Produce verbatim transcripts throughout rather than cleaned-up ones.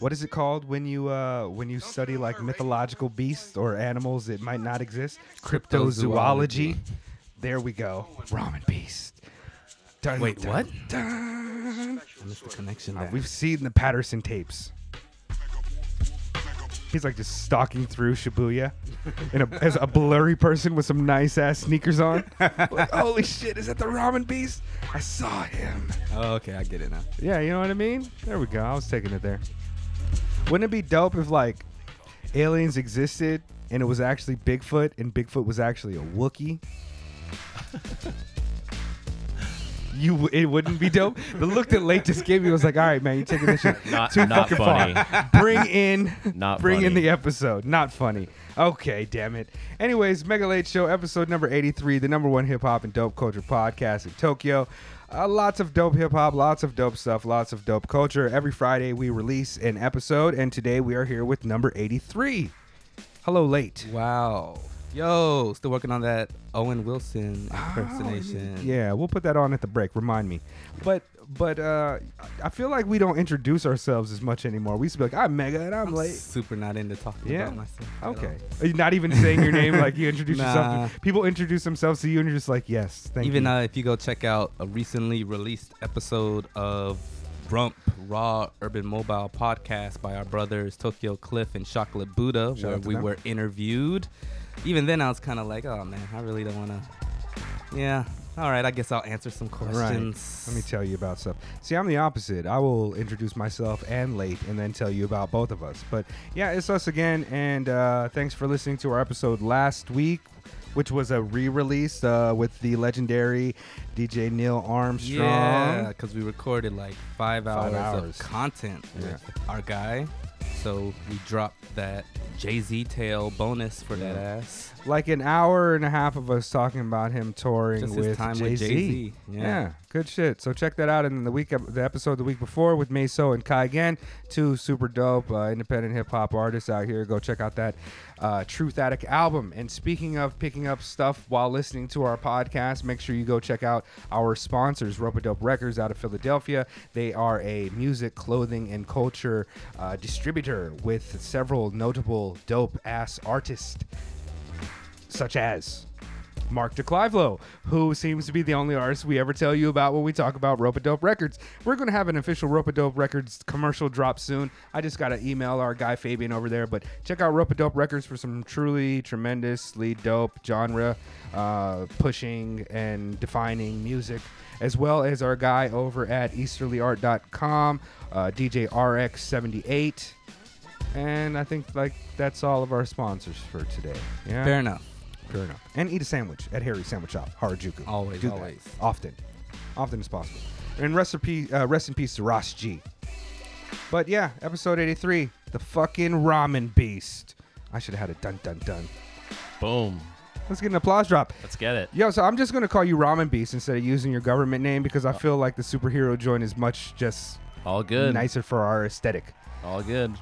what is it called when you uh, when you study like mythological beasts or animals that might not exist? Cryptozoology. There we go. Ramen beast. Dun, Wait, dun, what? Dun. I missed the connection there. Uh, we've seen the Patterson tapes. He's like just stalking through Shibuya in a, as a blurry person with some nice-ass sneakers on. Like, holy shit, is that the ramen beast? I saw him. Oh, okay, I get it now. Yeah, you know what I mean? There we go. I was taking it there. Wouldn't it be dope if, like, aliens existed and it was actually Bigfoot and Bigfoot was actually a Wookiee? You, it wouldn't be dope. The look that Late just gave me was like, all right, man, you're taking this shit not, too not fucking funny. far. Bring in, not bring funny. in the episode. Not funny. Okay, damn it. Anyways, Mega Late Show, episode number eighty-three, the number one hip hop and dope culture podcast in Tokyo. Uh, lots of dope hip hop, lots of dope stuff, lots of dope culture. Every Friday we release an episode, and today we are here with number eighty-three. Hello, Late. Wow. Yo, still working on that Owen Wilson impersonation. Oh, yeah, we'll put that on at the break. Remind me. But but uh, I feel like we don't introduce ourselves as much anymore. We used to be like, I'm Mega and I'm, I'm Late. Super not into talking yeah. about myself. Okay. Are you not even saying your name like you introduce nah. yourself? To, people introduce themselves to you and you're just like, yes, thank even, you. Even uh, if you go check out a recently released episode of Rump Raw Urban Mobile Podcast by our brothers Tokyo Cliff and Chocolate Buddha, Shout where we them. were interviewed. Even then, I was kind of like, oh, man, I really don't want to. Yeah. All right. I guess I'll answer some questions. Right. Let me tell you about stuff. See, I'm the opposite. I will introduce myself and Late and then tell you about both of us. But, yeah, it's us again. And uh, thanks for listening to our episode last week, which was a re-release uh, with the legendary D J Neil Armstrong. Yeah, because we recorded like five hours, five hours. of content yeah. with our guy. So we dropped that Jay-Z tail bonus for yeah. that ass. Like an hour and a half of us talking about him touring Just with his time Jay-Z. With Jay-Z. Yeah. yeah, good shit. So check that out in the week, the episode the week before with Meso and Kaigen, two super dope uh, independent hip-hop artists out here. Go check out that uh, Truth Attic album. And speaking of picking up stuff while listening to our podcast, make sure you go check out our sponsors, Ropadope Records out of Philadelphia. They are a music, clothing, and culture uh, distributor with several notable dope-ass artists, such as Mark DeClivelo, who seems to be the only artist we ever tell you about when we talk about Ropadope Records. We're going to have an official Ropadope Records commercial drop soon. I just got to email our guy Fabian over there, but check out Ropadope Records for some truly tremendously dope genre, uh, pushing and defining music, as well as our guy over at easterly art dot com, uh, D J R X seventy-eight. And I think like that's all of our sponsors for today. Yeah. Fair enough. Fair enough. And eat a sandwich at Harry's Sandwich Shop, Harajuku. Always, Do always. That. Often. Often as possible. And rest in peace, uh, rest in peace to Ross G. But yeah, episode eighty-three, the fucking ramen beast. I should have had a dun dun dun. Boom. Let's get an applause drop. Let's get it. Yo, so I'm just going to call you Ramen Beast instead of using your government name because I feel like the superhero joint is much just all good, nicer for our aesthetic. All good.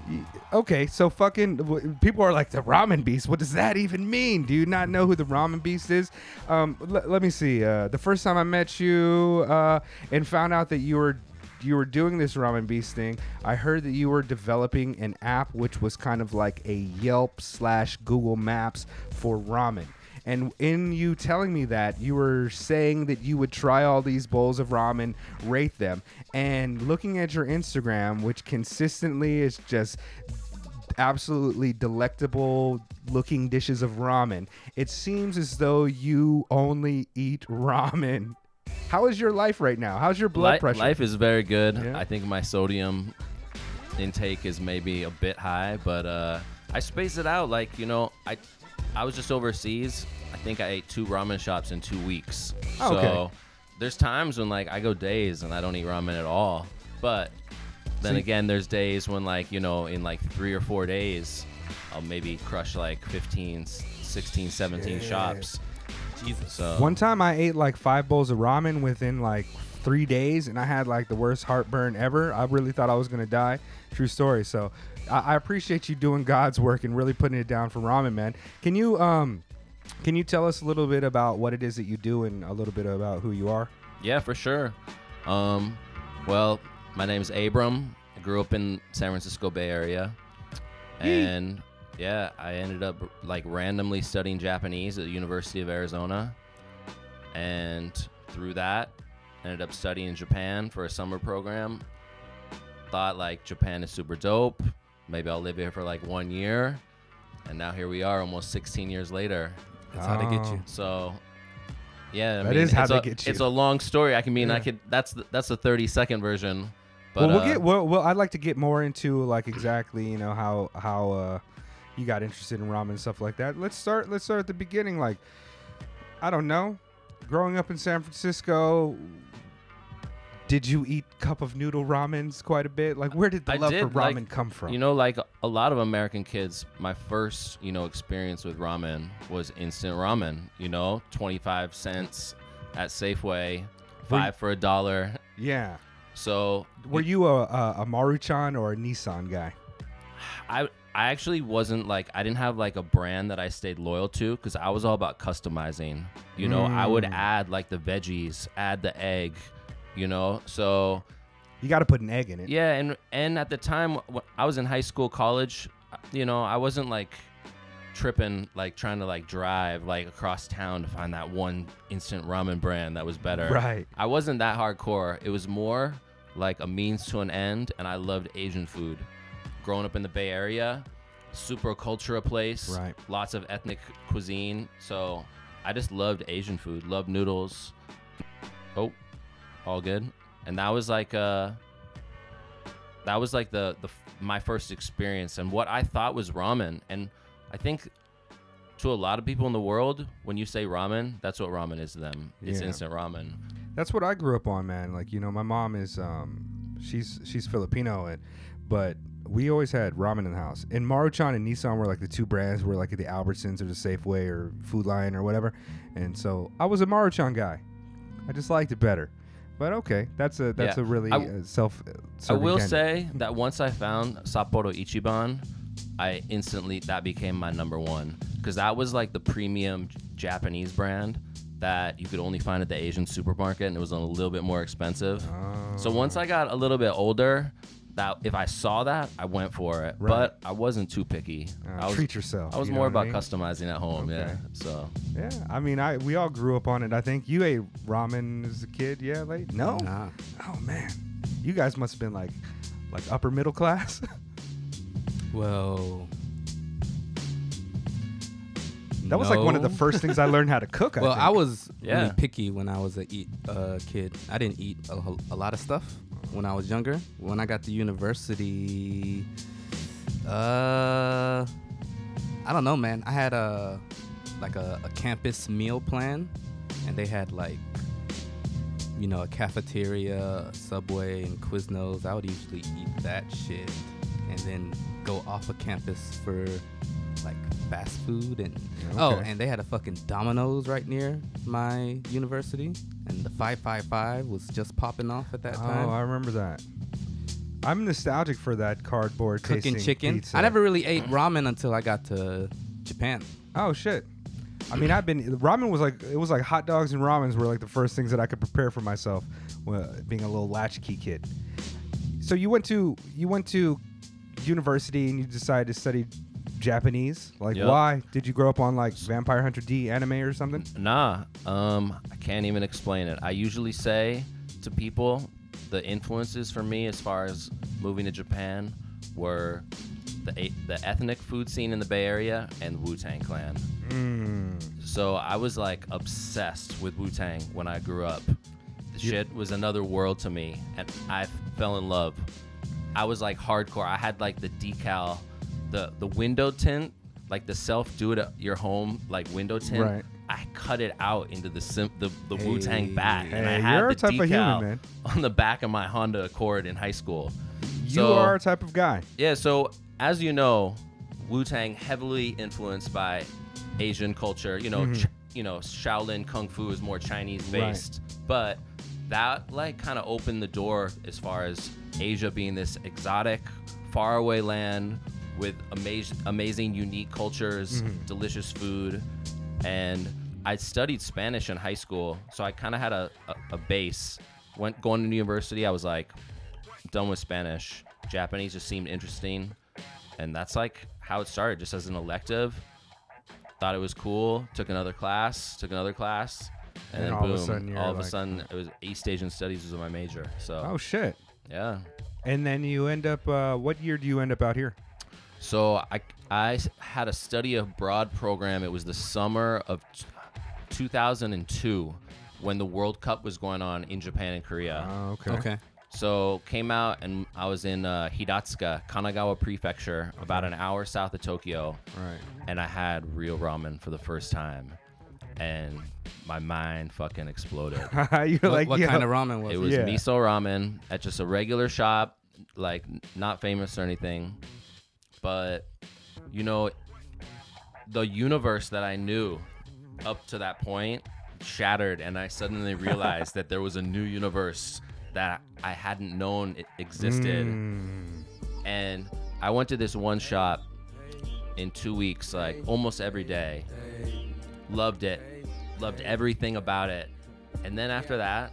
Okay, so fucking people are like, the Ramen Beast, what does that even mean? Do you not know who the Ramen Beast is? Um, l- let me see. Uh, the first time I met you uh, and found out that you were you were doing this Ramen Beast thing, I heard that you were developing an app which was kind of like a Yelp slash Google Maps for ramen. And in you telling me that, you were saying that you would try all these bowls of ramen, rate them. And looking at your Instagram, which consistently is just absolutely delectable looking dishes of ramen, it seems as though you only eat ramen. How is your life right now? How's your blood Li- pressure? Life is very good. Yeah. I think my sodium intake is maybe a bit high, but uh, I space it out. Like, you know, I... I was just overseas. I think I ate two ramen shops in two weeks. Oh, okay. So there's times when like I go days and I don't eat ramen at all. But then See, again, there's days when like, you know, in like three or four days, I'll maybe crush like fifteen, sixteen, seventeen shit. shops. Jesus. So. One time I ate like five bowls of ramen within like three days and I had like the worst heartburn ever. I really thought I was going to die. True story. So I appreciate you doing God's work and really putting it down for ramen, man. Can you um, can you tell us a little bit about what it is that you do and a little bit about who you are? Yeah, for sure. Um, well, my name is Abram. I grew up in San Francisco Bay Area, and yeah, I ended up like randomly studying Japanese at the University of Arizona, and through that, ended up studying Japan for a summer program. Thought like Japan is super dope. Maybe I'll live here for like one year, and now here we are, almost sixteen years later. That's oh. how they get you. So. Yeah, I that mean, is how they a, get you. It's a long story. I can mean yeah. I could. That's the, that's the thirty second version. But well, we'll uh, get. Well, well, I'd like to get more into like exactly you know how how uh, you got interested in ramen and stuff like that. Let's start. Let's start at the beginning. Like, I don't know, growing up in San Francisco, did you eat cup of noodle ramens quite a bit? Like, where did the I love did, for ramen like, come from? You know, like a lot of American kids, my first, you know, experience with ramen was instant ramen, you know, twenty-five cents at Safeway, five for a dollar. Yeah. So were you a, a, a Maruchan or a Nissan guy? I, I actually wasn't like, I didn't have like a brand that I stayed loyal to because I was all about customizing. You know, mm. I would add like the veggies, add the egg. You know, so you got to put an egg in it. Yeah. And and at the time when I was in high school, college, you know, I wasn't like tripping, like trying to like drive like across town to find that one instant ramen brand that was better. Right. I wasn't that hardcore. It was more like a means to an end. And I loved Asian food growing up in the Bay Area, super culture place. Right. Lots of ethnic cuisine. So I just loved Asian food, loved noodles. Oh. All good. And that was like uh that was like the, the my first experience and what I thought was ramen. And I think to a lot of people in the world, when you say ramen, that's what ramen is to them. It's yeah. instant ramen. That's what I grew up on, man. Like, you know, my mom is um she's she's Filipino, and but we always had ramen in the house. And Maruchan and Nissan were like the two brands were like the Albertsons or the Safeway or Food Lion or whatever. And so I was a Maruchan guy. I just liked it better. But okay, that's a that's yeah. a really I, uh, self. I will candy. say that once I found Sapporo Ichiban, I instantly that became my number one because that was like the premium Japanese brand that you could only find at the Asian supermarket, and it was a little bit more expensive. Oh. So once I got a little bit older, that if I saw that, I went for it. Right. But I wasn't too picky. Uh, I was, treat yourself. I was you more about I mean? customizing at home. Okay. Yeah. So. Yeah. I mean, I we all grew up on it. I think you ate ramen as a kid. Yeah, late. No. Nah. Oh man, you guys must have been like, like upper middle class. Well. That no. was like one of the first things I learned how to cook. Well, I, think. I was yeah. really picky when I was a eat, uh, kid. I didn't eat a, a lot of stuff. When I was younger, when I got to university, uh, I don't know, man. I had a like a, a campus meal plan, and they had like, you know, a cafeteria, a Subway, and Quiznos. I would usually eat that shit, and then go off of campus for like fast food and okay. oh, and they had a fucking Domino's right near my university. And the five five five was just popping off at that oh, time. Oh, I remember that. I'm nostalgic for that cardboard tasting pizza. Cooking chicken. I never really ate ramen until I got to Japan. Oh, shit. I mean, I've been... Ramen was like... It was like hot dogs and ramens were like the first things that I could prepare for myself, being a little latchkey kid. So you went to... You went to university and you decided to study Japanese? Like, yep. why? Did you grow up on, like, Vampire Hunter D anime or something? Nah. Um, I can't even explain it. I usually say to people the influences for me as far as moving to Japan were the the ethnic food scene in the Bay Area and Wu-Tang Clan. Mm. So I was, like, obsessed with Wu-Tang when I grew up. The you- shit was another world to me, and I fell in love. I was, like, hardcore. I had, like, the decal... The the window tint, like the self do it at your home, like window tint. Right. I cut it out into the sim, the, the hey, Wu-Tang back, hey, and I had you're the a type decal of human, man. On the back of my Honda Accord in high school. You so, are a type of guy. Yeah. So as you know, Wu-Tang heavily influenced by Asian culture. You know, mm-hmm. ch- you know, Shaolin Kung Fu is more Chinese based, right. but that like kind of opened the door as far as Asia being this exotic, faraway land. With amazing, amazing, unique cultures, mm-hmm. delicious food. And I studied Spanish in high school, so I kind of had a, a, a base. Went Going to university, I was like, done with Spanish. Japanese just seemed interesting, and that's like how it started, just as an elective. Thought it was cool, took another class, took another class, and, and then all boom, of a sudden all of like, a sudden it was East Asian Studies was my major. So oh shit, yeah. And then you end up. Uh, what year do you end up out here? So I I had a study abroad program. It was the summer of two thousand two when the World Cup was going on in Japan and Korea. Oh, okay. Okay. So came out and I was in uh, Hidatsuka, Kanagawa Prefecture, okay. about an hour south of Tokyo. Right. And I had real ramen for the first time, and my mind fucking exploded. You're what, like, what kind of ramen was it? It was yeah. miso ramen at just a regular shop, like not famous or anything. But, you know, the universe that I knew up to that point shattered, and I suddenly realized that there was a new universe that I hadn't known it existed. Mm. And I went to this one shop in two weeks, like almost every day. Loved it. Loved everything about it. And then after that,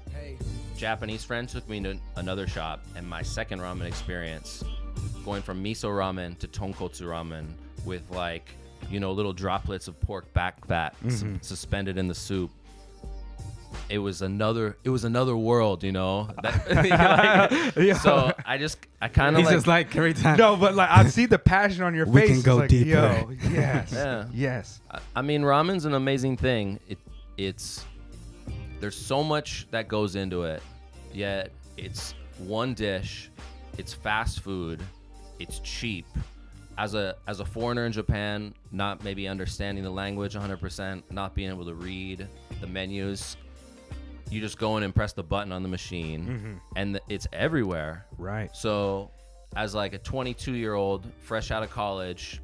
Japanese friends took me to another shop, and my second ramen experience, going from miso ramen to tonkotsu ramen with, like, you know, little droplets of pork back fat mm-hmm. s- suspended in the soup. It was another, it was another world, you know. That, like, yeah. So I just, I kind of like. He's just like every time. No, but like I see the passion on your we face. We can go like, deeper. Yo, yes, yeah. yes. I, I mean, ramen's an amazing thing. It, it's there's so much that goes into it. Yet it's one dish. It's fast food. It's cheap. As a as a foreigner in Japan, not maybe understanding the language one hundred percent, not being able to read the menus, you just go in and press the button on the machine, mm-hmm. and the, it's everywhere. Right. So, as like a twenty-two-year-old fresh out of college,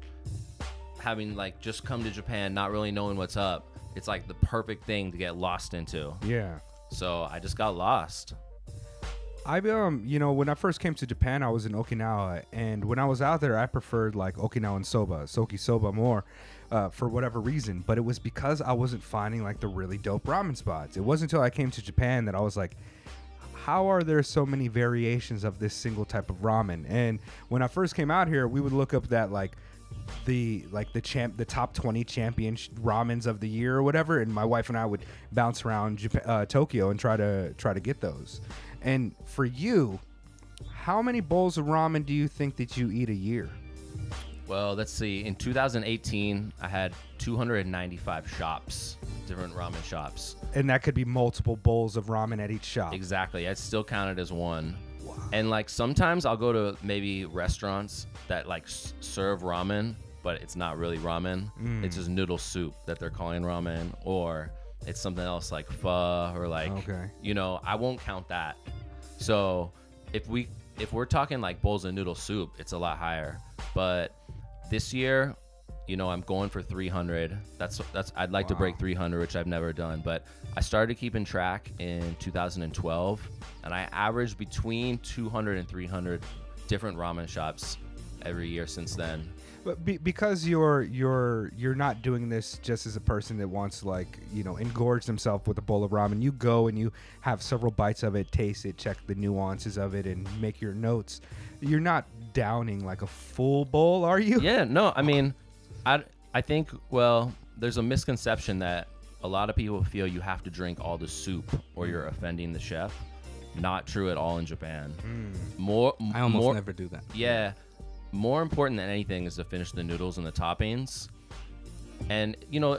having like just come to Japan, not really knowing what's up, it's like the perfect thing to get lost into. Yeah. So I just got lost. I um, you know, when I first came to Japan, I was in Okinawa, and when I was out there, I preferred like Okinawan soba, soki soba more, uh, for whatever reason. But it was because I wasn't finding like the really dope ramen spots. It wasn't until I came to Japan that I was like, how are there so many variations of this single type of ramen? And when I first came out here, we would look up that like the like the champ the top twenty champion sh- ramens of the year or whatever, and my wife and I would bounce around Japan, uh, Tokyo and try to try to get those. And for you, how many bowls of ramen do you think that you eat a year? Well, let's see. In two thousand eighteen, I had two hundred ninety-five shops, different ramen shops. And that could be multiple bowls of ramen at each shop. Exactly. I'd still count it as one. Wow. And like sometimes I'll go to maybe restaurants that like s- serve ramen, but it's not really ramen. Mm. It's just noodle soup that they're calling ramen, or it's something else like pho or like, okay. you know, I won't count that. So if, we, if we're talking like bowls of noodle soup, it's a lot higher. But this year, you know, I'm going for three hundred. That's that's. I'd like wow. to break three hundred, which I've never done. But I started keeping track in two thousand twelve, and I averaged between two hundred and three hundred different ramen shops every year since then. But be, because you're you're you're not doing this just as a person that wants to, like, you know, engorge themselves with a bowl of ramen, you go and you have several bites of it, taste it, check the nuances of it, and make your notes. You're not downing like a full bowl, are you? Yeah, no. I mean, I I think well, there's a misconception that a lot of people feel you have to drink all the soup or you're offending the chef. Not true at all in Japan. Mm. More, I almost more, never do that. Yeah. More important than anything is to finish the noodles and the toppings. And, you know,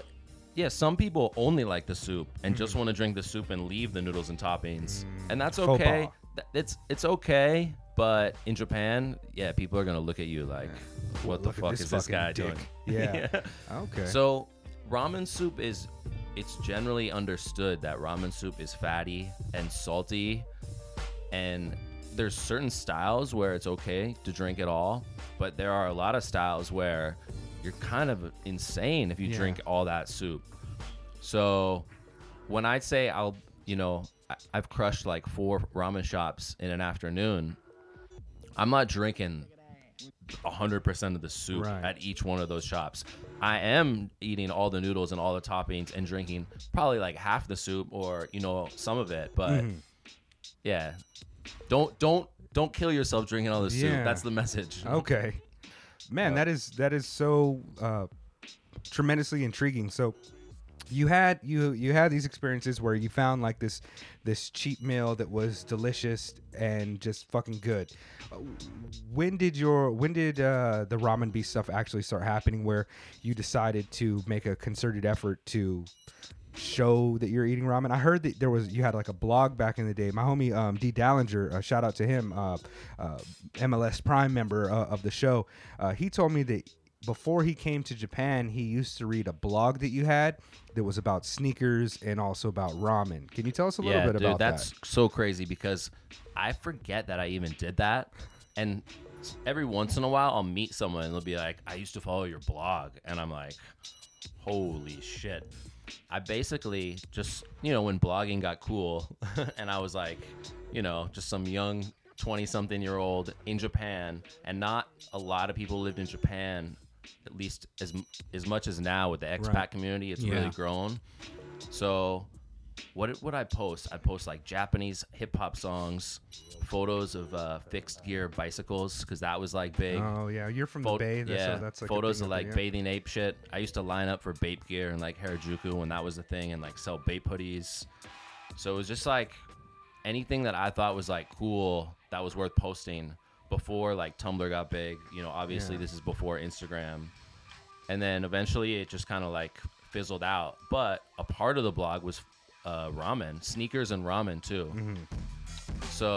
yeah, some people only like the soup and mm. just want to drink the soup and leave the noodles and toppings. Mm. And that's okay. It's it's okay. But in Japan, yeah, people are going to look at you like, yeah. what well, the fuck this is this guy dick. Doing? Yeah. yeah. Okay. So ramen soup is, it's generally understood that ramen soup is fatty and salty, and there's certain styles where it's okay to drink it all, but there are a lot of styles where you're kind of insane if you yeah. drink all that soup. So when I say I'll, you know, I've crushed like four ramen shops in an afternoon, I'm not drinking one hundred percent of the soup right. at each one of those shops. I am eating all the noodles and all the toppings and drinking probably like half the soup or, you know, some of it, but mm. yeah. Don't don't Don't kill yourself drinking all this yeah. soup. That's the message. Okay. Man, uh, that is that is so uh, tremendously intriguing. So you had you you had these experiences where you found like this this cheap meal that was delicious and just fucking good. When did your when did uh, the Ramen Beast stuff actually start happening, where you decided to make a concerted effort to show that you're eating ramen? I heard that there was you had like a blog back in the day. My homie um D Dallinger, uh, shout out to him, uh, uh M L S Prime member uh, of the show. Uh, he told me that before he came to Japan, he used to read a blog that you had that was about sneakers and also about ramen. Can you tell us a little yeah, bit dude, about that's that? That's so crazy because I forget that I even did that. And every once in a while, I'll meet someone and they'll be like, I used to follow your blog. And I'm like, holy shit. I basically just, you know, when blogging got cool and I was like, you know, just some young twenty-something year old in Japan, and not a lot of people lived in Japan, at least as as much as now with the expat right. community. It's yeah. really grown. So what would I post? I'd post like Japanese hip-hop songs, photos of uh, fixed gear bicycles, because that was like big. Oh, yeah. You're from Fo- the Bay. That's yeah. A, that's like photos of like bathing ape shit. I used to line up for Bape gear and like Harajuku when that was the thing, and like sell Bape hoodies. So it was just like anything that I thought was like cool that was worth posting before like Tumblr got big. You know, obviously yeah. this is before Instagram. And then eventually it just kind of like fizzled out. But a part of the blog was Uh, ramen, sneakers and ramen too. Mm-hmm. So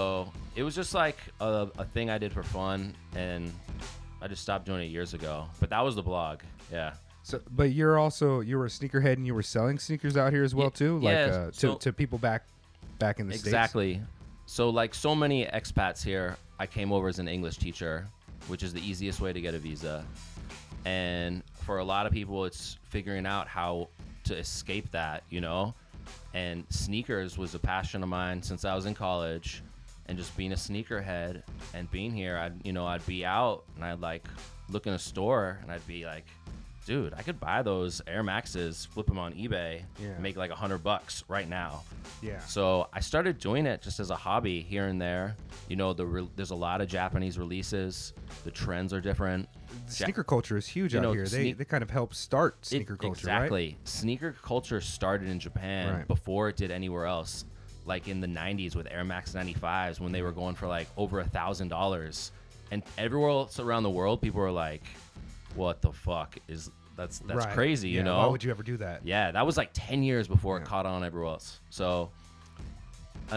it was just like a, a thing I did for fun, and I just stopped doing it years ago. But that was the blog, yeah. So, but you're also you were a sneakerhead, and you were selling sneakers out here as well too, like yeah, uh, to so, to people back back in the exactly. States. Exactly. So like so many expats here, I came over as an English teacher, which is the easiest way to get a visa. And for a lot of people, it's figuring out how to escape that, you know. And sneakers was a passion of mine since I was in college, and just being a sneakerhead and being here, I'd, you know, I'd be out and I'd like look in a store and I'd be like, dude, I could buy those Air Maxes, flip them on eBay, yeah. and make like a hundred bucks right now. Yeah. So I started doing it just as a hobby here and there. You know, the re- there's a lot of Japanese releases. The trends are different. Sneaker culture is huge you out know, here. Sne- they they kind of helped start sneaker it, culture, exactly. right? Exactly. Sneaker culture started in Japan right. before it did anywhere else. Like in the nineties with Air Max ninety-fives when they were going for like over a thousand dollars. And everywhere else around the world, people were like, what the fuck is that's that's right. crazy, you yeah. know? Why would you ever do that? Yeah, that was like ten years before yeah. it caught on everywhere else. So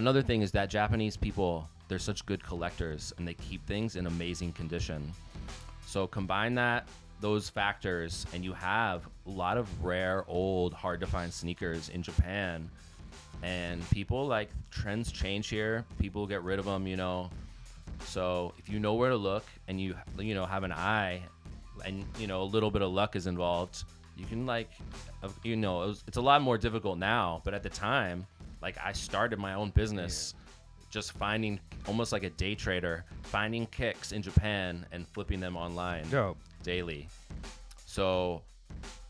another thing is that Japanese people, they're such good collectors and they keep things in amazing condition. So combine that, those factors, and you have a lot of rare, old, hard-to-find sneakers in Japan. And people, like, trends change here. People get rid of them, you know. So if you know where to look and you, you know, have an eye and, you know, a little bit of luck is involved, you can, like, you know, it was, it's a lot more difficult now. But at the time, like, I started my own business. Yeah. Just finding, almost like a day trader, finding kicks in Japan and flipping them online Dope. daily. So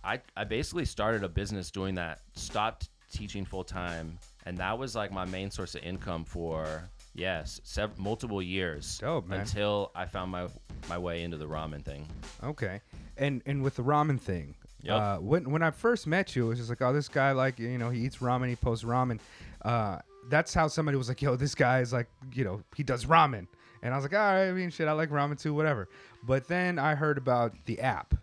I I basically started a business doing that, stopped teaching full time, and that was like my main source of income for, yes, sev- multiple years Dope, man. Until I found my my way into the ramen thing. Okay. And and with the ramen thing, yep. uh, when, when I first met you, it was just like, oh, this guy, like, you know, he eats ramen, he posts ramen. Uh, That's how somebody was like, yo, this guy is like, you know, he does ramen. And I was like, all right, I mean, shit, I like ramen too, whatever. But then I heard about the app.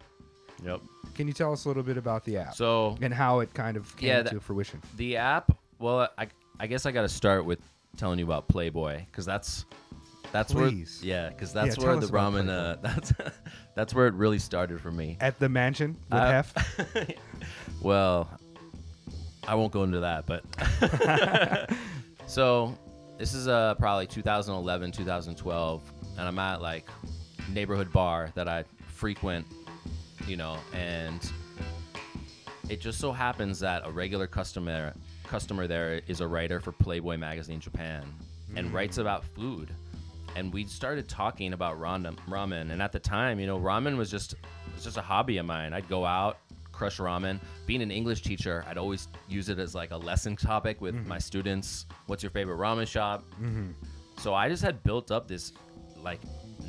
Yep. Can you tell us a little bit about the app? So, and how it kind of came yeah, that, to fruition? The app, well, I I guess I got to start with telling you about Playboy, because that's that's Please. where yeah, because that's yeah, where the ramen uh, that's that's where it really started for me. At the mansion with uh, Hef? Well, I won't go into that, but so this is uh, probably two thousand eleven, two thousand twelve, and I'm at like neighborhood bar that I frequent, you know, and it just so happens that a regular customer customer there is a writer for Playboy magazine Japan and mm. writes about food, and we started talking about ramen, and at the time, you know, ramen was just it was just a hobby of mine. I'd go out, crush ramen. Being an English teacher, I'd always use it as like a lesson topic with mm-hmm. my students. What's your favorite ramen shop? Mm-hmm. So I just had built up this like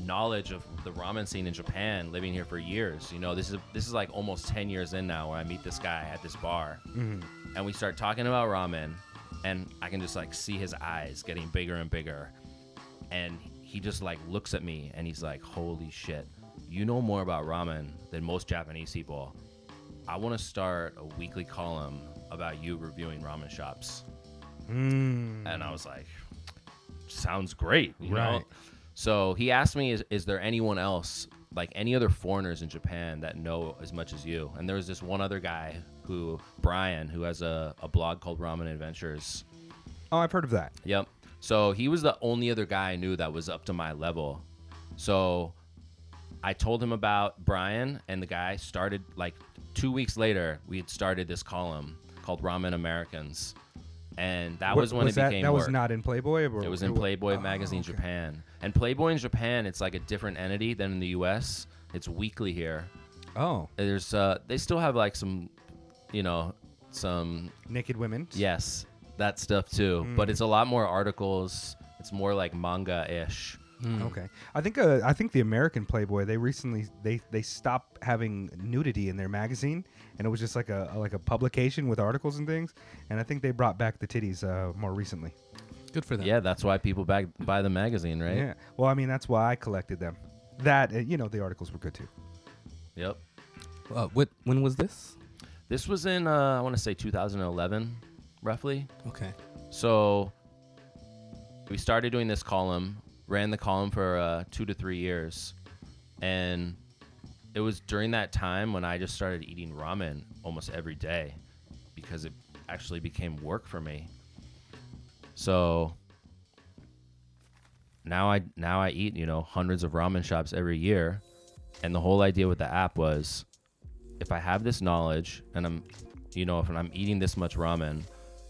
knowledge of the ramen scene in Japan, living here for years. You know, this is a, this is like almost ten years in now, where I meet this guy at this bar, mm-hmm. and we start talking about ramen, and I can just like see his eyes getting bigger and bigger, and he just like looks at me and he's like, holy shit, you know more about ramen than most Japanese people. I want to start a weekly column about you reviewing ramen shops. Mm. And I was like, sounds great, you right. know? So he asked me, is, is there anyone else, like any other foreigners in Japan that know as much as you? And there was this one other guy who, Brian, who has a, a blog called Ramen Adventures. Oh, I've heard of that. Yep. So he was the only other guy I knew that was up to my level. So I told him about Brian, and the guy started, like two weeks later, we had started this column called Ramen Americans. And that what, was when was it that, became That work. Was not in Playboy? Or, it was in Playboy oh, Magazine okay. Japan. And Playboy in Japan, it's like a different entity than in the U S. It's weekly here. Oh. There's uh, they still have like some, you know, some... naked women. Yes. That stuff too, mm. but it's a lot more articles. It's more like manga-ish. Mm. Okay, I think uh, I think the American Playboy, they recently they, they stopped having nudity in their magazine, and it was just like a, a like a publication with articles and things. And I think they brought back the titties uh, more recently. Good for them. Yeah, that's why people back buy the magazine, right? Yeah. Well, I mean, that's why I collected them. That uh, you know, the articles were good too. Yep. Uh, what? When was this? This was in uh, I want to say two thousand eleven. Roughly. Okay. So we started doing this column, ran the column for uh, two to three years. And it was during that time when I just started eating ramen almost every day because it actually became work for me. So now I now I eat, you know, hundreds of ramen shops every year. And the whole idea with the app was, if I have this knowledge and I'm, you know, if I'm eating this much ramen,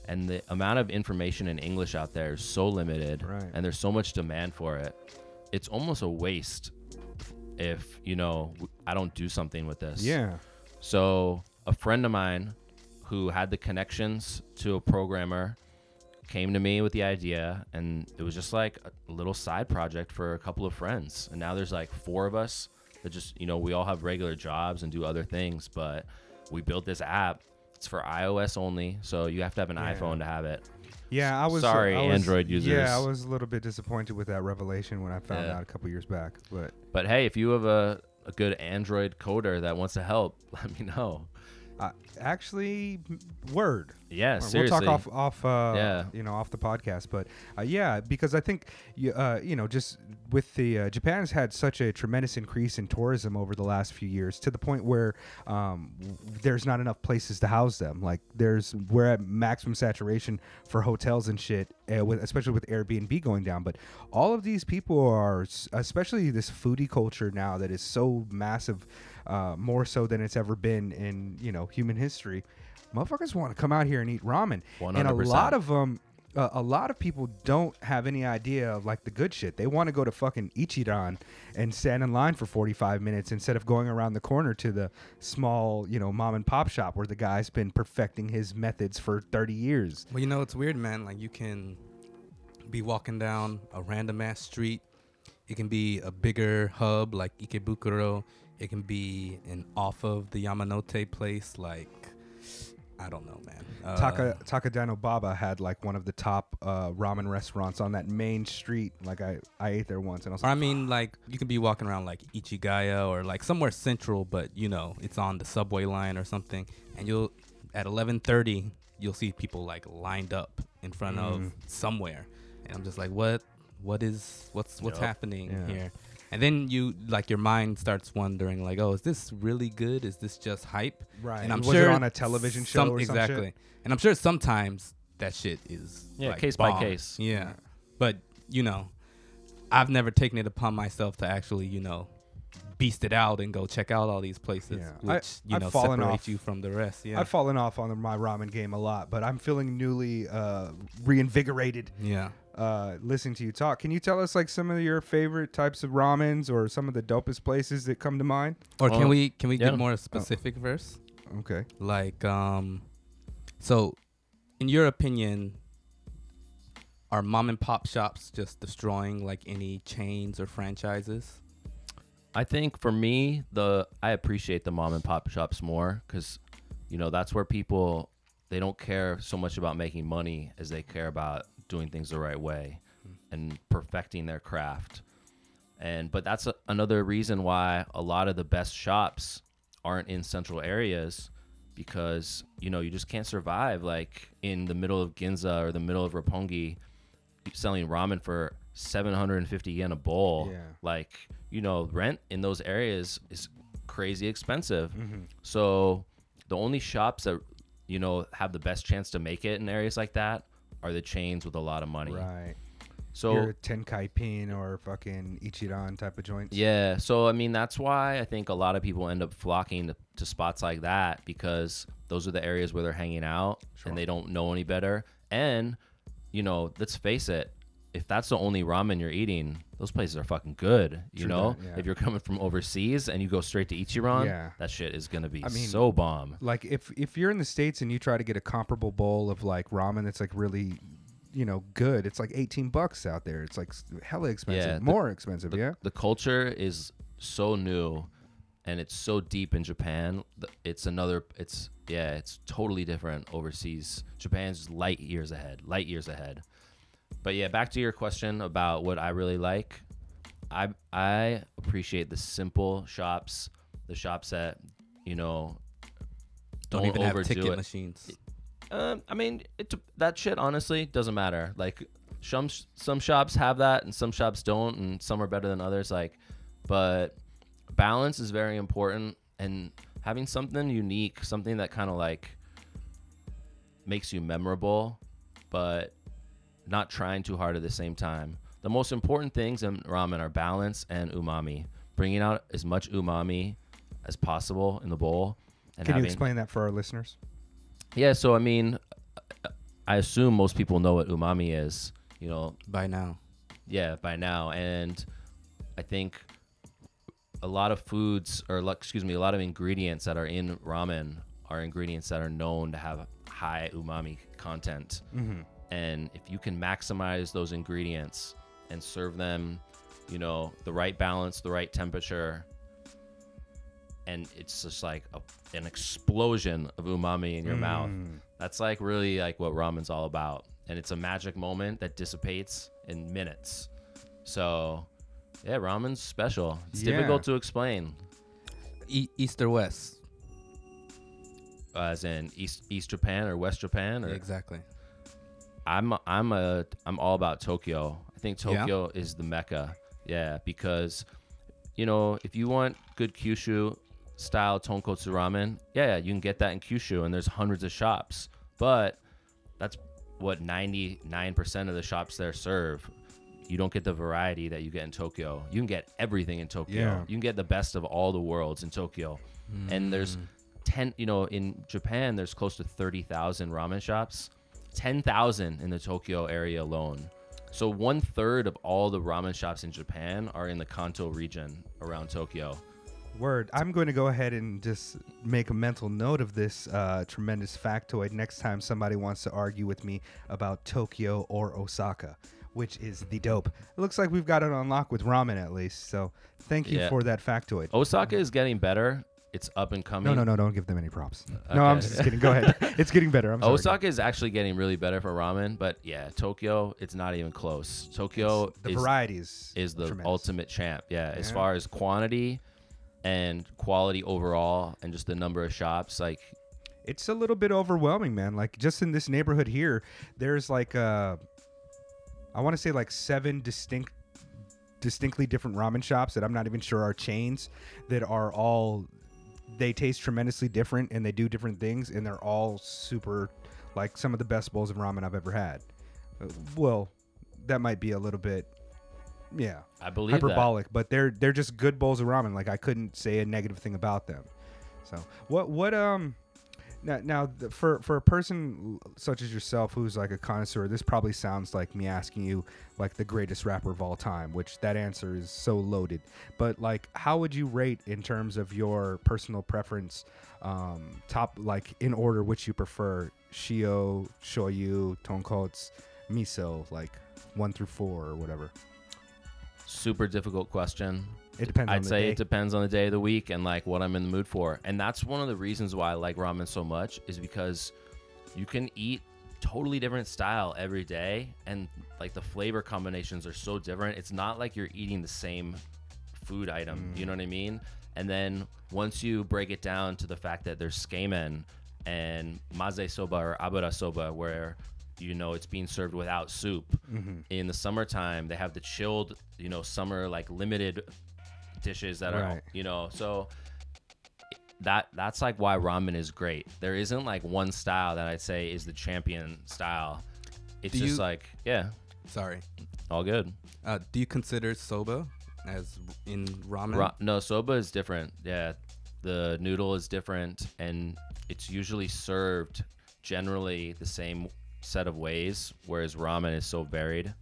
and the amount of information in English out there is so limited, right. and there's so much demand for it, it's almost a waste if, you know, I don't do something with this. Yeah. So a friend of mine who had the connections to a programmer came to me with the idea, and it was just like a little side project for a couple of friends. And now there's like four of us that just, you know, we all have regular jobs and do other things, but we built this app. It's for iOS only, so you have to have an yeah. iPhone to have it. Yeah, I was sorry, I was, Android users. Yeah, I was a little bit disappointed with that revelation when I found yeah. out a couple years back. But but hey, if you have a, a good Android coder that wants to help, let me know. Uh, actually, word. Yeah, we'll seriously. We'll talk off off uh, yeah. you know off the podcast, but uh, yeah, because I think uh, you know just with the uh, Japan has had such a tremendous increase in tourism over the last few years to the point where um, there's not enough places to house them. Like there's we're at maximum saturation for hotels and shit, uh, with, especially with Airbnb going down. But all of these people are, especially this foodie culture now that is so massive. Uh, more so than it's ever been in, you know, human history. Motherfuckers want to come out here and eat ramen. one hundred percent. And a lot of them, uh, a lot of people don't have any idea of, like, the good shit. They want to go to fucking Ichiran and stand in line for forty-five minutes instead of going around the corner to the small, you know, mom and pop shop where the guy's been perfecting his methods for thirty years. Well, you know, it's weird, man. Like, you can be walking down a random-ass street. It can be a bigger hub like Ikebukuro. It can be an off of the Yamanote place, like, I don't know, man. Uh, Taka Takadano Baba had, like, one of the top uh, ramen restaurants on that main street. Like, I, I ate there once. and I, was like, I mean, like, you can be walking around, like, Ichigaya or, like, somewhere central, but, you know, it's on the subway line or something. And you'll, at eleven thirty, you'll see people, like, lined up in front mm. of somewhere. And I'm just like, what? What is, what's, what's yep. happening yeah. here? And then you like your mind starts wondering like, oh, is this really good? Is this just hype? Right. And I'm was sure it on a television show some, or something. Exactly. Some shit? And I'm sure sometimes that shit is yeah, like case bomb. by case. Yeah. yeah. But you know, I've never taken it upon myself to actually you know beast it out and go check out all these places, yeah. which I, you I've know separates off. you from the rest. Yeah. I've fallen off on my ramen game a lot, but I'm feeling newly uh, reinvigorated. Yeah. Uh, listening to you talk. Can you tell us like some of your favorite types of ramens or some of the dopest places that come to mind? Or can um, we can we yeah. get more specific oh. verse? Okay. Like um so in your opinion, Are mom and pop shops just destroying like any chains or franchises? I think for me, the I appreciate the mom and pop shops more because, you know, that's where people, they don't care so much about making money as they care about doing things the right way mm-hmm. and perfecting their craft. And but that's a, another reason why a lot of the best shops aren't in central areas, because, you know, you just can't survive like in the middle of Ginza or the middle of Roppongi selling ramen for seven hundred fifty yen a bowl. Yeah. Like, you know, rent in those areas is crazy expensive. Mm-hmm. So the only shops that, you know, have the best chance to make it in areas like that are the chains with a lot of money. Right. So your Tenkai-Pin or fucking Ichiran type of joints. Yeah. So, I mean, that's why I think a lot of people end up flocking to, to spots like that, because those are the areas where they're hanging out sure. and they don't know any better. And, you know, let's face it, if that's the only ramen you're eating, those places are fucking good. You True know, that, yeah. If you're coming from overseas and you go straight to Ichiran, yeah. that shit is going to be I mean, so bomb. Like if, if you're in the States and you try to get a comparable bowl of like ramen that's like really, you know, good, it's like eighteen bucks out there. It's like hella expensive, yeah, more the, expensive. The, yeah. The culture is so new and it's so deep in Japan. It's another, it's, yeah, it's totally different overseas. Japan's light years ahead, light years ahead. But yeah, back to your question about what I really like. I I appreciate the simple shops, the shops that, you know, don't, don't even have ticket it. machines. Um, I mean, it that shit honestly doesn't matter. Like some some shops have that and some shops don't, and some are better than others. Like, but balance is very important, and having something unique, something that kind of like makes you memorable, but not trying too hard at the same time. The most important things in ramen are balance and umami. Bringing out as much umami as possible in the bowl. And Can having... you explain that for our listeners? Yeah, so I mean, I assume most people know what umami is, you know. By now. Yeah, by now. And I think a lot of foods, or excuse me, a lot of ingredients that are in ramen are ingredients that are known to have high umami content. Mm-hmm. And if you can maximize those ingredients and serve them, you know, the right balance, the right temperature, and it's just like a, an explosion of umami in your mm. mouth. That's like really like what ramen's all about. And it's a magic moment that dissipates in minutes. So yeah, ramen's special. It's yeah. difficult to explain. E- East or West? Uh, as in East East Japan or West Japan? Or? Exactly. I'm I'm a I'm all about Tokyo. I think Tokyo yeah. is the mecca. Yeah, because, you know, if you want good Kyushu style tonkotsu ramen, yeah, you can get that in Kyushu, and there's hundreds of shops. But that's what ninety-nine percent of the shops there serve. You don't get the variety that you get in Tokyo. You can get everything in Tokyo. Yeah. You can get the best of all the worlds in Tokyo. Mm. And there's ten, you know, in Japan there's close to thirty thousand ramen shops. ten thousand in the Tokyo area alone. So one third of all the ramen shops in Japan are in the Kanto region around Tokyo. Word. I'm going to go ahead and just make a mental note of this uh, tremendous factoid next time somebody wants to argue with me about Tokyo or Osaka, which is the dope. It looks like we've got it on lock with ramen at least. So thank you yeah. for that factoid. Osaka is getting better. It's up and coming. No, no, no, don't give them any props. Okay. No, I'm just kidding. Go ahead. It's getting better. I'm sorry. Osaka is actually getting really better for ramen, but yeah, Tokyo, it's not even close. Tokyo it's, the is, varieties is the tremendous. ultimate champ. Yeah, yeah, as far as quantity and quality overall and just the number of shops, like it's a little bit overwhelming, man. Like just in this neighborhood here, there's like uh I want to say like seven distinct distinctly different ramen shops that I'm not even sure are chains that are all they taste tremendously different and they do different things, and they're all super like some of the best bowls of ramen I've ever had. Well, that might be a little bit yeah I believe hyperbolic that. But they're they're just good bowls of ramen. Like I couldn't say a negative thing about them. So what what um now, now for for a person such as yourself who's like a connoisseur, this probably sounds like me asking you like the greatest rapper of all time, which that answer is so loaded, but like how would you rate in terms of your personal preference, um top like in order which you prefer, Shio, Shoyu, Tonkotsu, Meso, like one through four or whatever? Super difficult question. It depends. I'd on the say day. It depends on the day of the week and like what I'm in the mood for. And that's one of the reasons why I like ramen so much, is because you can eat totally different style every day, and like the flavor combinations are so different. It's not like you're eating the same food item. Mm. You know what I mean? And then once you break it down to the fact that there's skemen and maze soba or abura soba, where you know it's being served without soup. Mm-hmm. In the summertime, they have the chilled, you know, summer like limited dishes that right. are, you know, so that that's like why ramen is great. There isn't like one style that I'd say is the champion style. It's do just you, like, yeah. Sorry. All good. Uh, do you consider soba as in ramen? Ra- no, soba is different. Yeah. The noodle is different, and it's usually served generally the same set of ways, whereas ramen is so varied.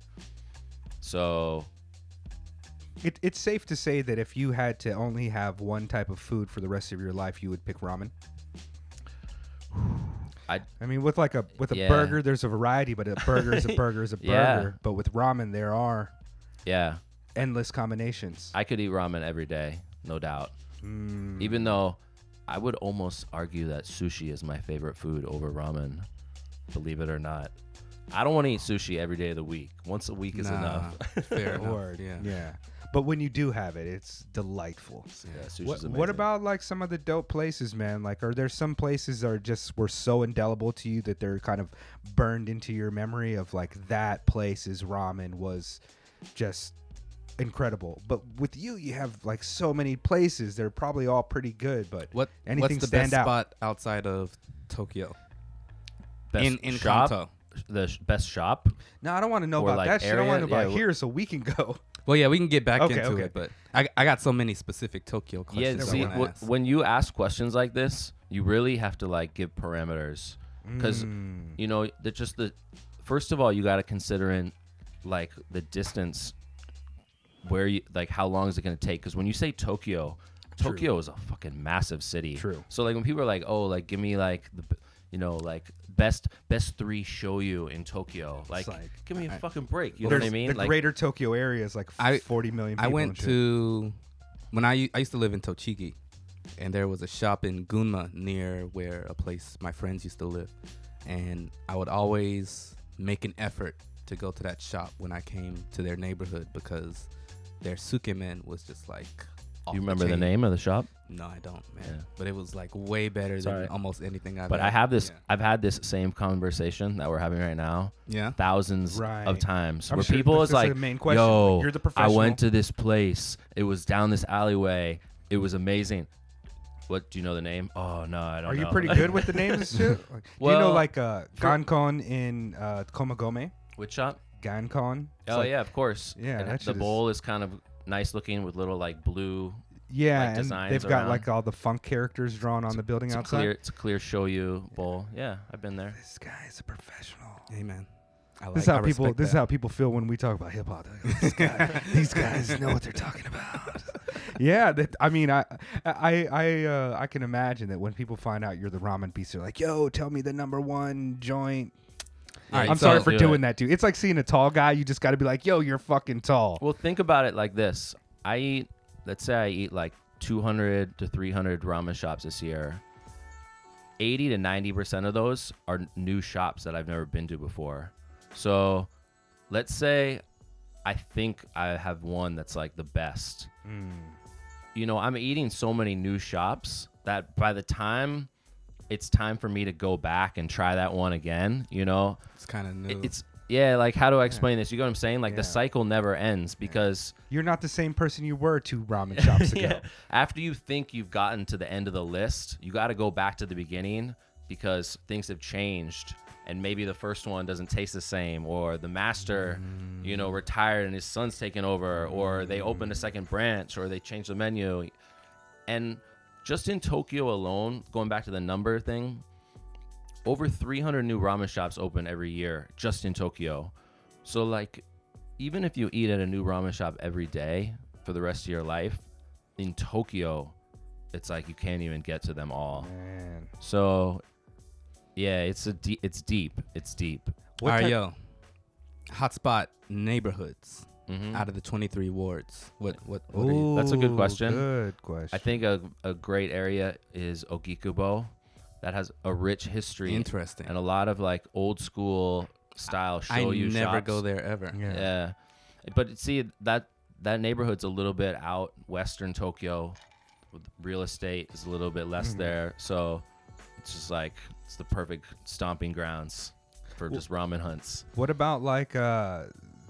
So it, it's safe to say that if you had to only have one type of food for the rest of your life, you would pick ramen. I, I mean, with like a with a yeah. burger, there's a variety, but a burger is a burger is a burger. Yeah. But with ramen, there are yeah endless combinations. I could eat ramen every day, no doubt. Mm. Even though I would almost argue that sushi is my favorite food over ramen. Believe it or not, I don't want to eat sushi every day of the week. Once a week is nah, enough. Fair word, yeah. yeah. But when you do have it, it's delightful. Yeah, sushi's what, amazing. What about like some of the dope places, man? Like, are there some places that are just were so indelible to you that they're kind of burned into your memory of like that place's ramen was just incredible? But with you, you have like so many places. They're probably all pretty good. But what anything what's the stand best out? Spot outside of Tokyo? Best in in shop, Kanto. The sh- best shop. No, I don't want to know or about like that shit. I don't want to know about yeah, here, so we can go. Well, yeah, we can get back okay, into okay. it, but I I got so many specific Tokyo questions. Yeah, see, w- when you ask questions like this, you really have to like give parameters, because mm. you know that just the first of all, you got to consider in like the distance, where you like how long is it going to take? Because when you say Tokyo, True. Tokyo is a fucking massive city. True. So like when people are like, oh, like give me like the you know like. Best best three shoyu in Tokyo. Like, like give me a I, fucking break. You know what I mean? The like, greater Tokyo area is like I, forty million people. I went to, when I, I used to live in Tochigi, and there was a shop in Gunma near where a place my friends used to live. And I would always make an effort to go to that shop when I came to their neighborhood, because their sukemen was just like, you remember the, the name of the shop? No, I don't, man. Yeah. But it was like way better Sorry. than almost anything I've. But had. I have this. Yeah. I've had this same conversation that we're having right now. Yeah. Thousands right. of times, I'm where sure people is like, "Yo, you're the professional. I went to this place. It was down this alleyway. It was amazing. What do you know the name? Oh no, I don't. Are know. Are you pretty good with the names and shit? Like, well, do you know like uh, Gankon in uh, Komagome? Which shop? Gankon. Oh like, yeah, of course. Yeah, and that the bowl is, is kind of. nice looking with little like blue yeah like, and designs they've around. Got like all the funk characters drawn it's on the building it's outside a clear, it's a clear shoyu yeah. bowl yeah I've been there. This guy is a professional. Hey, man, I like, this is how I people this that. Is how people feel when we talk about hip-hop. Like, this guy, these guys know what they're talking about. Yeah, that, I mean, I I I, uh, I can imagine that when people find out you're the ramen beast, they're like, yo, tell me the number one joint. Yeah, right, I'm so sorry for do doing it. that, dude. It's like seeing a tall guy. You just got to be like, yo, you're fucking tall. Well, think about it like this. I eat, let's say I eat like two hundred to three hundred ramen shops this year. eighty to ninety percent of those are new shops that I've never been to before. So let's say I think I have one that's like the best. Mm. You know, I'm eating so many new shops that by the time it's time for me to go back and try that one again, you know? It's kind of new. It's yeah, like, how do I explain yeah. this? You know what I'm saying? Like, yeah. the cycle never ends, because... You're not the same person you were two ramen shops ago. Yeah. After you think you've gotten to the end of the list, you got to go back to the beginning, because things have changed, and maybe the first one doesn't taste the same, or the master, mm. you know, retired and his son's taken over, or they opened a second branch, or they changed the menu. And... just in Tokyo alone, going back to the number thing, over three hundred new ramen shops open every year just in Tokyo. So, like, even if you eat at a new ramen shop every day for the rest of your life, in Tokyo, it's like you can't even get to them all. Man. So, yeah, it's a de- it's deep. It's deep. What All right, type- yo. hotspot neighborhoods mm-hmm. out of the twenty-three wards? What? What? what Ooh, that's a good question. Good question. I think a, a great area is Ogikubo. That has a rich history. Interesting. And a lot of like old school style shoyu shops. I never go there ever. Yeah. yeah. But see, that that neighborhood's a little bit out western Tokyo. Real estate is a little bit less mm-hmm. there. So it's just like it's the perfect stomping grounds for well, just ramen hunts. What about like uh,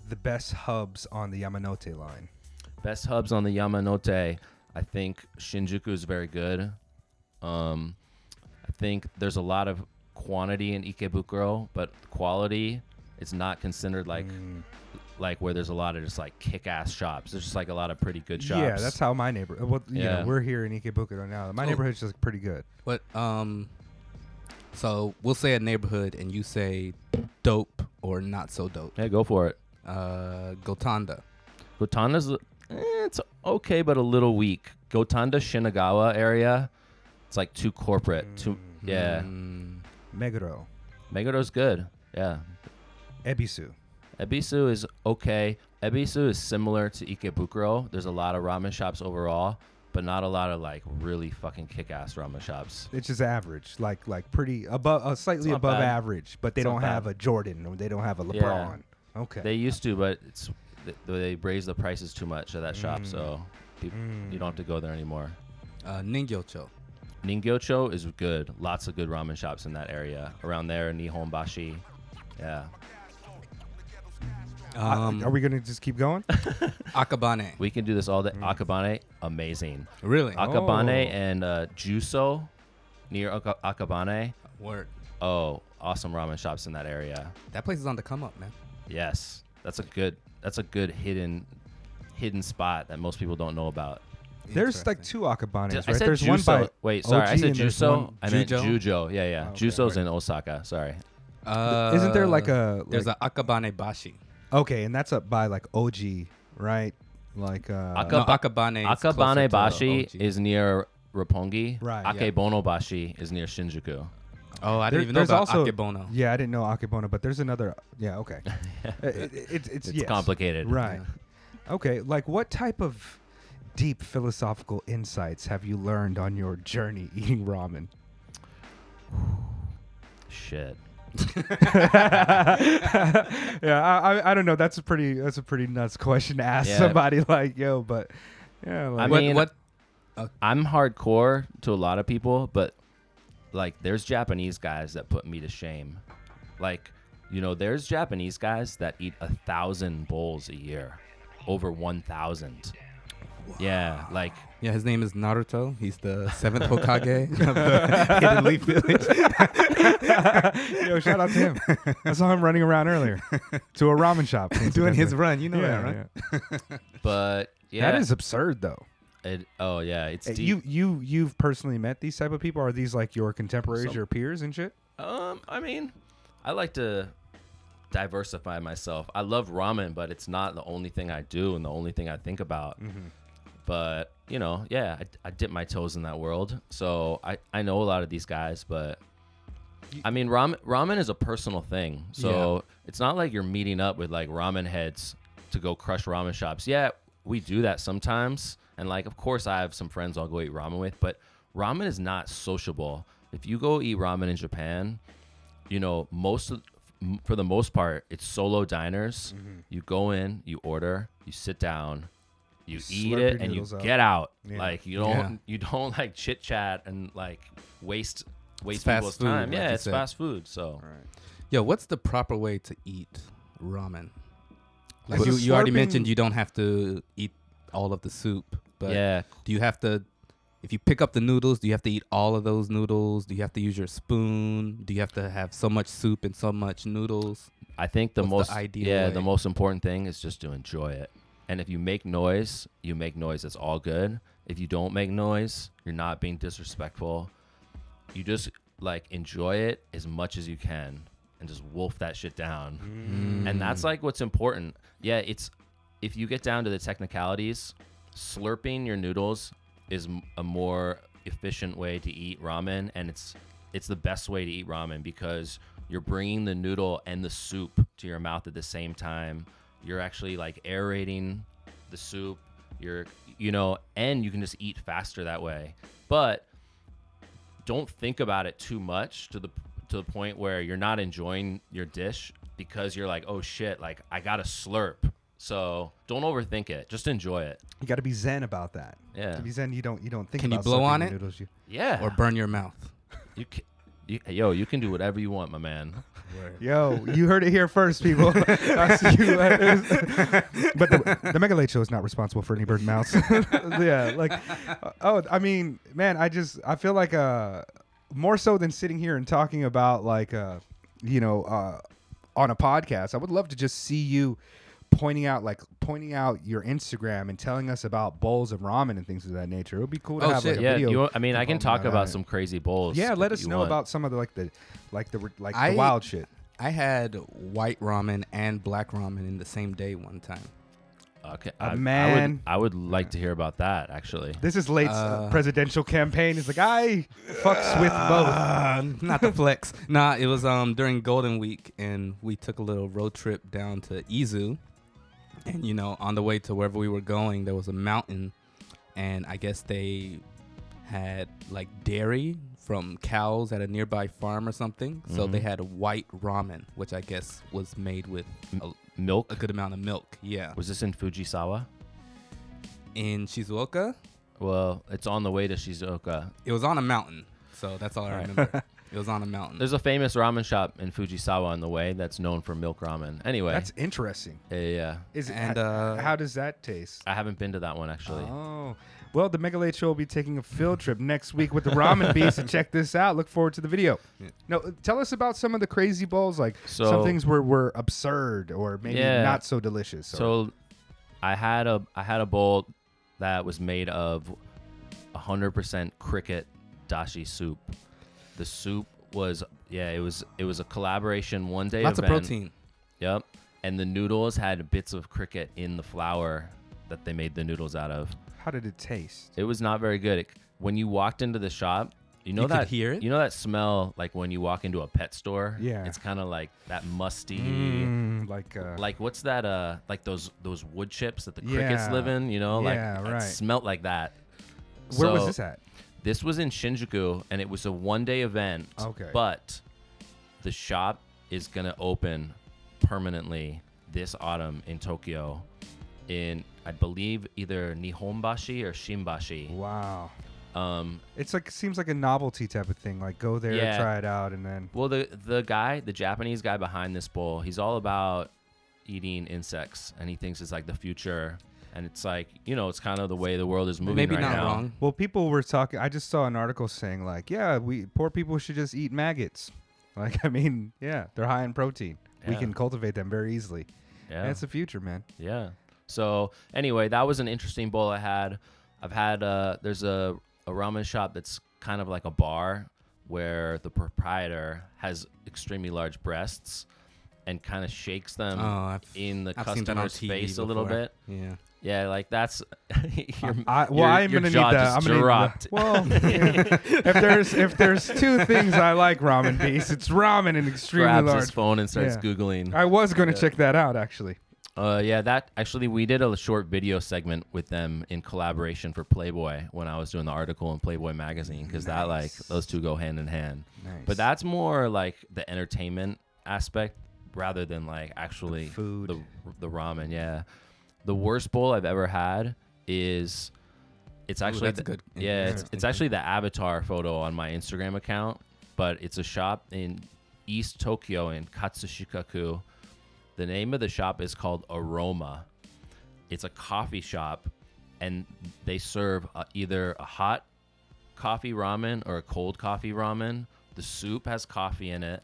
the best hubs on the Yamanote line? Best hubs on the Yamanote. I think Shinjuku is very good. Um, I think there's a lot of quantity in Ikebukuro, but quality, it's not considered like mm. like where there's a lot of just like kick-ass shops. There's just like a lot of pretty good shops. Yeah, that's how my neighborhood. Well, you yeah. know, we're here in Ikebukuro now. My oh. neighborhood's just pretty good. But um, so we'll say a neighborhood, and you say dope or not so dope. Yeah, go for it. Uh, Gotanda. Gotanda's eh, it's okay, but a little weak. Gotanda Shinagawa area. It's like too corporate. Mm. Too yeah. Mm. Meguro. Meguro's good. Yeah. Ebisu. Ebisu is okay. Ebisu is similar to Ikebukuro. There's a lot of ramen shops overall, but not a lot of like really fucking kick-ass ramen shops. It's just average, like like pretty above, uh, slightly above bad. average, but they it's don't have a Jordan or they don't have a LeBron. Yeah. Okay. They used to, but it's they raised the prices too much at that mm. shop, so people, mm. you don't have to go there anymore. Uh, Ningyocho. Ningyocho is good. Lots of good ramen shops in that area around there. Nihonbashi. Yeah. Um, Are we going to just keep going? Akabane. We can do this all day. Mm. Akabane, amazing. Really? Akabane oh. and uh, Juso near Ak- Akabane. Word. Oh, awesome ramen shops in that area. That place is on the come up, man. Yes. That's a good That's a good hidden hidden spot that most people don't know about. There's like two Akabanes, Did, right? I said there's Juso. one by Wait, sorry. O G I said Juso. I meant Jujo. Yeah, yeah. Oh, okay. Juso's in Osaka. Sorry. Uh, Isn't there like a... Like, there's an Akabane Bashi. Okay, and that's up by like O G, right? Like uh, Akab- no, Akabane. Akabane Bashi is near Roppongi. Right. Akebono yeah. Bashi is near Shinjuku. Oh, I there, didn't even know about also, Akebono. Yeah, I didn't know Akebono, but there's another. Yeah, okay. yeah. It, it, it, it's it's yes. complicated. Right. Yeah. Okay, like what type of deep philosophical insights have you learned on your journey eating ramen? Shit. yeah, I, I don't know. That's a pretty that's a pretty nuts question to ask yeah. somebody like yo. But yeah, like, I what, mean, what? Uh, I'm hardcore to a lot of people, but like, there's Japanese guys that put me to shame. Like, you know, there's Japanese guys that eat a thousand bowls a year, over one thousand. Wow. Yeah, like yeah. His name is Naruto. He's the seventh Hokage of the Hidden Leaf Village. Yo, shout out to him. I saw him running around earlier to a ramen shop, doing his run. You know yeah, that, right? Yeah. But yeah, that is absurd, though. It, oh yeah, it's deep. you. You you've personally met these type of people. Are these like your contemporaries, Some, your peers, and shit? Um, I mean, I like to diversify myself. I love ramen, but it's not the only thing I do and the only thing I think about. Mm-hmm. But, you know, yeah, I, I dip my toes in that world. So I, I know a lot of these guys, but I mean, ramen, ramen is a personal thing. So yeah. It's not like you're meeting up with like ramen heads to go crush ramen shops. Yeah, we do that sometimes. And like, of course, I have some friends I'll go eat ramen with, but ramen is not sociable. If you go eat ramen in Japan, you know, most of, for the most part, it's solo diners. Mm-hmm. You go in, you order, you sit down. You, you eat it and you out. get out. Yeah. Like you don't, yeah. you don't like chit chat and like waste waste it's people's food, time. Like yeah, it's said. fast food. So, right. Yo, what's the proper way to eat ramen? Like you, you already mentioned, you don't have to eat all of the soup. But yeah. do you have to? If you pick up the noodles, do you have to eat all of those noodles? Do you have to use your spoon? Do you have to have so much soup and so much noodles? I think the what's most the ideal yeah way? the most important thing is just to enjoy it. And if you make noise, you make noise. That's all good. If you don't make noise, you're not being disrespectful. You just, like, enjoy it as much as you can and just wolf that shit down. Mm. And that's, like, what's important. Yeah, it's if you get down to the technicalities, slurping your noodles is a more efficient way to eat ramen. And it's it's the best way to eat ramen because You're bringing the noodle and the soup to your mouth at the same time. You're actually like aerating the soup. You're, you know, and you can just eat faster that way. But don't think about it too much to the to the point where you're not enjoying your dish because you're like, oh shit, like I gotta slurp. So don't overthink it. Just enjoy it. You gotta be zen about that. Yeah. To be zen, you don't you don't think. Can about you blow on it? Noodles, you... Yeah. Or burn your mouth. You can. You, yo, you can do whatever you want, my man. Word. Yo, you heard it here first, people. That's you. But the, the Mega Late Show is not responsible for any burden mouths. Yeah, like, oh, I mean, man, I just, I feel like uh, more so than sitting here and talking about, like, uh, you know, uh, on a podcast, I would love to just see you pointing out, like, pointing out your Instagram and telling us about bowls of ramen and things of that nature. It would be cool to oh, have shit. Like a yeah, video. You, I mean, I can talk about, about some crazy bowls. Yeah, let us know want. about some of the like the like the like I, the wild shit. I had white ramen and black ramen in the same day one time. Okay, uh, I, man, I would, I would like to hear about that. Actually, this is late uh, presidential campaign. It's like I fucks uh, with both. Not the flex. Nah, it was um during Golden Week and we took a little road trip down to Izu. And, you know, on the way to wherever we were going, there was a mountain. And I guess they had, like, dairy from cows at a nearby farm or something. Mm-hmm. So they had white ramen, which I guess was made with a, milk, a good amount of milk. Yeah. Was this in Fujisawa? In Shizuoka? Well, it's on the way to Shizuoka. It was on a mountain. So that's all, all I right. remember. It was on a mountain. There's a famous ramen shop in Fujisawa on the way that's known for milk ramen. Anyway. That's interesting. Yeah. yeah. Is it, and, uh, how does that taste? I haven't been to that one, actually. Oh. Well, the Mega Late Show will be taking a field trip next week with the Ramen Beast. And check this out. Look forward to the video. Yeah. No, tell us about some of the crazy bowls. Like so, some things were, were absurd or maybe yeah. not so delicious. Or. So I had a I had a bowl that was made of one hundred percent cricket dashi soup. The soup was, yeah, it was it was a collaboration one day event. Lots of protein. Yep. And the noodles had bits of cricket in the flour that they made the noodles out of. How did it taste? It was not very good. It, when you walked into the shop, you know you that could hear it? You know that smell like when you walk into a pet store? Yeah. It's kind of like that musty. Mm, like uh, like what's that uh like those those wood chips that the crickets yeah, live in, you know? Like yeah, right. It smelled like that. Where so, was this at? This was in Shinjuku, and it was a one-day event, okay. But the shop is going to open permanently this autumn in Tokyo in, I believe, either Nihonbashi or Shinbashi. Wow. Um, it's like seems like a novelty type of thing, like go there, yeah. try it out, and then... Well, the, the guy, the Japanese guy behind this bowl, he's all about eating insects, and he thinks it's like the future... And it's like, you know, it's kind of the way the world is moving Maybe right now. Maybe not wrong. Well, people were talking. I just saw an article saying like, yeah, we poor people should just eat maggots. Like, I mean, yeah, they're high in protein. Yeah. We can cultivate them very easily. Yeah. And it's the future, man. Yeah. So anyway, that was an interesting bowl I had. I've had uh, there's a, a ramen shop that's kind of like a bar where the proprietor has extremely large breasts and kind of shakes them oh, in the I've customer's face before. a little bit. Yeah. Yeah, like that's. your, I, well, your, I'm your gonna need that. I'm gonna dropped. need that. Well, yeah. if there's if there's two things I like, Ramen Beast, it's ramen and extremely Grabs large. Grabs his phone and starts yeah. googling. I was gonna yeah. check that out actually. Uh, yeah, that actually we did a short video segment with them in collaboration for Playboy when I was doing the article in Playboy magazine because nice. that like those two go hand in hand. Nice. But that's more like the entertainment aspect rather than like actually the food, the, the ramen. Yeah. The worst bowl I've ever had is it's actually Ooh, that's the, good. yeah it's, it's actually the avatar photo on my Instagram account, but it's a shop in East Tokyo in Katsushikaku. The name of the shop is called Aroma. It's a coffee shop, and they serve uh, either a hot coffee ramen or a cold coffee ramen. The soup has coffee in it.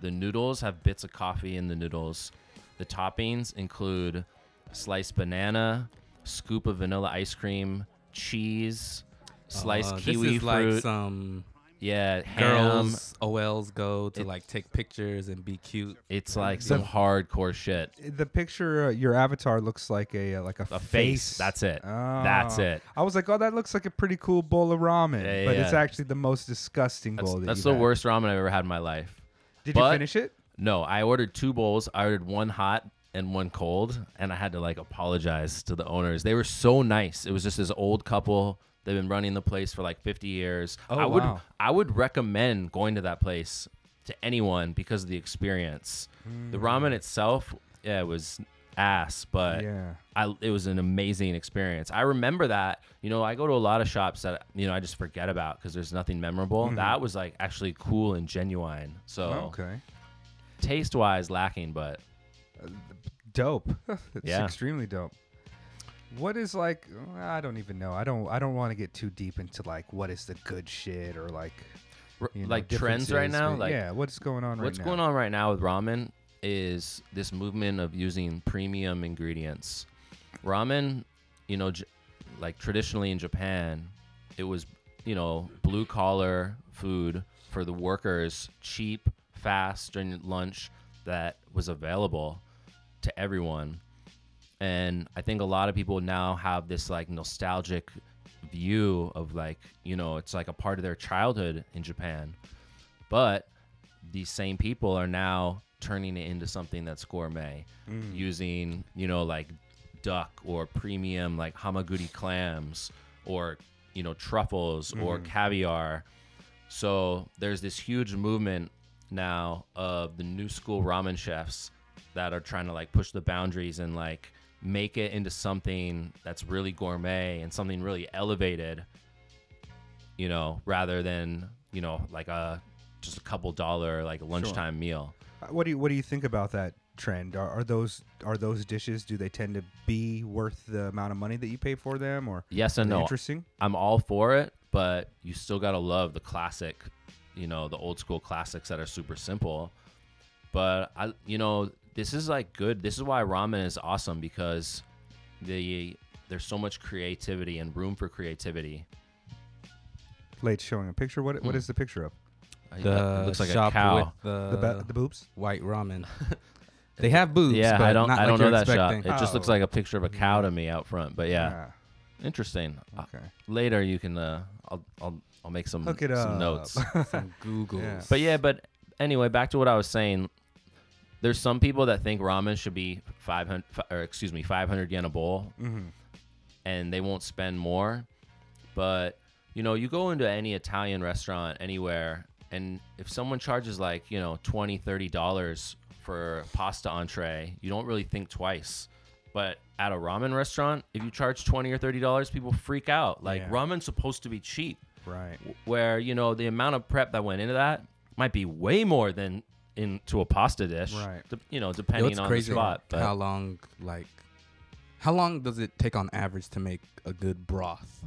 The noodles have bits of coffee in the noodles. The toppings include sliced banana, scoop of vanilla ice cream, cheese, sliced uh, kiwi this is fruit. Like some yeah, girls, ham. O Ls go to it, like take pictures and be cute. It's like some the, hardcore shit. The picture, uh, your avatar looks like a uh, like a, a face. face. That's it. Oh. That's it. I was like, oh, that looks like a pretty cool bowl of ramen, yeah, yeah, but yeah. it's actually the most disgusting that's, bowl. That that's the had. worst ramen I've ever had in my life. Did but you finish it? No, I ordered two bowls. I ordered one hot and one cold, and I had to like apologize to the owners. They were so nice. It was just this old couple. They've been running the place for like fifty years. Oh, I would wow. I would recommend going to that place to anyone because of the experience. Mm. The ramen itself, yeah, it was ass, but yeah. I, it was an amazing experience. I remember that. You know, I go to a lot of shops that, you know, I just forget about because there's nothing memorable. Mm-hmm. That was like actually cool and genuine. So okay. Taste-wise, lacking, but... Uh, dope. It's yeah. extremely dope. What is like, I don't even know. I don't I don't want to get too deep into like what is the good shit or like... You know, like trends right now? Like, yeah, what's going on right now? What's going on right now with ramen is this movement of using premium ingredients. Ramen, you know, j- like traditionally in Japan, it was, you know, blue-collar food for the workers, cheap, fast, during lunch that was available to everyone. And I think a lot of people now have this like nostalgic view of like, you know, it's like a part of their childhood in Japan. But these same people are now turning it into something that's gourmet, mm. using, you know, like duck or premium like hamaguri clams or, you know, truffles mm. or caviar. So there's this huge movement now of the new school ramen chefs that are trying to like push the boundaries and like make it into something that's really gourmet and something really elevated, you know, rather than, you know, like a just a couple dollar like lunchtime sure. meal. What do you what do you think about that trend? Are, are those are those dishes, do they tend to be worth the amount of money that you pay for them, or yes and no? Interesting. I'm all for it, but you still gotta love the classic, you know, the old school classics that are super simple. But I, you know, this is like good. This is why ramen is awesome, because the there's so much creativity and room for creativity. Late's showing a picture. What hmm. what is the picture of? The it looks like shop a cow. With the the, ba- the boobs. White ramen. They have boobs. Yeah, but I don't. Not I don't like know that expecting. shop. It oh. just looks like a picture of a cow to me out front. But yeah, yeah. Interesting. Okay. Uh, later you can. Uh, I'll I'll I'll make some Look it some up. notes. Some Googles. Yeah. But yeah, but anyway, back to what I was saying. There's some people that think ramen should be five hundred, or excuse me, five hundred yen a bowl, mm-hmm. and they won't spend more. But, you know, you go into any Italian restaurant anywhere, and if someone charges like, you know, twenty dollars, thirty dollars for pasta entree, you don't really think twice. But at a ramen restaurant, if you charge twenty dollars or thirty dollars, people freak out. Like, yeah. Ramen's supposed to be cheap. Right. Where, you know, the amount of prep that went into that might be way more than... into a pasta dish, right? De- you know, depending Yo, on the spot. But how long, like, how long does it take on average to make a good broth?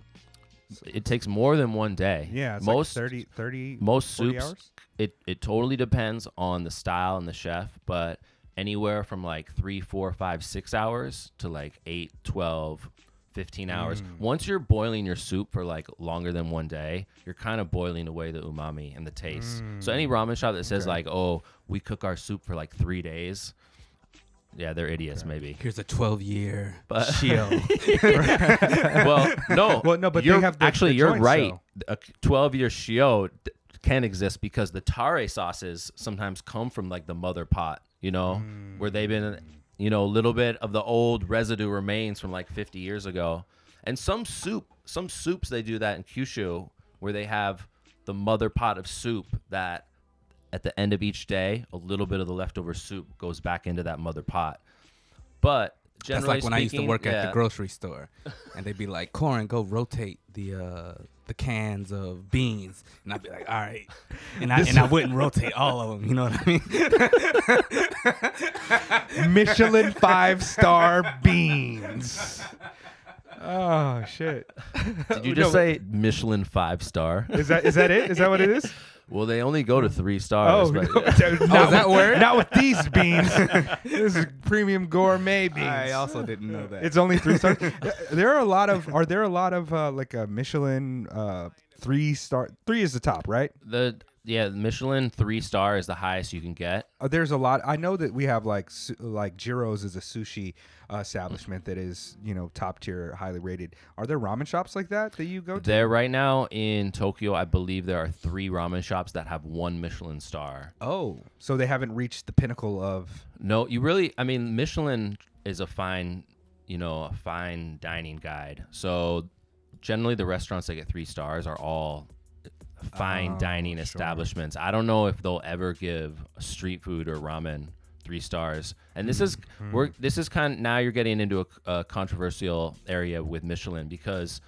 It takes more than one day. Yeah, it's most like thirty, thirty, most soups. Hours? It it totally depends on the style and the chef, but anywhere from like three, four, five, six hours to like eight, twelve, fifteen hours. Mm. Once you're boiling your soup for like longer than one day, you're kind of boiling away the umami and the taste. Mm. So any ramen shop that says okay. like, oh, we cook our soup for like three days. Yeah, they're idiots, okay. maybe. Here's a twelve-year shield. well, no. Well, no, but you're, they have the, actually, the you're joints, right. Though. A twelve-year shield can exist because the tare sauces sometimes come from like the mother pot, you know, mm. where they've been... You know, a little bit of the old residue remains from like fifty years ago. And some soup, some soups, they do that in Kyushu, where they have the mother pot of soup that at the end of each day, a little bit of the leftover soup goes back into that mother pot. But generally speaking... That's like when speaking, I used to work yeah. at the grocery store. And they'd be like, Corin, go rotate the... Uh, the cans of beans, and I'd be like, all right, and I and I wouldn't rotate all of them, you know what I mean? Michelin five star beans. Oh shit! Did you just no. say Michelin five star? Is that is that it? Is that what it is? Well, they only go to three stars. Oh, but no. yeah. not oh is that where? Not with these beans. This is premium gourmet beans. I also didn't know that. It's only three stars. There are a lot of. Are there a lot of uh, like a Michelin uh, three star? Three is the top, right? The yeah, Michelin three star is the highest you can get. Uh, there's a lot. I know that we have like su- like Jiro's is a sushi uh, establishment that is, you know, top tier, highly rated. Are there ramen shops like that that you go to? There right now in Tokyo, I believe there are three ramen shops that have one Michelin star. Oh, so they haven't reached the pinnacle of. No, you really. I mean, Michelin is a fine, you know, a fine dining guide. So generally, the restaurants that get three stars are all fine um, dining sure. establishments. I don't know if they'll ever give street food or ramen three stars. And this mm, is mm. we're this is kind of, now you're getting into a, a controversial area with Michelin, because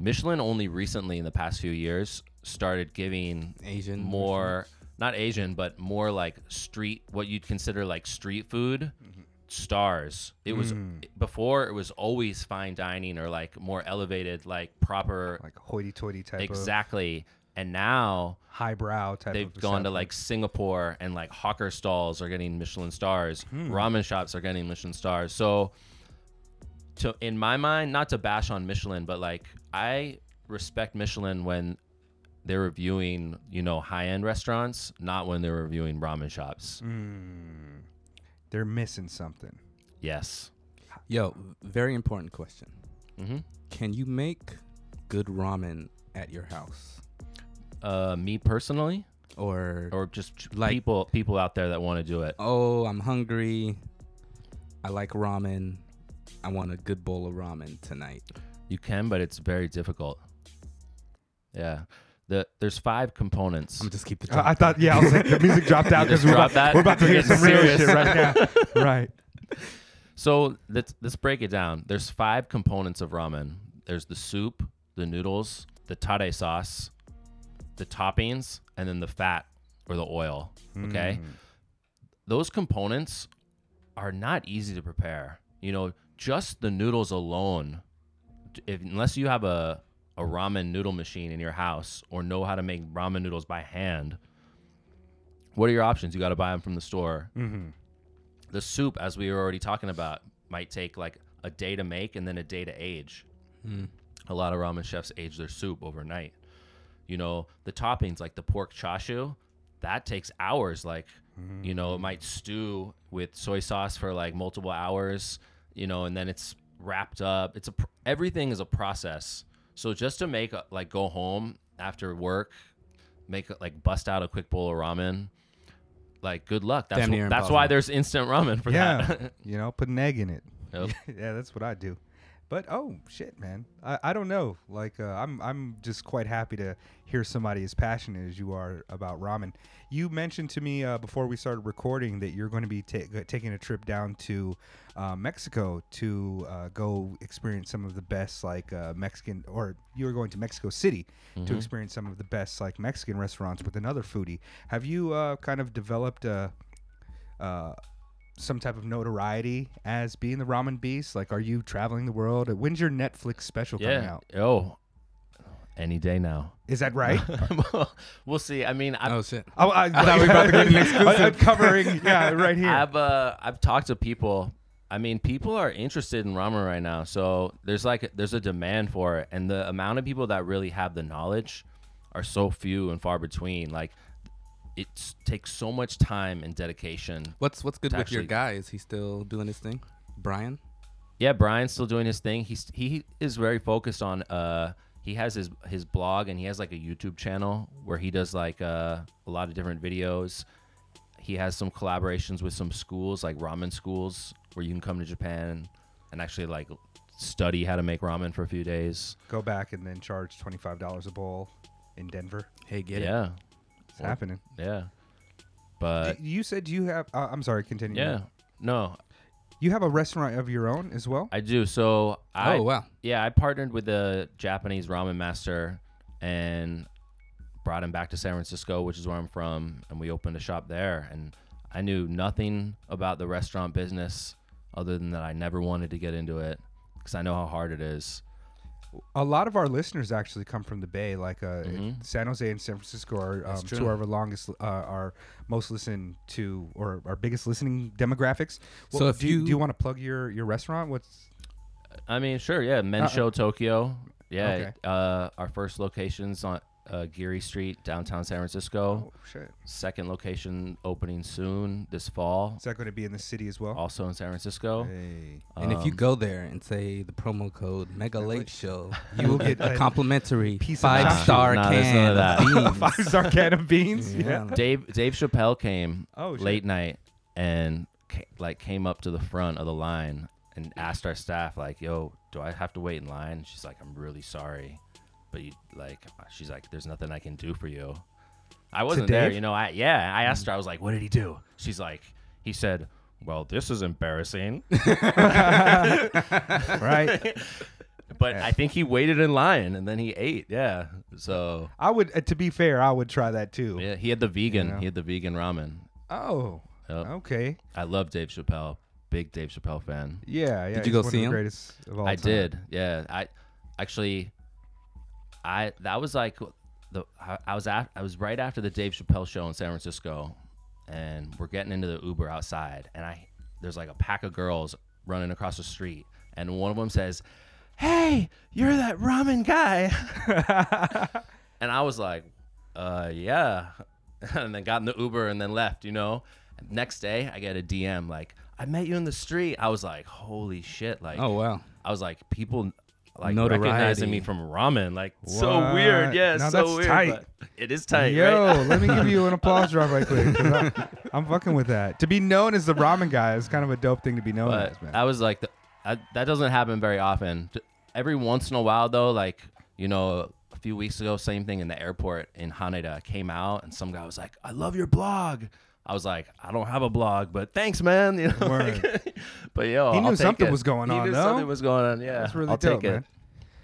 Michelin only recently in the past few years started giving Asian more Michelin. Not Asian, but more like street, what you'd consider like street food mm-hmm. stars. It was mm. before it was always fine dining or like more elevated, like proper like hoity-toity type exactly of- And now highbrow type they've of gone to like Singapore, and like hawker stalls are getting Michelin stars. Hmm. Ramen shops are getting Michelin stars. So to, in my mind, not to bash on Michelin, but like I respect Michelin when they're reviewing, you know, high end restaurants, not when they're reviewing ramen shops. Mm. They're missing something. Yes. Yo, very important question. Mm-hmm. Can you make good ramen at your house? Uh, me personally, or or just like people people out there that want to do it. Oh, I'm hungry. I like ramen. I want a good bowl of ramen tonight. You can, but it's very difficult. Yeah, the there's five components. I'm just keep the. Uh, I thought yeah, I was like, the music dropped out because we're, we're about to hear some real shit right now. Right. So let's let's break it down. There's five components of ramen. There's the soup, the noodles, the tare sauce, the toppings, and then the fat or the oil. Okay. Mm. Those components are not easy to prepare. You know, just the noodles alone, if, unless you have a, a ramen noodle machine in your house or know how to make ramen noodles by hand, what are your options? You got to buy them from the store. Mm-hmm. The soup, as we were already talking about, might take like a day to make and then a day to age. Mm. A lot of ramen chefs age their soup overnight. You know, the toppings, like the pork chashu, that takes hours. Like, mm-hmm. you know, it might stew with soy sauce for like multiple hours, you know, and then it's wrapped up. It's a, everything is a process. So just to make, a, like go home after work, make a, like bust out a quick bowl of ramen, like good luck. That's wh- that's impossible. Why there's instant ramen for yeah. that. You know, put an egg in it. Yep. Yeah, that's what I do. But oh shit, man! I, I don't know. Like uh, I'm I'm just quite happy to hear somebody as passionate as you are about ramen. You mentioned to me uh, before we started recording that you're going to be ta- taking a trip down to uh, Mexico to uh, go experience some of the best like uh, Mexican, or you were going to Mexico City mm-hmm. to experience some of the best like Mexican restaurants with another foodie. Have you uh, kind of developed a? Uh, some type of notoriety as being the ramen beast? Like, are you traveling the world? When's your Netflix special yeah. coming out? Oh, any day now. Is that right? We'll see. I mean, I've, oh shit! I, I, I thought we were about to get an exclusive covering. Yeah, right here. I've uh, I've talked to people. I mean, people are interested in ramen right now, so there's like there's a demand for it, and the amount of people that really have the knowledge are so few and far between. Like. It takes so much time and dedication. What's what's good with actually, your guy? Is he still doing his thing, Brian? Yeah, Brian's still doing his thing. He's he is very focused on. Uh, he has his his blog and he has like a YouTube channel where he does like uh, a lot of different videos. He has some collaborations with some schools, like ramen schools, where you can come to Japan and actually like study how to make ramen for a few days. Go back and then charge twenty five dollars a bowl in Denver. Hey, get yeah. it. Yeah. Happening, yeah. But D- you said you have. Uh, I'm sorry. Continue. Yeah. On. No. You have a restaurant of your own as well. I do. So. I, oh wow. Yeah, I partnered with a Japanese ramen master and brought him back to San Francisco, which is where I'm from, and we opened a shop there. And I knew nothing about the restaurant business other than that I never wanted to get into it because I know how hard it is. A lot of our listeners actually come from the Bay, like uh, mm-hmm. San Jose and San Francisco are um, two of our longest, uh, our most listened to, or our biggest listening demographics. Well, so, if do you, you do you want to plug your, your restaurant? What's? I mean, sure, yeah, Men's uh, Show Tokyo, yeah. Okay. Uh, our first locations on uh, Geary Street, downtown San Francisco. Oh, shit. Second location opening soon this fall. Is that going to be in the city as well? Also in San Francisco. Hey. Um, and if you go there and say the promo code Mega Late Show, you will get a complimentary five-star no, can of, of beans. Five-star can of beans? Yeah. yeah. Dave Dave Chappelle came oh, late night and ca- like came up to the front of the line and asked our staff, like, yo, do I have to wait in line? And she's like, I'm really sorry. But you, like, she's like, there's nothing I can do for you. I wasn't Today? there, you know. I yeah, I asked her. I was like, what did he do? She's like, he said, well, this is embarrassing, right? But yeah. I think he waited in line and then he ate. Yeah, so I would. Uh, to be fair, I would try that too. Yeah, he had the vegan. You know? He had the vegan ramen. Oh, yep. Okay. I love Dave Chappelle. Big Dave Chappelle fan. Yeah, yeah. Did you go see him? Greatest of all I time. did. Yeah, I actually. I that was like the I was at, I was right after the Dave Chappelle show in San Francisco, and we're getting into the Uber outside, and I there's like a pack of girls running across the street, and one of them says, "Hey, you're that ramen guy," and I was like, "Uh, yeah," and then got in the Uber and then left. You know, next day I get a D M like, "I met you in the street." I was like, "Holy shit!" Like, oh wow. I was like, people. Like Notoriety. Recognizing me from ramen, like what? So weird, yeah, no, so that's weird. Tight. It is tight. Yo, right? Let me give you an applause drop right quick. I'm, I'm fucking with that. To be known as the ramen guy is kind of a dope thing to be known but as, man. I was like, the, I, that doesn't happen very often. Every once in a while, though, like you know, a few weeks ago, same thing in the airport in Haneda. Came out and some guy was like, "I love your blog." I was like, I don't have a blog, but thanks, man. You know, like, but yo, he knew I'll take something it. was going on. He knew though. something was going on. Yeah, that's really I'll dope, take man.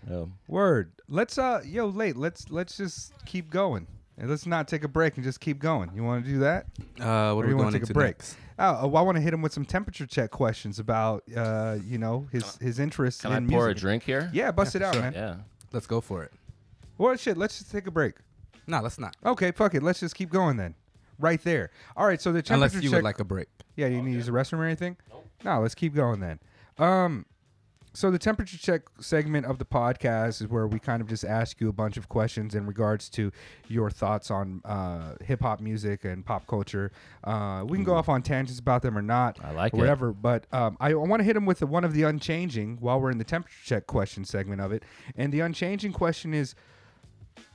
It. Yeah. Word. Let's uh, yo, late. Let's let's just keep going, and let's not take a break and just keep going. You want to do that? Uh, what or are we going to take a break? Next? Oh, I want to hit him with some temperature check questions about uh, you know, his his interests. Can in I music. pour a drink here? Yeah, bust yeah, it out, sure. man. Yeah, let's go for it. Well, shit. Let's just take a break. No, let's not. Okay, fuck it. Let's just keep going then. Right there. All right, so the temperature check... Unless you check, would like a break. Yeah, you okay. need to use the restroom or anything? Nope. No, let's keep going then. Um, so the temperature check segment of the podcast is where we kind of just ask you a bunch of questions in regards to your thoughts on uh, hip-hop music and pop culture. Uh, we can go off on tangents about them or not. I like or whatever, it. But um, I, I want to hit them with the one of the unchanging while we're in the temperature check question segment of it. And the unchanging question is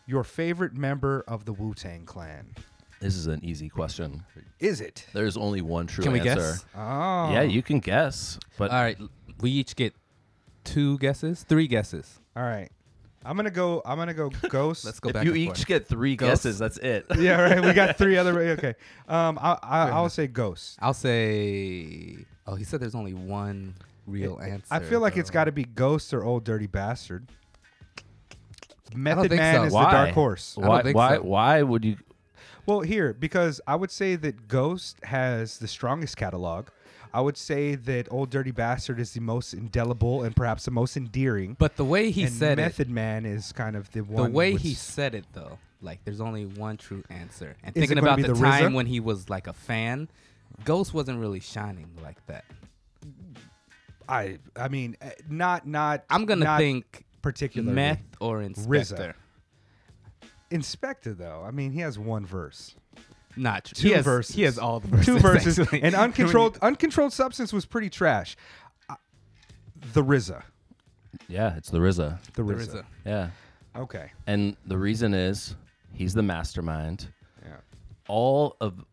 your favorite member of the Wu-Tang Clan. This is an easy question. Is it? There's only one true answer. Can we answer. guess? Oh. Yeah, you can guess. But all right, we each get two guesses, three guesses. All right. I'm going to go I'm going to go Ghost. Let's go if back. If you each forth. get three ghost? guesses, that's it. Yeah, right. We got three other okay. Um I I I'll say Ghost. I'll say Oh, he said there's only one real it, answer. I feel like though. it's got to be Ghost or Old Dirty Bastard. Method Man so. is why? the dark horse. Why why so. why would you Well, here, because I would say that Ghost has the strongest catalog. I would say that Old Dirty Bastard is the most indelible and perhaps the most endearing. But the way he and said Method it. Method Man is kind of the one. The way he said it, though, like there's only one true answer. And thinking about the, the time when he was like a fan, Ghost wasn't really shining like that. I I mean, not, not, I'm going to think particularly Meth or Inspectah. R Z A. Inspectah, though, I mean, he has one verse. Not true. Two he has, verses. He has all the verses. Two verses. And uncontrolled, uncontrolled substance was pretty trash. Uh, the R Z A. Yeah, it's the R Z A. The R Z A. The R Z A. Yeah. Okay. And the reason is he's the mastermind. Yeah. All of,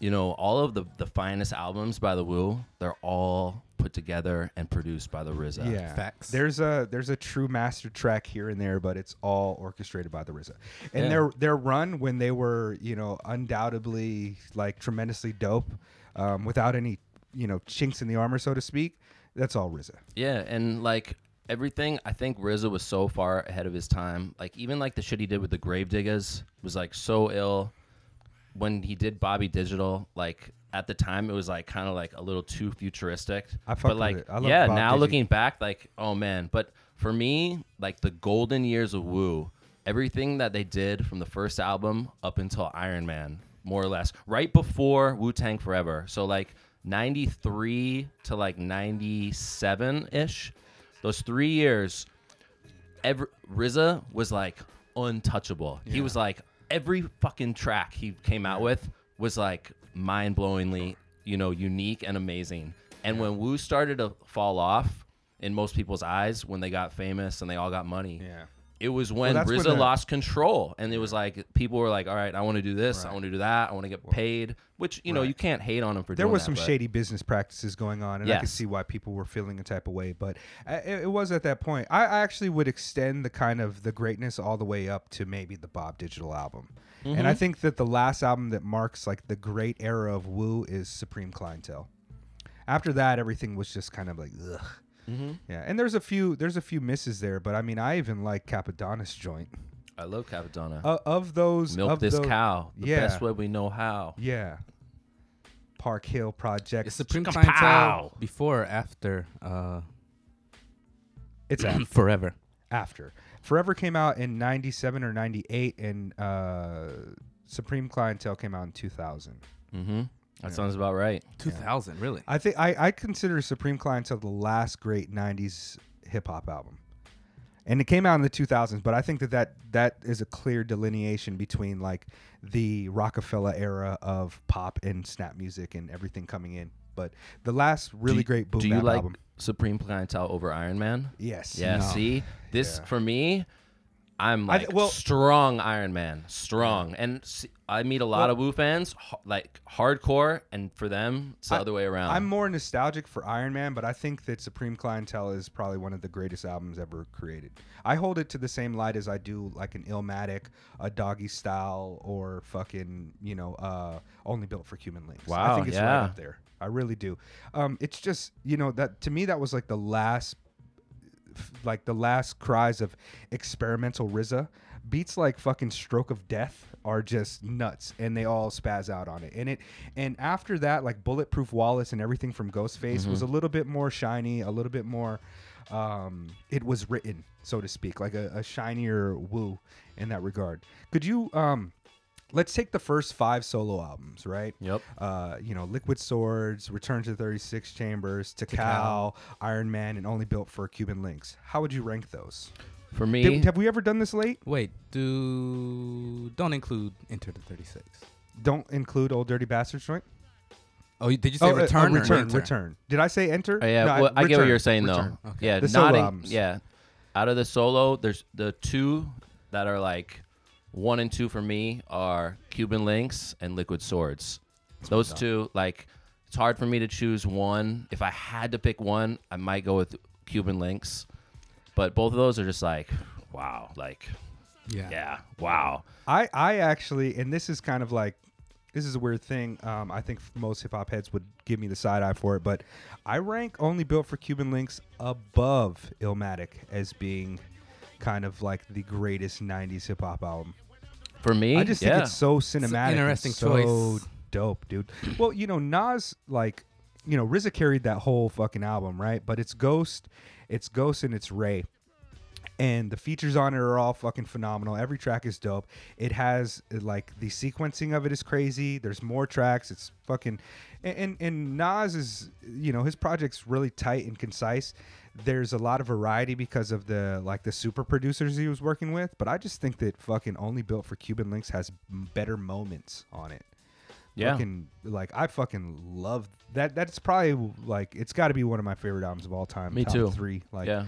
you know, all of the the finest albums by the Wu, they're all put together and produced by the R Z A. Yeah. Facts. There's a there's a true master track here and there, but it's all orchestrated by the R Z A. And yeah. their their run when they were, you know, undoubtedly like tremendously dope, um, without any, you know, chinks in the armor, so to speak, that's all R Z A. Yeah, and like everything, I think R Z A was so far ahead of his time. Like even like the shit he did with the Gravediggaz was like so ill. When he did Bobby Digital, like at the time, it was like kind of like a little too futuristic. I fucked but like, with it. I love yeah, Bob now Digi. Looking back, like, oh man. But for me, like the golden years of Wu, everything that they did from the first album up until Iron Man, more or less, right before Wu-Tang Forever. So like ninety-three to like ninety-seven ish, those three years, every, R Z A was like untouchable. Yeah. He was like, every fucking track he came out with was like mind-blowingly, you know, unique and amazing. And yeah. when Wu started to fall off in most people's eyes, when they got famous and they all got money, yeah. it was when well, R Z A lost control. And it was like, people were like, all right, I want to do this. Right. I want to do that. I want to get paid, which, you right. know, you can't hate on him for there doing that. There was some but... shady business practices going on, and yes. I could see why people were feeling a type of way. But it, it was at that point. I, I actually would extend the kind of the greatness all the way up to maybe the Bob Digital album. Mm-hmm. And I think that the last album that marks like the great era of Wu is Supreme Clientele. After that, everything was just kind of like, ugh. Mm-hmm. Yeah, and there's a few there's a few misses there, but I mean, I even like Cappadonna's joint. I love Cappadonna. Uh, of those, milk of this those, cow. The yeah. best way we know how. Yeah. Park Hill Project. Is Supreme Clientele before or after? Uh, it's after. Forever. After Forever came out in ninety-seven or ninety-eight, and uh, Supreme Clientele came out in two thousand. Mm-hmm. That yeah. sounds about right. two thousand, yeah. really? I think I, I consider Supreme Clientele the last great nineties hip-hop album. And it came out in the two thousands, but I think that that, that is a clear delineation between like the Rockefeller era of pop and snap music and everything coming in. But the last really you, great boom bap album. Do you like Supreme Clientele over Iron Man? Yes. Yeah, no. see? This, yeah. for me... I'm like I th- well, strong Iron Man, strong. And see, I meet a lot well, of Wu fans, h- like hardcore, and for them, it's the I, other way around. I'm more nostalgic for Iron Man, but I think that Supreme Clientele is probably one of the greatest albums ever created. I hold it to the same light as I do like an Illmatic, a Doggy Style, or fucking, you know, uh, Only Built for Cuban Linx. Wow, I think it's yeah. right up there. I really do. Um, it's just, you know, that to me, that was like the last... like the last cries of experimental R Z A. Beats like fucking Stroke of Death are just nuts, and they all spaz out on it. And it and after that, like Bulletproof Wallace and everything from Ghostface mm-hmm. was a little bit more shiny, a little bit more um It Was Written, so to speak, like a, a shinier Wu in that regard. Could you um let's take the first five solo albums, right? Yep. Uh, you know, Liquid Swords, Return to the thirty-six Chambers, Tical, Iron Man, and Only Built for Cuban Linx. How would you rank those? For me... Did, have we ever done this late? Wait, do... Don't include Enter the thirty-six. Don't include Old Dirty Bastard joint? Oh, did you say oh, Return uh, uh, Return, Return. Did I say Enter? Oh, yeah, no, well, I, I get what you're saying, return. though. Okay. Yeah, the solo in, albums. Yeah. Out of the solo, there's the two that are like... One and two for me are Cuban Linx and Liquid Swords. That's Those two, like, it's hard for me to choose one. If I had to pick one, I might go with Cuban Linx. But both of those are just like, wow, like, yeah, yeah wow. I, I actually, and this is kind of like, this is a weird thing. Um, I think most hip-hop heads would give me the side eye for it, but I rank Only Built for Cuban Linx above Illmatic as being... kind of like the greatest nineties hip hop album for me. I just yeah. think it's so cinematic, it's interesting, so choice. Dope, dude. Well, you know, Nas, like, you know, R Z A carried that whole fucking album, right? But it's Ghost, it's Ghost, and it's Ray, and the features on it are all fucking phenomenal. Every track is dope. It has like the sequencing of it is crazy. There's more tracks. It's fucking and and, and Nas is, you know, his project's really tight and concise. There's a lot of variety because of the like the super producers he was working with, but I just think that fucking Only Built for Cuban Linx has better moments on it. Yeah, fucking, like I fucking love that. That's probably like it's got to be one of my favorite albums of all time. Me top too. Three, like, yeah.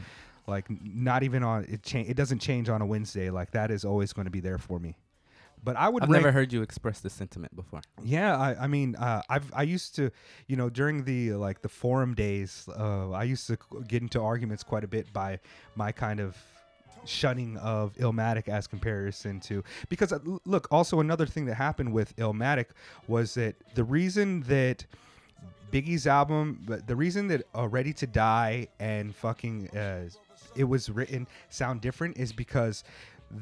like not even on it. Cha- it doesn't change on a Wednesday. Like that is always going to be there for me. But I would. I've rank, never heard you express this sentiment before. Yeah, I, I mean, uh, I've I used to, you know, during the like the forum days, uh, I used to get into arguments quite a bit by my kind of shunning of Illmatic as comparison to because uh, look, also another thing that happened with Illmatic was that the reason that Biggie's album, the reason that uh, Ready to Die and fucking uh, It Was Written sound different is because.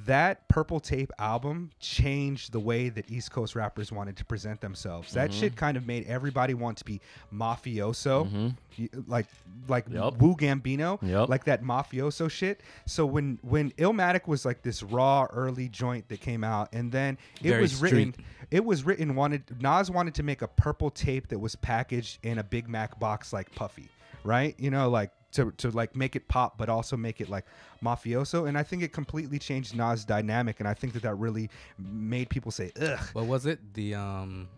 That Purple Tape album changed the way that East Coast rappers wanted to present themselves. That mm-hmm. shit kind of made everybody want to be mafioso, mm-hmm. like like yep. Wu Gambino, yep. like that mafioso shit. So when when Illmatic was like this raw early joint that came out, and then it Very was street. written, it was written wanted Nas wanted to make a Purple Tape that was packaged in a Big Mac box like Puffy. right? You know, like to to like make it pop, but also make it like mafioso. And I think it completely changed Nas' dynamic, and I think that that really made people say, ugh. What was it? The um,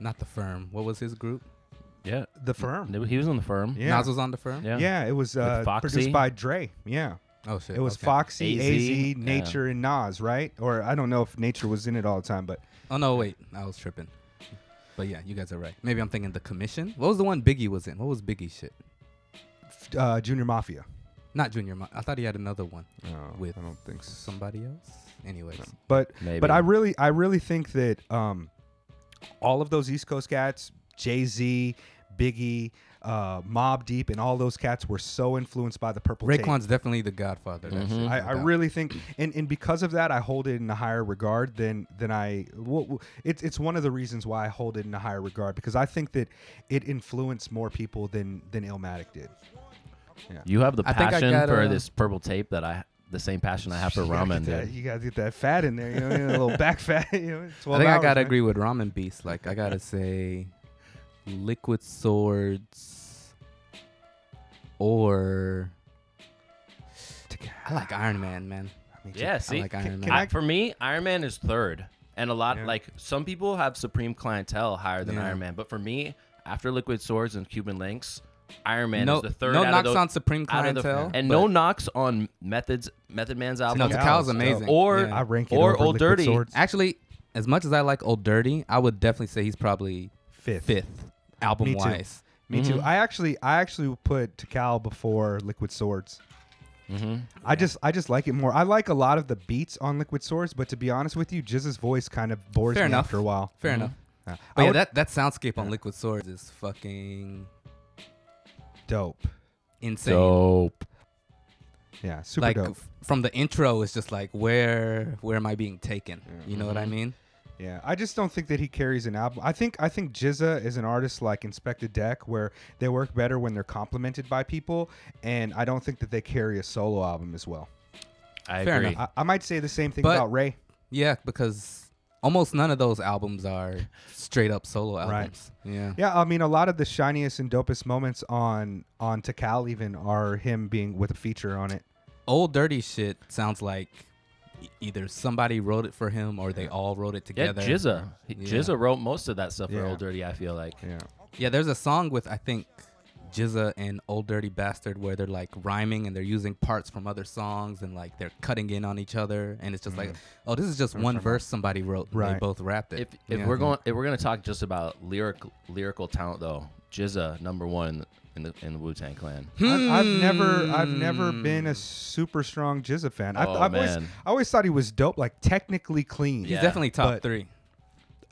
not The Firm. What was his group? Yeah, The Firm. He was on The Firm. Yeah. Nas was on The Firm. Yeah, yeah, it was uh, produced by Dre. Yeah. Oh shit. It was okay. Foxy, A Z, A Z Nature, yeah. and Nas, right? Or I don't know if Nature was in it all the time, but oh no, wait, I was tripping. But yeah, you guys are right. Maybe I'm thinking The Commission. What was the one Biggie was in? What was Biggie's shit? Uh, Junior Mafia. Not Junior Mafia. I thought he had another one oh, with I don't think so. somebody else. Anyways, no. but Maybe. but I really I really think that um, all of those East Coast cats, Jay-Z, Biggie, uh, Mobb Deep, and all those cats were so influenced by The Purple Tape. Raekwon's definitely the godfather. Mm-hmm. I, I really think, and, and because of that, I hold it in a higher regard than than I. Well, it's it's one of the reasons why I hold it in a higher regard, because I think that it influenced more people than than Illmatic did. Yeah. You have the passion I I got, for uh, this Purple Tape that I. The same passion I have for ramen, dude. You gotta get that fat in there, you know, you know a little back fat. You know, I think I gotta agree with Ramen Beast. Like I gotta say, Liquid Swords or I like Iron Man, man. Yeah, see, I like Iron Man. I, for me, Iron Man is third, and a lot yeah. like some people have Supreme Clientele higher than yeah. Iron Man, but for me, after Liquid Swords and Cuban Linx. Iron Man no, is the third. No out knocks of those, on Supreme Clientele, the, and no knocks on Method's Method Man's album. No, Tical's amazing. Or yeah. I rank it or over Old Dirty. Swords. Actually, as much as I like Old Dirty, I would definitely say he's probably fifth, fifth album Me wise. Too. Me mm-hmm. too. I actually, I actually put Tical before Liquid Swords. Mm-hmm. I yeah. just, I just like it more. I like a lot of the beats on Liquid Swords, but to be honest with you, G Z A's voice kind of bores Fair me enough. after a while. Fair mm-hmm. enough. Yeah. But yeah, would, that that soundscape yeah. on Liquid Swords is fucking. Dope. Insane. Dope. Yeah, super like, dope. F- from the intro, it's just like, where where am I being taken? Mm-hmm. You know what I mean? Yeah, I just don't think that he carries an album. I think I think G Z A is an artist like Inspectah Deck, where they work better when they're complimented by people, and I don't think that they carry a solo album as well. I Fair agree. Enough. I, I might say the same thing but, about Ray. Yeah, because... almost none of those albums are straight up solo albums. Right. Yeah. Yeah. I mean, a lot of the shiniest and dopest moments on on Tical even are him being with a feature on it. Old Dirty shit sounds like either somebody wrote it for him or they all wrote it together. Yeah, G Z A. Yeah. G Z A wrote most of that stuff yeah. for Old Dirty, I feel like. Yeah. Yeah. There's a song with, I think, G Z A and Old Dirty Bastard where they're like rhyming and they're using parts from other songs and like they're cutting in on each other and it's just mm-hmm. like, oh, this is just one verse somebody wrote and right. they both rapped it. If, if yeah. we're going if we're going to talk just about lyric lyrical talent though, G Z A number one in the in the Wu-Tang Clan. Hmm. I, I've never I've never been a super strong G Z A fan. I, oh, I've man. always I always thought he was dope, like technically clean. He's yeah. definitely top but, three.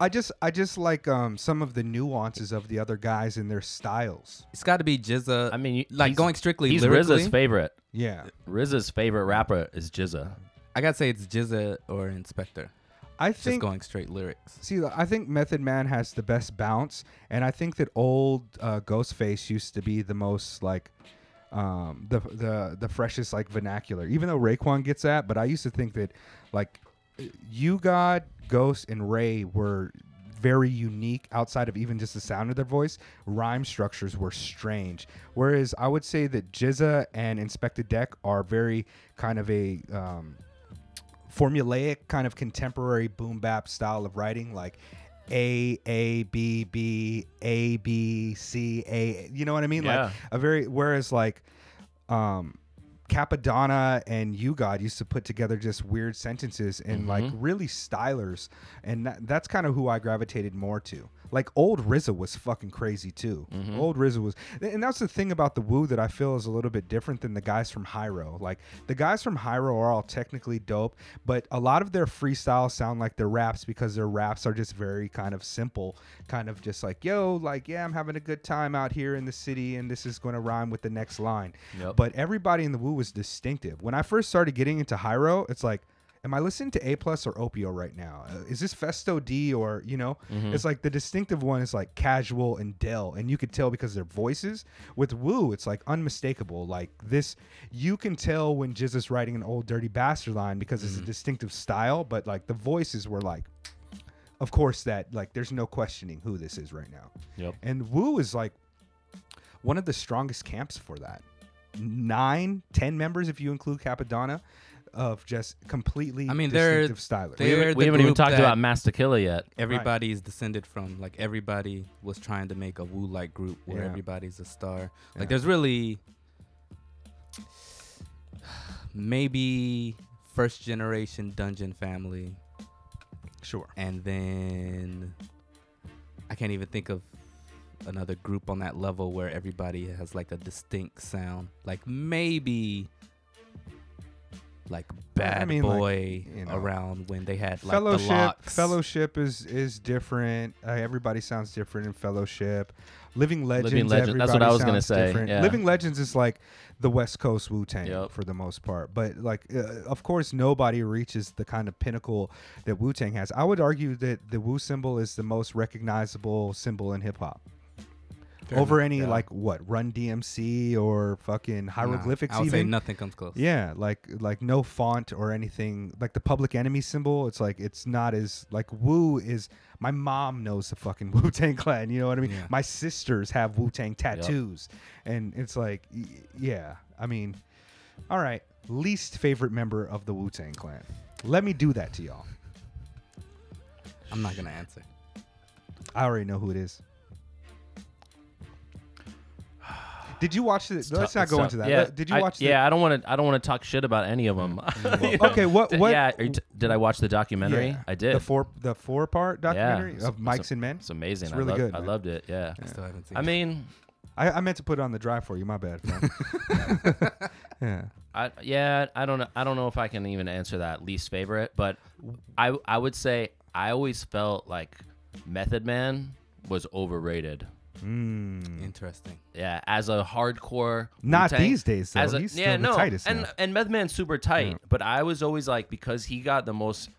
I just I just like um, some of the nuances of the other guys and their styles. It's got to be G Z A. I mean, like going strictly he's lyrically. He's RZA's favorite. Yeah. RZA's favorite rapper is G Z A. I got to say it's G Z A or Inspectah. I think just going straight lyrics. See, I think Method Man has the best bounce, and I think that old uh, Ghostface used to be the most like um, the the the freshest like vernacular. Even though Raekwon gets that, but I used to think that like You God, Ghost, and Ray were very unique outside of even just the sound of their voice. Rhyme structures were strange. Whereas I would say that G Z A and Inspectah Deck are very kind of a um, formulaic kind of contemporary boom bap style of writing, like A, A, B, B, A, B, C, A. You know what I mean? Yeah. Like a very, whereas like, um, Cappadonna and You God used to put together just weird sentences and mm-hmm. like really stylers, and that, that's kind of who I gravitated more to. Like old R Z A was fucking crazy too. Mm-hmm. Old R Z A was, and that's the thing about the Wu that I feel is a little bit different than the guys from Hyro. Like the guys from Hyro are all technically dope, but a lot of their freestyles sound like their raps because their raps are just very kind of simple, kind of just like, yo, like, yeah, I'm having a good time out here in the city and this is going to rhyme with the next line. Yep. But everybody in the Wu was distinctive. When I first started getting into Hyro, it's like, am I listening to A Plus or Opio right now? Uh, is this Festo D or, you know, mm-hmm. it's like the distinctive one is like Casual and Dell. And you could tell because their voices. With Wu, it's like unmistakable. Like this, you can tell when G Z A's writing an Old Dirty Bastard line because mm-hmm. it's a distinctive style. But like the voices were like, of course that, like there's no questioning who this is right now. Yep. And Wu is like, one of the strongest camps for that. Nine, ten members, if you include Cappadonna, of just completely I mean, distinctive stylers. We haven't, we haven't even talked about Master Killer yet. Everybody's right. descended from. Like, everybody was trying to make a Wu-like group where yeah. everybody's a star. Like, yeah. there's really maybe first generation Dungeon Family. Sure. And then I can't even think of another group on that level where everybody has like a distinct sound. Like maybe like Bad I mean, Boy like, you know, around when they had like Fellowship, the Locks. Fellowship is is different. Uh, everybody sounds different in Fellowship. Living Legends. Living Legends. That's what I was gonna say. Yeah. Living Legends is like the West Coast Wu-Tang yep. for the most part, but like, uh, of course, nobody reaches the kind of pinnacle that Wu-Tang has. I would argue that the Wu symbol is the most recognizable symbol in hip hop. Fair over enough, any yeah. like what Run D M C or fucking hieroglyphics. Nah, I would even say nothing comes close. Yeah, like like no font or anything. Like the Public Enemy symbol, it's like it's not as like Wu is. My mom knows the fucking Wu-Tang Clan, you know what I mean? Yeah. My sisters have Wu-Tang tattoos. Yep. And it's like, y- yeah, I mean, all right, least favorite member of the Wu-Tang Clan. Let me do that to y'all. I'm not going to answer. I already know who it is. Did you watch this? It's Let's not go tough. into that. Yeah, did you I, watch? The yeah, I don't want to. I don't want to talk shit about any of them. you know? Okay, what? What? Yeah, t- did I watch the documentary? Yeah. I did. The four, the four part documentary yeah. of Mikes a, and Men. It's amazing. It's really I loved, good. Man. I loved it. Yeah. I still haven't seen I it. mean, I, I meant to put it on the drive for you. My bad. yeah. I yeah. I don't know. I don't know if I can even answer that least favorite, but I I would say I always felt like Method Man was overrated. Mm. Interesting. Yeah, as a hardcore not Wu-Tang, these days though. As a, He's yeah, still no, the tightest and now. and Method Man's super tight, yeah. but I was always like, because he got the most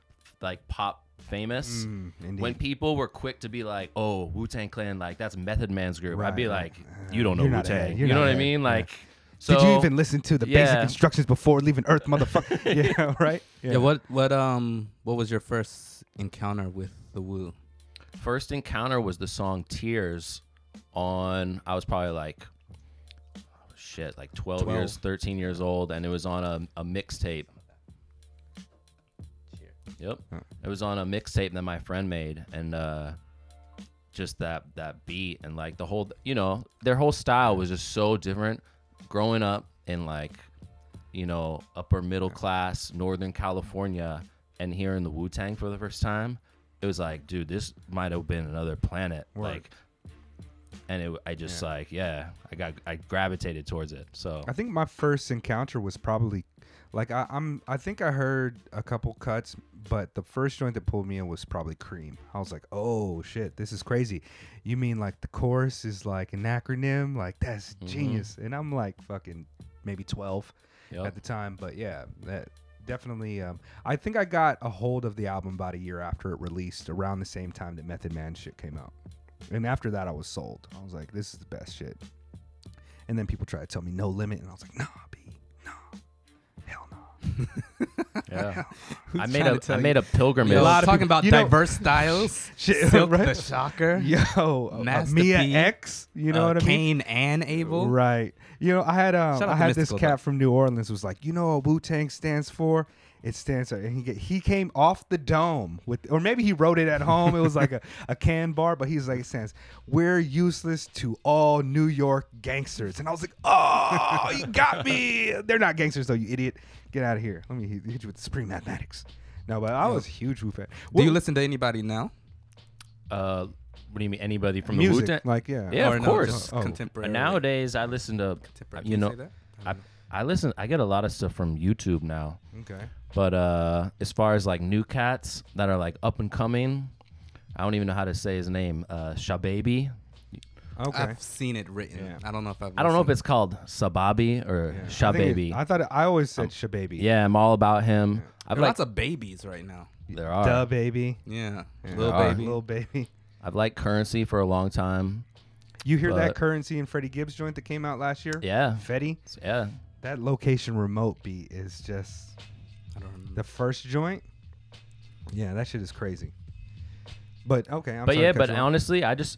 like pop famous. Mm, when people were quick to be like, "Oh, Wu-Tang Clan, like that's Method Man's group," right. I'd be like, "You don't know You're Wu-Tang." You know what I mean? Like, yeah. so did you even listen to the yeah. basic instructions before leaving Earth, motherfucker? yeah, right. Yeah. yeah. What what um what was your first encounter with the Wu? First encounter was the song Tears. On, I was probably like, oh shit, like twelve, twelve years, thirteen years old, and it was on a, a mixtape. Yep, huh. It was on a mixtape that my friend made, and uh, just that that beat and like the whole, you know, their whole style was just so different. Growing up in like, you know, upper middle class Northern California, and hearing the Wu-Tang for the first time, it was like, dude, this might have been another planet, Word. like. And it, I just yeah. like, yeah, I got, I gravitated towards it. So I think my first encounter was probably like, I, I'm, I think I heard a couple cuts, but the first joint that pulled me in was probably Cream. I was like, oh shit, this is crazy. You mean like the chorus is like an acronym? Like that's mm-hmm. genius. And I'm like fucking maybe twelve yep. at the time. But yeah, that definitely, um, I think I got a hold of the album about a year after it released, around the same time that Method Man shit came out. And after that, I was sold. I was like, this is the best shit. And then people tried to tell me No Limit, and I was like, nah, B, nah, hell no. Nah. yeah. I made a I you? made a pilgrimage. A lot of talking people, about you know, diverse styles. Shit, Silk right? the Shocker. Yo, uh, Mia P, X. You know uh, what I Cain mean? Cain and Abel. Right. You know, I had um, I had this cat though. from New Orleans who was like, you know what Wu-Tang stands for? It stands out. And he, get, he came off the dome with, or maybe he wrote it at home. It was like a, a can bar, but he's like, it stands, we're useless to all New York gangsters. And I was like, oh, you got me. They're not gangsters, though, you idiot. Get out of here. Let me hit you with the Supreme Mathematics. No, but I was a huge Wu fan. Well, do you listen to anybody now? Uh, What do you mean, anybody from music, the Wu-Tang? Like, yeah. Yeah, or of no, course. Oh. Contemporary. And nowadays, I listen to, you know, I, I, I listen, I get a lot of stuff from YouTube now. Okay. But uh, as far as like new cats that are like up and coming, I don't even know how to say his name. Uh, Shababy. Okay. I've seen it written. Yeah. I don't know if I've. I don't know if it's called Sababi or yeah. Shababy. I, I thought it, I always said um, Shababy. Yeah, I'm all about him. Yeah. I've there are like, lots of babies right now. There are. Duh, baby. Yeah. yeah. Little baby. Little baby. I've liked Currency for a long time. You hear that Currency and Freddie Gibbs joint that came out last year? Yeah. Fetty. Yeah. That Location Remote beat is just. I don't remember. The first joint, yeah, that shit is crazy. But okay, I'm but yeah, but honestly, I just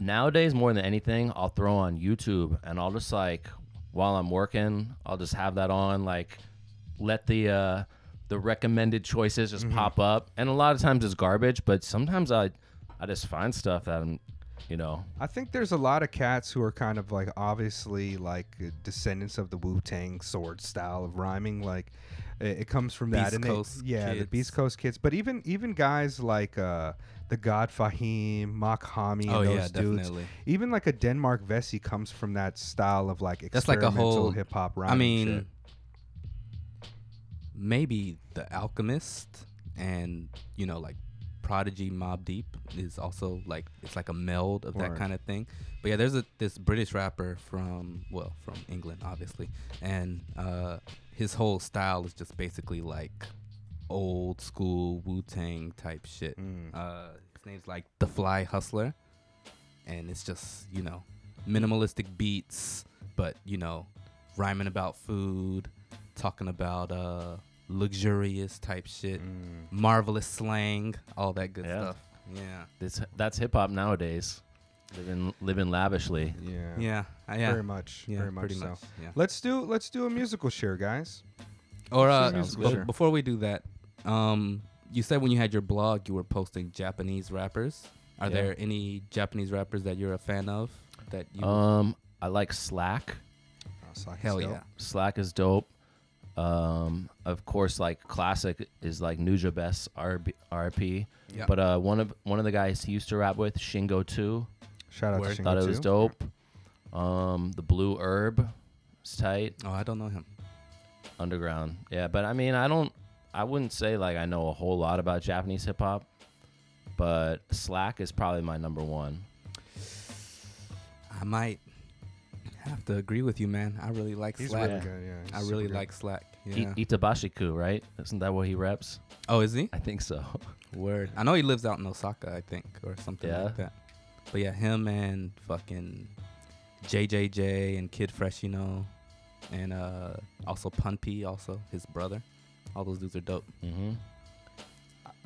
nowadays more than anything, I'll throw on YouTube and I'll just like, while I'm working, I'll just have that on, like let the uh, the recommended choices just mm-hmm. pop up. And a lot of times it's garbage, but sometimes I I just find stuff that I'm, you know. I think there's a lot of cats who are kind of like obviously like descendants of the Wu-Tang sword style of rhyming. Like it, it comes from that. Beast and Coast they, yeah, kids. the Beast Coast kids. But even even guys like uh, the God Fahim, Mock Hami, oh, and those yeah, dudes. Definitely. Even like a Denmark Vesey comes from that style of like experimental That's like a whole hip hop rhyming. I mean, shit. Maybe the Alchemist and you know like Prodigy Mobb Deep is also like it's like a meld of Word. that kind of thing. But yeah, there's a this British rapper from well from England obviously, and uh, his whole style is just basically like old school Wu-Tang type shit. Mm. Uh, his name's like The Fly Hustler, and it's just you know minimalistic beats, but you know rhyming about food, talking about uh. luxurious type shit, mm. marvelous slang, all that good yeah. stuff. Yeah, this that's hip hop nowadays. Living living lavishly. Yeah, yeah, uh, yeah. Very much, yeah, very much so. Much, yeah. Let's do let's do a musical share, guys. Or uh, b- before we do that, um, you said when you had your blog, you were posting Japanese rappers. Are yeah. there any Japanese rappers that you're a fan of? That you um, I like Slack. Oh, Slack Hell is dope. yeah, Slack is dope. Um, of course, like classic is like Nuja Best R P. Yep. But uh, one of one of the guys he used to rap with, Shingo two. Shout out to Shingo two. Thought it was dope. Um, the Blue Herb is tight. Oh, I don't know him. Underground, yeah. But I mean, I don't. I wouldn't say like I know a whole lot about Japanese hip hop, but Slack is probably my number one. I might. I have to agree with you, man. I really like He's Slack. Really good, yeah. I really good. like Slack. Yeah. I- Itabashiku, right? Isn't that what he reps? Oh, is he? I think so. Word. I know he lives out in Osaka, I think, or something yeah. like that. But yeah, him and fucking J J J and Kid Freshino and uh, also Punpee, also his brother. All those dudes are dope. Mm-hmm.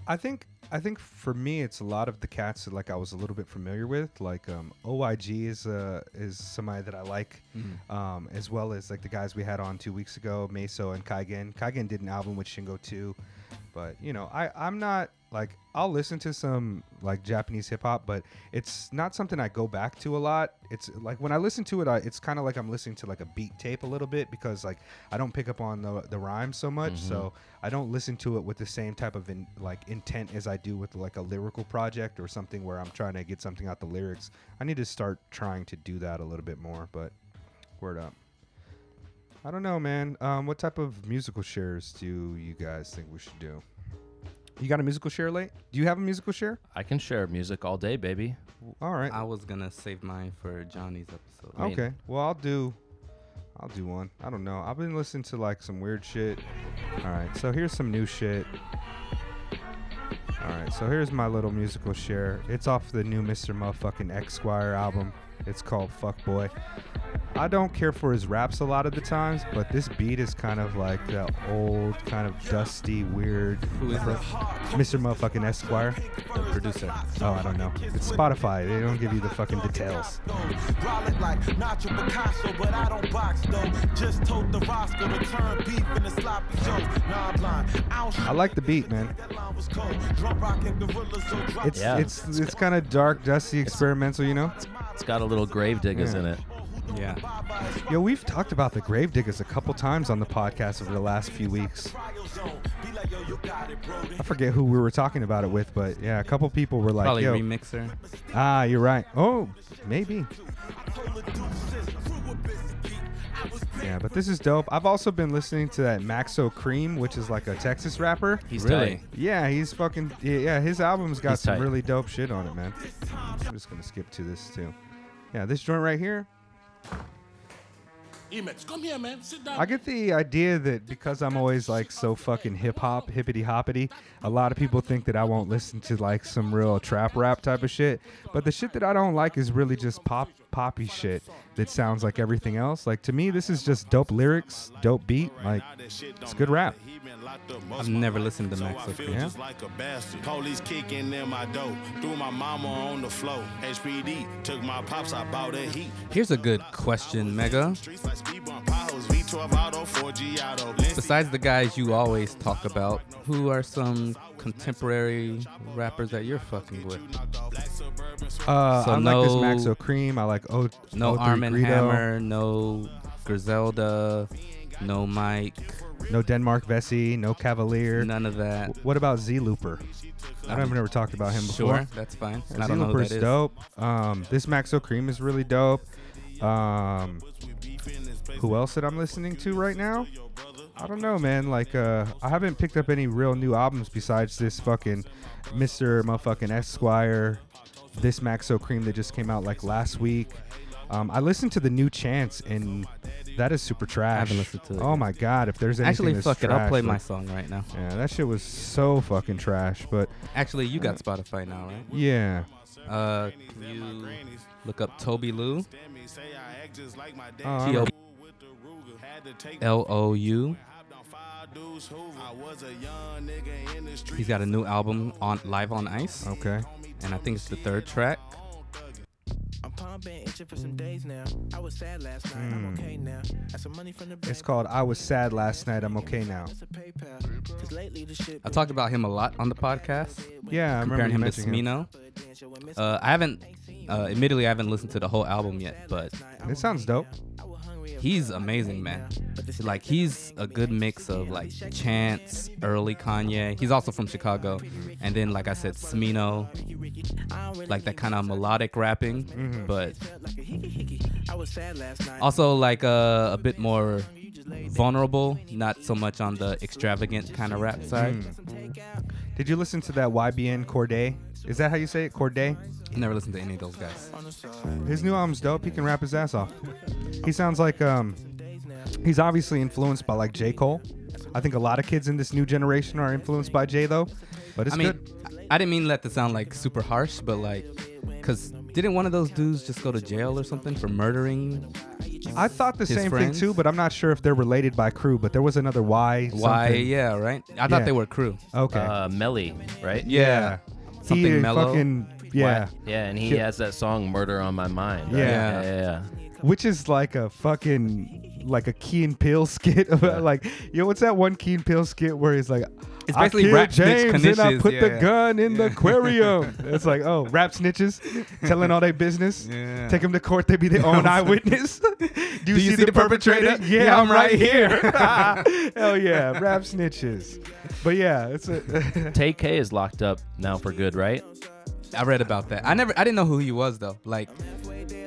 I think I think for me it's a lot of the cats that like I was a little bit familiar with, like um, O I G is uh, is somebody that I like, mm-hmm. um, as well as like the guys we had on two weeks ago, Meso and Kaigen. Kaigen did an album with Shingo two, but you know I I'm not like I'll listen to some like Japanese hip hop, but it's not something I go back to a lot. It's like when I listen to it, I, it's kind of like I'm listening to like a beat tape a little bit because like I don't pick up on the the rhyme so much, mm-hmm. so I don't listen to it with the same type of in, like intent as I do with like a lyrical project or something where I'm trying to get something out the lyrics. I need to start trying to do that a little bit more, but word up. I don't know, man. Um, what type of musical shares do you guys think we should do? You got a musical share late? Do you have a musical share? I can share music all day, baby. All right. I was going to save mine for Johnny's episode. Okay. I mean, well, I'll do I'll do one. I don't know. I've been listening to like some weird shit. All right. So here's some new shit. All right. So here's my little musical share. It's off the new Mister Motherfucking Esquire album. It's called Fuck Boy. I don't care for his raps a lot of the times, but this beat is kind of like that old, kind of dusty, weird. Who is that? Mister Motherfucking Esquire, the producer. Oh, I don't know. It's Spotify. They don't give you the fucking details. I like the beat, man. It's yeah. it's it's, it's kind of dark, dusty, experimental, you know. It's got a little Gravediggers yeah. in it. Yeah. Yo, we've talked about the Gravediggers a couple times on the podcast over the last few weeks. I forget who we were talking about it with, but yeah, a couple people were like, probably yo. Remixer. Ah, you're right. Oh, maybe. Yeah, but this is dope. I've also been listening to that Maxo Cream, which is like a Texas rapper. He's really? Tight. Yeah, he's fucking... Yeah, his album's got he's some tight. really dope shit on it, man. I'm just going to skip to this, too. Yeah, this joint right here. Come here, man. Sit down. I get the idea that because I'm always like so fucking hip hop, hippity hoppity, a lot of people think that I won't listen to like some real trap rap type of shit. But the shit that I don't like is really just pop poppy shit that sounds like everything else. Like, to me, this is just dope lyrics, dope beat. Like, it's good rap. I've never listened to Maxo Cream. Yeah. Like a bastard. Police kicking in my dope. Threw my mama on the floor. H P D took my pops. I bought that heat. Here's a good question, Mega. Besides the guys you always talk about, who are some contemporary rappers that you're fucking with? Uh, so I no, like this Maxo Cream. I like O. No Arm and Hammer. No Griselda. No Mike. No Denmark Vesey, no Cavalier. None of that. W- what about Z Looper? I don't I've never talked about him before. Sure, that's fine. And I Z don't Looper's know who that dope. Is. Um, this Maxo Cream is really dope. Um, who else that I'm listening to right now? I don't know, man. Like, uh, I haven't picked up any real new albums besides this fucking Mister Motherfucking Esquire, this Maxo Cream that just came out like last week. Um, I listened to the new Chance, and that is super trash. I haven't listened to it. Oh, my God. If there's anything Actually, that's fuck trash, it. I'll play like, my song right now. Yeah, that shit was so fucking trash. But Actually, you got uh, Spotify now, right? Yeah. Uh, can you look up Toby Lou? Uh, T O B L O U. He's got a new album, on Live on Ice. Okay. And I think it's the third track. Mm. It's called I Was Sad Last Night, I'm Okay Now. I talked about him a lot on the podcast. Yeah, I comparing remember him to Smino. Uh, I haven't, uh, admittedly, I haven't listened to the whole album yet, but it sounds dope. He's amazing, man. Like, he's a good mix of, like, Chance, early Kanye. He's also from Chicago. Mm-hmm. And then, like I said, Smino. Like, that kind of melodic rapping. Mm-hmm. But also, like, uh, a bit more vulnerable. Not so much on the extravagant kind of rap side. Mm-hmm. Did you listen to that Y B N Corday? Is that how you say it? Corday? I never listened to any of those guys. His new album's dope. He can rap his ass off. He sounds like, um, he's obviously influenced by, like, J. Cole. I think a lot of kids in this new generation are influenced by J, though. But it's I mean, good. I didn't mean that to sound, like, super harsh, but, like, because didn't one of those dudes just go to jail or something for murdering I thought the same friends? Thing, too, but I'm not sure if they're related by crew, but there was another Y. Y, something. Yeah, right? I thought yeah. they were crew. Okay. Uh, Melly, right? Yeah. yeah. Something he mellow. Fucking, yeah. What? Yeah, and he yeah. has that song, Murder on My Mind. Right? Yeah. Yeah, yeah, yeah. Which is like a fucking, like a Key and Peele skit. About yeah. Like, yo, what's that one Key and Peele skit where he's like, it's I basically rap James snitch, and I put yeah, the yeah. gun in yeah. the aquarium. It's like, oh, rap snitches telling all their business. Yeah. Take them to court. They be their own eyewitness. Do, you Do you see, see the, the perpetrator? perpetrator? Yeah, yeah, I'm right here. Hell yeah, rap snitches. But yeah, it's a Tay K is locked up now for good, right? I read about that. I never, I didn't know who he was though. Like,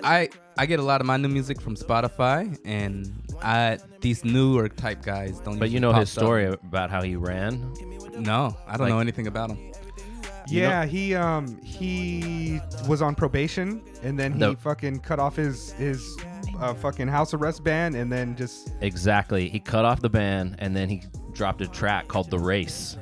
I, I get a lot of my new music from Spotify, and I these newer type guys don't. But you know his story up. About how he ran? No, I don't like, know anything about him. Yeah, you know? he um he was on probation, and then he the, fucking cut off his his uh, fucking house arrest ban, and then just exactly he cut off the ban, and then he dropped a track called "The Race,"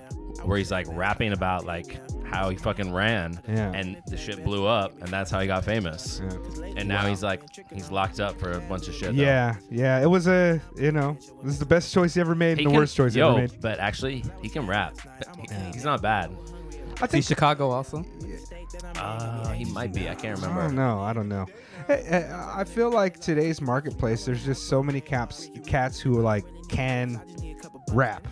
where he's like rapping about like. How he fucking ran yeah. and the shit blew up, and that's how he got famous. Yeah. And now wow. he's like, he's locked up for a bunch of shit. Yeah, though. yeah. It was a, you know, this is the best choice he ever made, he and the can, worst choice yo, he ever made. But actually, he can rap. Yeah. He's not bad. I think Chicago also. Uh, he might be. I can't remember. I don't know. I don't know. I feel like today's marketplace, there's just so many caps, cats who are like can rap.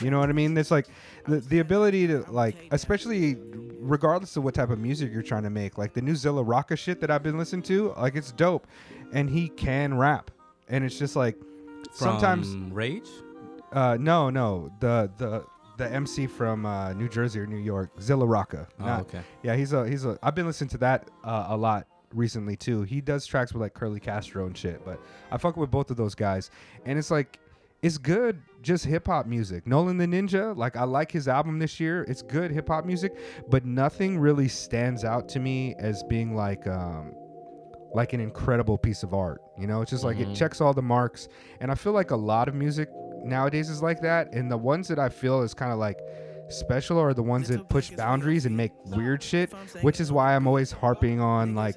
You know what I mean? It's like the, the ability to like, especially regardless of what type of music you're trying to make, like the new Zilla Rocka shit that I've been listening to, like it's dope, and he can rap, and it's just like sometimes from Rage. Uh, no, no, the the the M C from uh, New Jersey or New York, Zilla Rocka. Oh, not, okay. Yeah, he's a he's a. I've been listening to that uh, a lot recently too. He does tracks with like Curly Castro and shit, but I fuck with both of those guys, and it's like. It's good, just hip-hop music. Nolan the Ninja, like, I like his album this year. It's good hip-hop music, but nothing really stands out to me as being, like, um, like an incredible piece of art. You know, it's just, like, mm-hmm. it checks all the marks. And I feel like a lot of music nowadays is like that. And the ones that I feel is kind of, like, special are the ones that push boundaries and make weird shit, which is why I'm always harping on, like,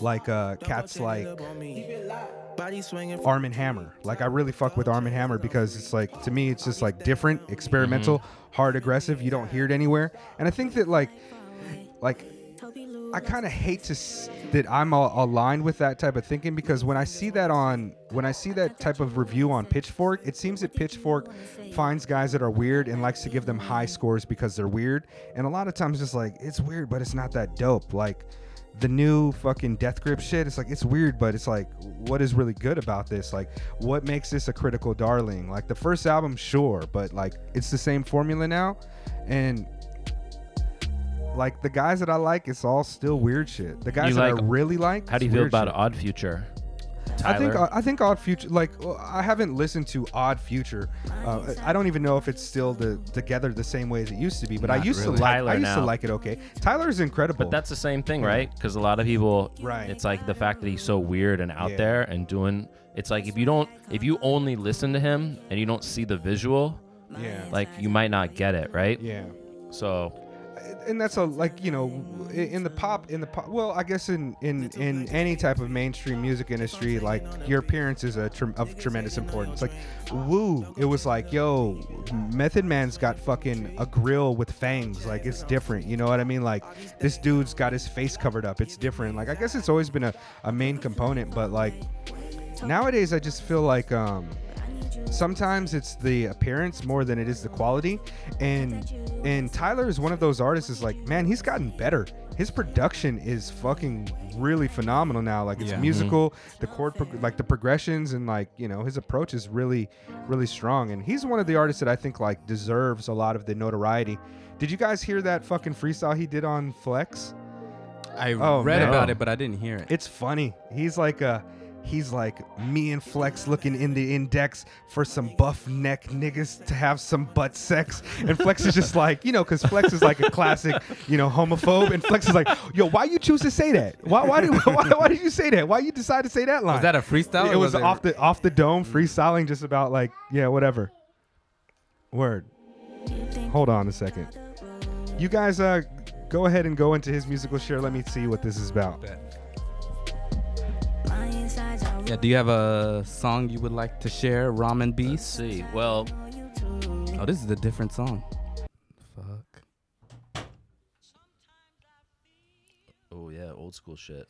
like uh, cats like Arm and Hammer. Like, I really fuck with Arm and Hammer because it's like, to me, it's just like different, experimental, mm-hmm. hard, aggressive. You don't hear it anywhere. And I think that like, like I kind of hate to s- that I'm a- aligned with that type of thinking, because when I see that on when I see that type of review on Pitchfork, it seems that Pitchfork finds guys that are weird and likes to give them high scores because they're weird. And a lot of times it's like, it's weird, but it's not that dope. Like the new fucking Death Grip shit, it's like, it's weird, but it's like, what is really good about this? Like, what makes this a critical darling? Like the first album, sure, but like it's the same formula now, and like the guys that I like, it's all still weird shit. The guys you that like, I really like. How do you feel about shit. Odd Future? Tyler? I think I think Odd Future. Like I haven't listened to Odd Future. Uh, I don't even know if it's still the together the same way as it used to be. But Not I used really. to like. Tyler I used now. to like it. Okay, Tyler's incredible. But that's the same thing, right? Because a lot of people. Right. It's like the fact that he's so weird and out yeah. there and doing. It's like if you don't, if you only listen to him and you don't see the visual. Yeah. Like you might not get it, right? Yeah. So. And that's a like you know in the pop in the pop well I guess in in in any type of mainstream music industry, like your appearance is a tre- of tremendous importance. Like Wu, it was like, yo, Method Man's got fucking a grill with fangs, like it's different, you know what I mean? Like this dude's got his face covered up, it's different. Like I guess it's always been a, a main component, but like nowadays I just feel like um sometimes it's the appearance more than it is the quality, and and Tyler is one of those artists is like, man, he's gotten better. His production is fucking really phenomenal now. Like it's yeah. musical, mm-hmm. the chord pro- like the progressions, and like you know his approach is really really strong, and he's one of the artists that I think like deserves a lot of the notoriety. Did you guys hear that fucking freestyle he did on Flex? I oh, read man. about it, but I didn't hear it. It's funny. He's like a He's like, me and Flex looking in the index for some buff neck niggas to have some butt sex. And Flex is just like, you know, because Flex is like a classic, you know, homophobe. And Flex is like, yo, why you choose to say that? Why why did why, why did you say that? Why you decide to say that line? Was that a freestyle? It was, was off it? the off the dome freestyling, just about like, yeah, whatever. Word. Hold on a second. You guys uh, go ahead and go into his musical share. Let me see what this is about. Yeah, do you have a song you would like to share, Ramen Beast? Let's see, well... Oh, this is a different song. Fuck. Oh, yeah, old school shit.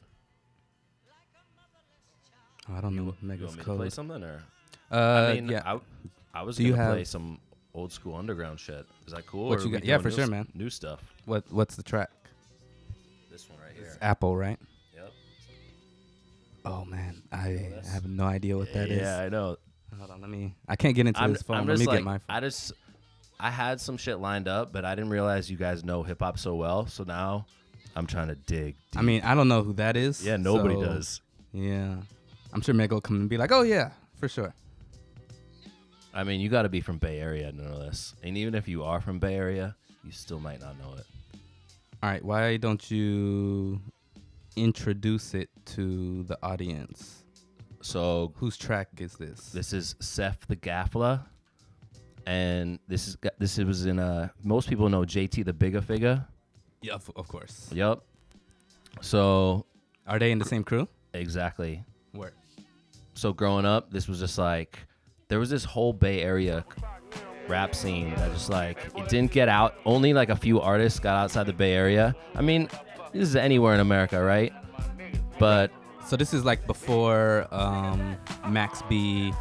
Oh, I don't you, know what Mega's code. You want me to play something, or...? Uh, I mean, yeah. I, I was do gonna play have... some old school underground shit. Is that cool? What you got? Yeah, for sure, man. New stuff. What? What's the track? This one right here. It's Apple, right? Oh man, I oh, have no idea what that yeah, is. Yeah, I know. Hold on, let me. I can't get into I'm, this phone. I'm let me like, get my phone. I just, I had some shit lined up, but I didn't realize you guys know hip hop so well. So now, I'm trying to dig deep. I mean, I don't know who that is. Yeah, nobody so, does. Yeah, I'm sure Meg will come and be like, "Oh yeah, for sure." I mean, you got to be from Bay Area to know this, and even if you are from Bay Area, you still might not know it. All right, why don't you? Introduce it to the audience. So whose track is this? This is Seth the Gaffla, and this is this was in a most people know J T the Bigga Figga. Yeah, of course. Yep. So are they in the same crew? Exactly. Where? So growing up, this was just like there was this whole Bay Area rap scene that just like it didn't get out. Only like a few artists got outside the Bay Area. I mean. This is anywhere in America, right? But so this is like before um, Max B.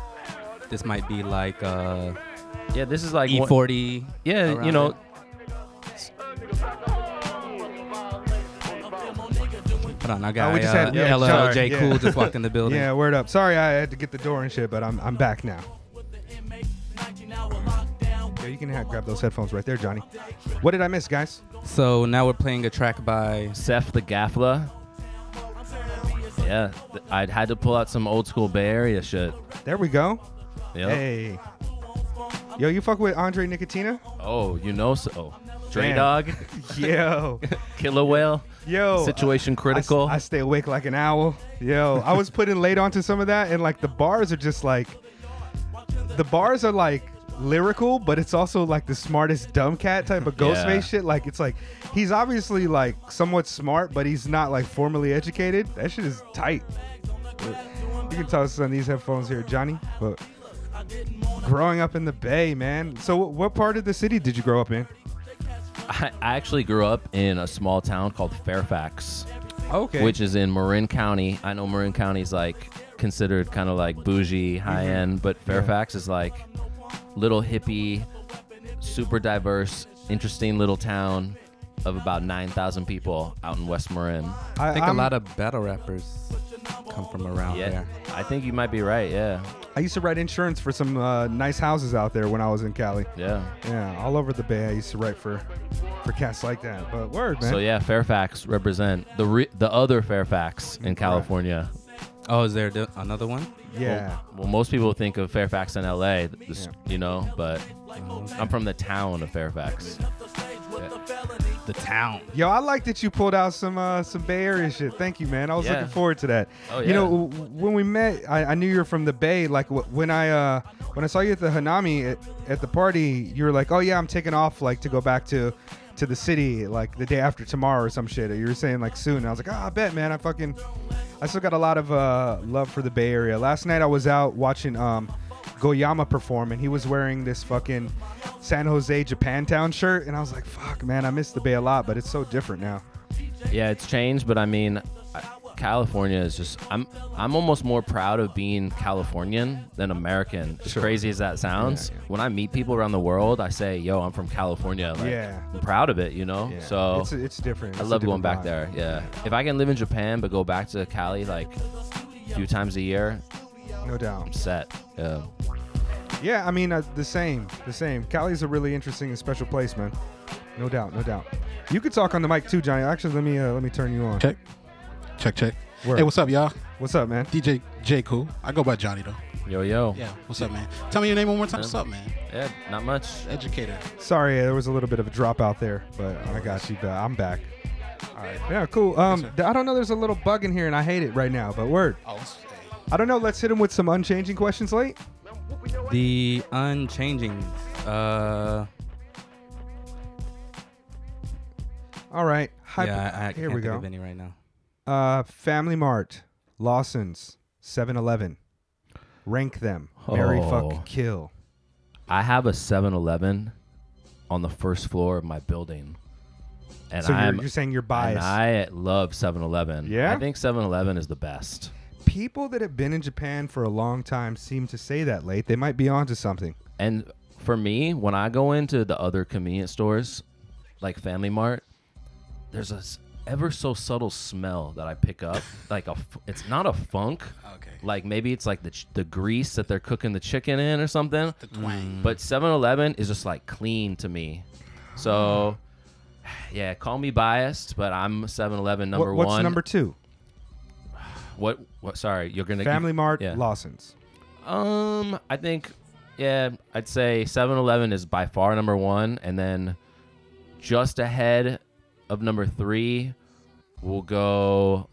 This might be like uh, yeah, this is like E forty. One, yeah, you know. It. Hold on, I got oh, we just uh, had, yeah, L L J yeah. Cool just walked in the building. Yeah, word up. Sorry, I had to get the door and shit, but I'm I'm back now. Yeah, you can have, grab those headphones right there, Johnny. What did I miss, guys? So now we're playing a track by Seth the Gaffla. Yeah, th- I had to pull out some old school Bay Area shit. There we go. Yep. Hey. Yo, you fuck with Andre Nicotina? Oh, you know so. Dre Man. Dog. Yo. Killer Whale. Yo. Situation I, Critical. I, I stay awake like an owl. Yo, I was putting late onto some of that, and like the bars are just like, the bars are like, lyrical, but it's also like the smartest dumb cat type of Ghostface yeah. shit. Like, it's like he's obviously like somewhat smart, but he's not like formally educated. That shit is tight. You can tell us on these headphones here, Johnny. But growing up in the Bay, man. So what part of the city did you grow up in? I actually grew up in a small town called Fairfax, okay, which is in Marin County. I know Marin County is like considered kind of like bougie, high mm-hmm. end, but Fairfax yeah. is like little hippie, super diverse, interesting little town of about nine thousand people out in West Marin. I, I think I'm, a lot of battle rappers come from around yeah, there. I think you might be right, yeah. I used to write insurance for some uh, nice houses out there when I was in Cali. Yeah. Yeah, all over the Bay I used to write for for cats like that. But word, man. So yeah, Fairfax represent the re- the other Fairfax in California. Right. Oh, is there d- another one? Yeah. Well, well, most people think of Fairfax in L A, yeah. you know, but I'm from the town of Fairfax. Yeah. The town. Yo, I like that you pulled out some uh, some Bay Area shit. Thank you, man. I was yeah. looking forward to that. Oh, yeah. You know, w- when we met, I, I knew you were from the Bay. Like w- when I uh, when I saw you at the Hanami at, at the party, you were like, "Oh yeah, I'm taking off like to go back to to the city like the day after tomorrow or some shit." Or you were saying like soon. And I was like, "Ah, oh, I bet, man. I fucking I still got a lot of uh, love for the Bay Area." Last night I was out watching um, Goyama perform, and he was wearing this fucking San Jose Japantown shirt, and I was like, fuck, man, I miss the Bay a lot, but it's so different now. Yeah, it's changed, but I mean, California is just, I'm I'm almost more proud of being Californian than American, as sure. crazy as that sounds. Yeah, yeah. When I meet people around the world, I say, yo, I'm from California. Like, yeah. I'm proud of it, you know? Yeah. So it's, it's different. It's I love different going back vibe. There, yeah. If I can live in Japan but go back to Cali like a few times a year, no doubt. I'm set, yeah. Yeah, I mean, uh, the same, the same. Cali's a really interesting and special place, man. No doubt, no doubt. You could talk on the mic too, Johnny. Actually, let me uh, let me turn you on. Check, check, check. Word. Hey, what's up, y'all? What's up, man? D J J Cool. I go by Johnny though. Yo, yo. Yeah. What's up, man? Tell me your name one more time. Yeah. What's up, man? Yeah, not much. Educator. Sorry, there was a little bit of a drop out there, but I got you. I'm back. All right. Yeah, cool. Um, yes, I don't know. There's a little bug in here, and I hate it right now. But word. Oh. I don't know. Let's hit him with some unchanging questions late. The unchanging. Uh, All right. Hyper- yeah, I, I here can't we think go. Of any right now. Uh, Family Mart, Lawson's, seven eleven. Rank them. Oh. Marry, fuck, kill. I have a seven eleven on the first floor of my building. And so I'm, you're, you're saying you're biased. And I love seven eleven. Yeah? I think seven eleven is the best. People that have been in Japan for a long time seem to say that late. They might be onto something. And for me, when I go into the other convenience stores, like Family Mart, there's a ever so subtle smell that I pick up. Like a, it's not a funk. Okay. Like maybe it's like the ch- the grease that they're cooking the chicken in or something. The twang. But seven eleven is just like clean to me. So, yeah, call me biased, but I'm seven eleven number what, what's one. What's number two? What, what? Sorry, you're gonna Family Mart, yeah. Lawson's. Um, I think, yeah, I'd say seven eleven is by far number one, and then just ahead of number three, we'll go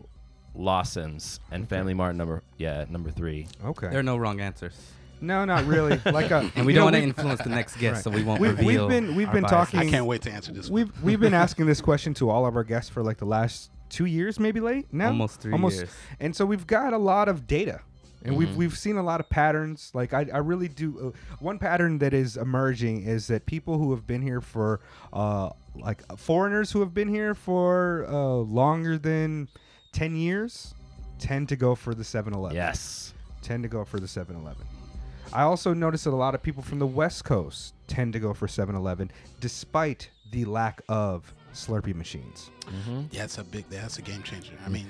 Lawson's and Family Mart number, yeah, number three. Okay. There are no wrong answers. No, not really. Like a, and we don't want to influence the next guest, right. So we won't we, reveal. We've been we've been biases. Talking. I can't wait to answer this. We've one. we've been asking this question to all of our guests for like the last. Two years, maybe late now. Almost three Almost. years. And so we've got a lot of data, and mm-hmm. we've we've seen a lot of patterns. Like I, I really do. Uh, one pattern that is emerging is that people who have been here for, uh, like foreigners who have been here for uh, longer than ten years, tend to go for the seven eleven. Yes, tend to go for the seven eleven. I also noticed that a lot of people from the West Coast tend to go for seven eleven, despite the lack of Slurpee machines. Mm-hmm. Yeah, that's a big. That's a game changer. I mean,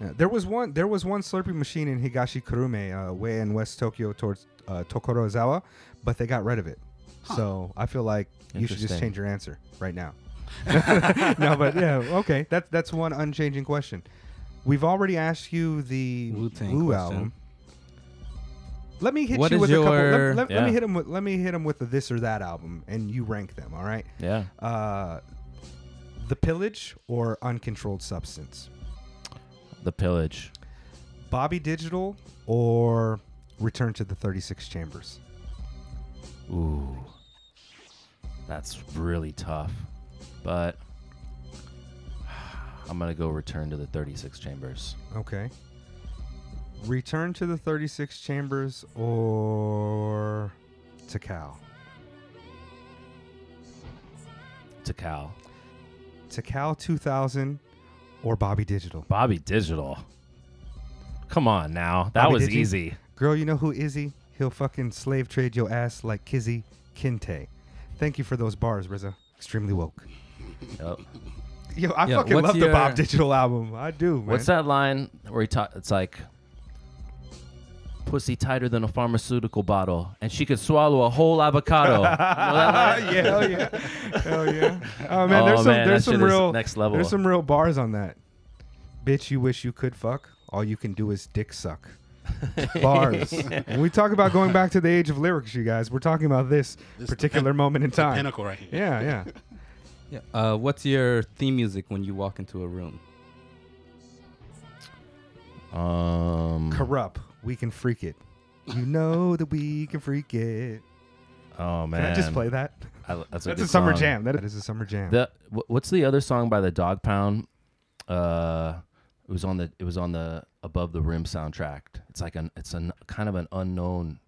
yeah, there was one. There was one Slurpee machine in Higashi-Kurume, uh, way in West Tokyo, towards uh, Tokorozawa, but they got rid of it. Huh. So I feel like you should just change your answer right now. No, but yeah, okay. That's that's one unchanging question. We've already asked you the Wu-Tang Wu album. Let me hit what you with your, a couple. Let, let, yeah. let me hit him with. Let me hit him with the this or that album, and you rank them. All right. Yeah. Uh, The Pillage or Uncontrolled Substance? The Pillage. Bobby Digital or Return to the thirty-six Chambers? Ooh, that's really tough. But I'm going to go Return to the thirty-six Chambers. Okay. Return to the thirty-six Chambers or Tical? Tical. Tical two thousand or Bobby Digital? Bobby Digital. Come on now. That Bobby was Digi- easy. Girl, you know who Izzy? He'll fucking slave trade your ass like Kizzy Kinte. Thank you for those bars, R Z A. Extremely woke. Yep. Yo, I Yo, fucking love your... the Mobb Digital album. I do, man. What's that line where he ta- it's like, pussy tighter than a pharmaceutical bottle, and she could swallow a whole avocado. Yeah, hell yeah. Hell yeah. Oh, man, oh, there's some, man, there's some real next level. There's some real bars on that. Bitch, you wish you could fuck. All you can do is dick suck. Bars. When we talk about going back to the age of lyrics, you guys, we're talking about this, this particular pin- moment in time. The pinnacle right here. Yeah, yeah. Yeah. Uh, what's your theme music when you walk into a room? Um, Corrupt. We can freak it. You know that we can freak it. Oh man! Can I just play that? I, that's a, that's a summer song. Jam. That is a summer jam. The, w- what's the other song by the Dog Pound? Uh, it was on the it was on the Above the Rim soundtrack. It's like an it's an kind of an unknown.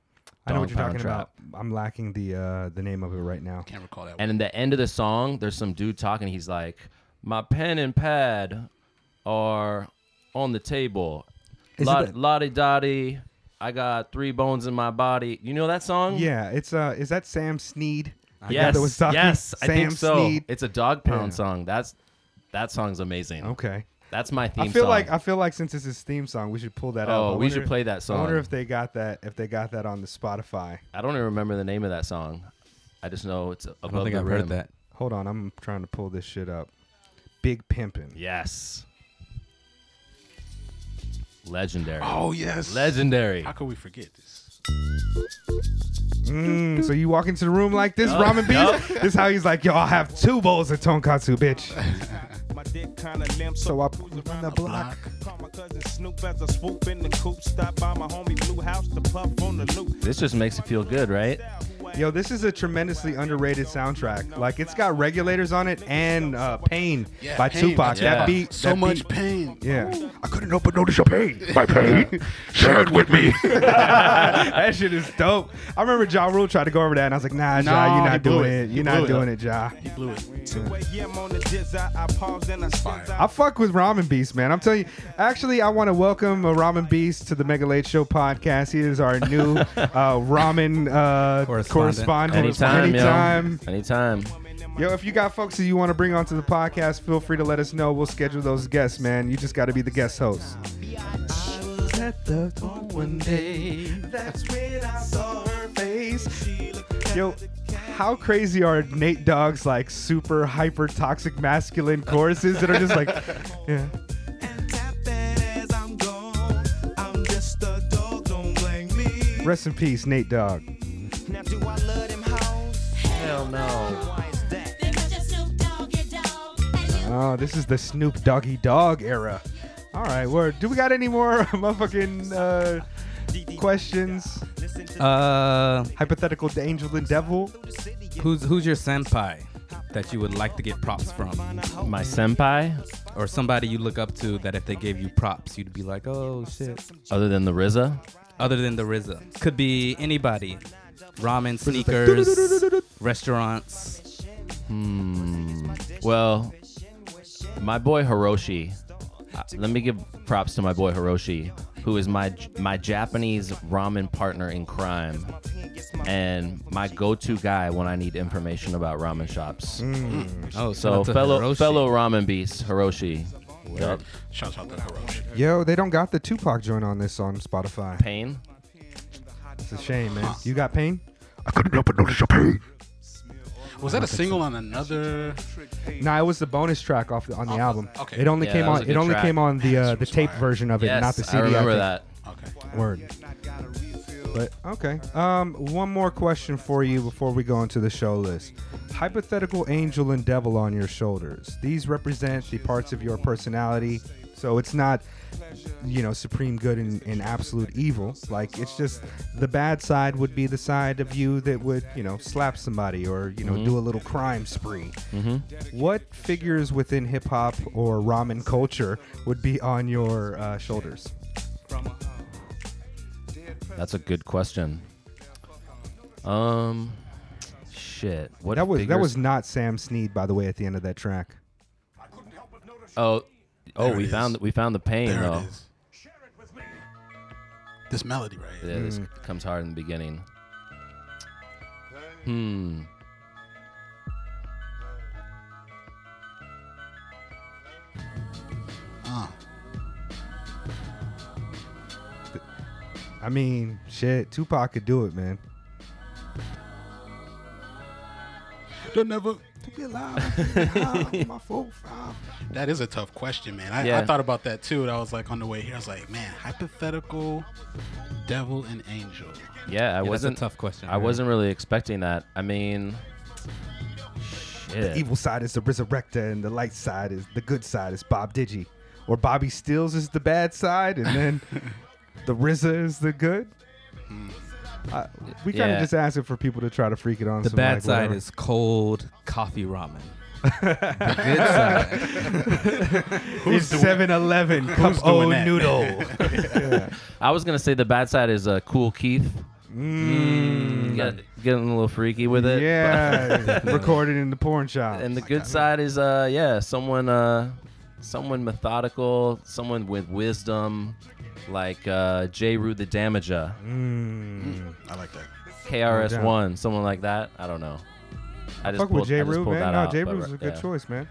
I know what you're talking trap. about. I'm lacking the uh, the name of it right now. Can't recall that one. And in the end of the song, there's some dude talking. He's like, "My pen and pad are on the table. Lottie dottie, I got three bones in my body." You know that song? Yeah, it's uh, is that Sam Sneed? I yes, that was yes, Sam I think so. Sneed. It's a Dog Pound yeah. song. That's that song's amazing. Okay. That's my theme song. I feel song. like I feel like since it's his theme song, we should pull that oh, out. Oh, we should if, play that song. I wonder if they got that if they got that on the Spotify. I don't even remember the name of that song. I just know it's Above the Rim. I don't think I've heard that. Hold on, I'm trying to pull this shit up. Big Pimpin'. Yes. Legendary. Oh yes. Legendary. How could we forget this? Mm, so you walk into the room like this, oh, Ramen nope. Beef? This is how he's like, yo, I'll have two bowls of tonkatsu, bitch. So I put on the block. This just makes it feel good, right? Yo, this is a tremendously underrated soundtrack. Like, it's got Regulators on it and uh, Pain yeah, by pain, Tupac. Yeah. That beat. So that beat, much pain. Yeah. Ooh. I couldn't help but notice your pain. My pain. Share it with me. That shit is dope. I remember Ja Rule tried to go over that, and I was like, nah, no, Ja, you're not doing it. it. You're not it doing up. it, Ja. He blew it. Yeah. I fuck with Ramen Beast, man. I'm telling you. Actually, I want to welcome a Ramen Beast to the Mega Late Show podcast. He is our new uh, ramen uh, correspondent. Correspondent. Anytime, anytime, yo. anytime. Yo, if you got folks that you want to bring onto the podcast, feel free to let us know. We'll schedule those guests, man. You just got to be the guest host. I was at the door one day. That's when I saw her face. Yo, how crazy are Nate Dogg's like super hyper toxic masculine choruses that are just like, yeah. Rest in peace, Nate Dogg. Now do I love them hoes? Hell no. Oh, this is the Snoop Doggy Dogg era. All right, word. Do we got any more motherfucking uh, questions? Uh, Hypothetical angel and devil. Who's who's your senpai that you would like to get props from? My senpai? Or somebody you look up to that if they gave you props, you'd be like, oh, shit. Other than the R Z A? Other than the R Z A. Could be anybody. Ramen, sneakers, restaurants. Hmm. Well, my boy Hiroshi. Uh, let me give props to my boy Hiroshi, who is my my Japanese ramen partner in crime and my go-to guy when I need information about ramen shops. Mm. Oh, so fellow fellow ramen beast Hiroshi. Yep. Shout out to Hiroshi. Yo, they don't got the Tupac joint on this on Spotify. Pain. It's a shame, man. Huh. You got Pain? I couldn't help but notice your pain. Was that a single on another? Nah, it was the bonus track off the, on the oh, album. Okay. It only yeah, came on. It only track. came on the uh, the tape version of it, yes, not the C D. I remember I that. Okay. Word. But okay. Um, one more question for you before we go into the show list. Hypothetical angel and devil on your shoulders. These represent the parts of your personality. So it's not, you know, supreme good and, and absolute evil. Like, it's just the bad side would be the side of you that would, you know, slap somebody or, you know, mm-hmm. do a little crime spree. Mm-hmm. What figures within hip hop or ramen culture would be on your uh, shoulders? That's a good question. Um, shit. What that was figures? That was not Sam Snead, by the way, at the end of that track. Oh. Oh, there we found we found the pain there though. It is. This melody right here. Yeah, mm. this comes hard in the beginning. Hmm. Uh. I mean, shit, Tupac could do it, man. Don't never. That is a tough question, man. I, yeah. I thought about that too. I was like on the way here. I was like, man, hypothetical devil and angel. Yeah, I yeah, wasn't. That's a tough question. I right? wasn't really expecting that. I mean, shit. The evil side is the Resurrector, and the light side is the good side is Bob Digi, or Bobby Steals is the bad side, and then the R Z A is the good. Mm. Uh, we kind of yeah. just asking for people to try to freak it on. The bad like, side is cold coffee ramen. The good side. Who's it's seven eleven cup o noodle. yeah. I was gonna say the bad side is uh, Cool Keith. Mm. Mm, got, getting a little freaky with it. Yeah, recorded in the porn shop. And the good side is uh yeah someone uh someone methodical, someone with wisdom. Like uh, J. Rue the Damager. Mm. I like that. K R S One, someone like that. I don't know. I, I just fuck pulled, with J. Rue, man. No, J. Rue's a good yeah. choice, man.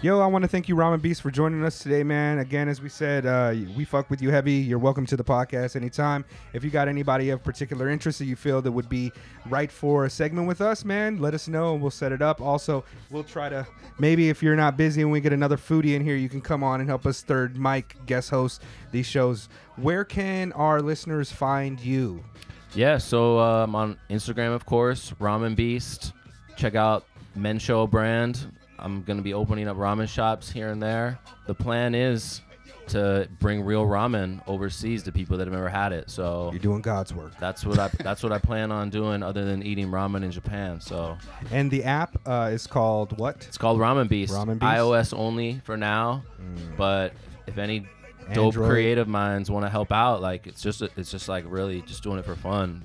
Yo, I want to thank you, Ramen Beast, for joining us today, man. Again, as we said, uh, we fuck with you heavy. You're welcome to the podcast anytime. If you got anybody of particular interest that you feel that would be right for a segment with us, man, let us know and we'll set it up. Also, we'll try to, maybe if you're not busy and we get another foodie in here, you can come on and help us third mic guest host these shows. Where can our listeners find you? Yeah, so uh, I'm on Instagram, of course, Ramen Beast. Check out Men Show Brand. I'm going to be opening up ramen shops here and there. The plan is to bring real ramen overseas to people that have never had it. So you're doing God's work. That's what I that's what I plan on doing other than eating ramen in Japan. So and the app uh, is called what? It's called Ramen Beast. Ramen Beast. iOS only for now. Mm. But if any Android. Dope creative minds want to help out, like it's just it's just like really just doing it for fun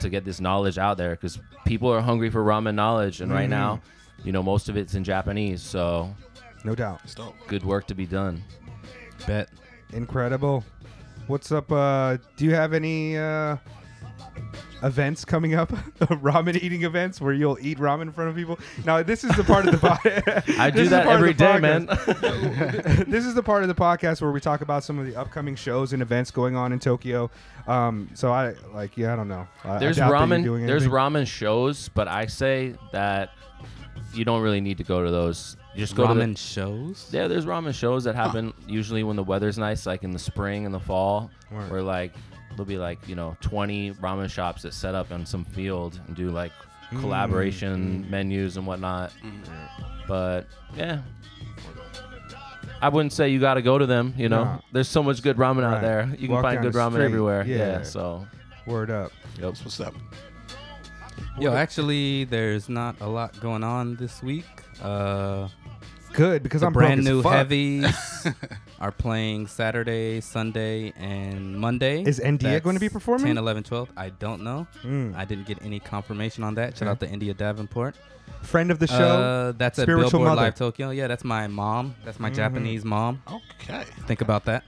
to get this knowledge out there because people are hungry for ramen knowledge and mm. right now you know, most of it's in Japanese, so... No doubt. Good work to be done. Bet. Incredible. What's up? Uh, do you have any uh, events coming up? Ramen eating events where you'll eat ramen in front of people? Now, this is the part of the podcast... I do that every day, man. This is the part of the podcast where we talk about some of the upcoming shows and events going on in Tokyo. Um, so, I like, yeah, I don't know. I, there's I ramen. Doing there's ramen shows, but I say that... You don't really need to go to those. You just go ramen to ramen shows. Yeah, there's ramen shows that happen huh. usually when the weather's nice, like in the spring and the fall, right. where like there'll be like you know twenty ramen shops that set up on some field and do like mm. collaboration mm. menus and whatnot. Mm. But yeah, I wouldn't say you got to go to them. You know, nah. there's so much good ramen right. out there. You can Walk find good ramen street. everywhere. Yeah. yeah. So word up. Yep. What's up? Yo, actually, there's not a lot going on this week. Uh, Good, because I'm brand new heavies are playing Saturday, Sunday, and Monday. Is India going to be performing? ten, eleven, twelve. I don't know. Mm. I didn't get any confirmation on that. Shout yeah. out to India Davenport. Friend of the show. Uh, that's at Billboard mother. Live Tokyo. Yeah, that's my mom. That's my mm-hmm. Japanese mom. Okay. Think about that.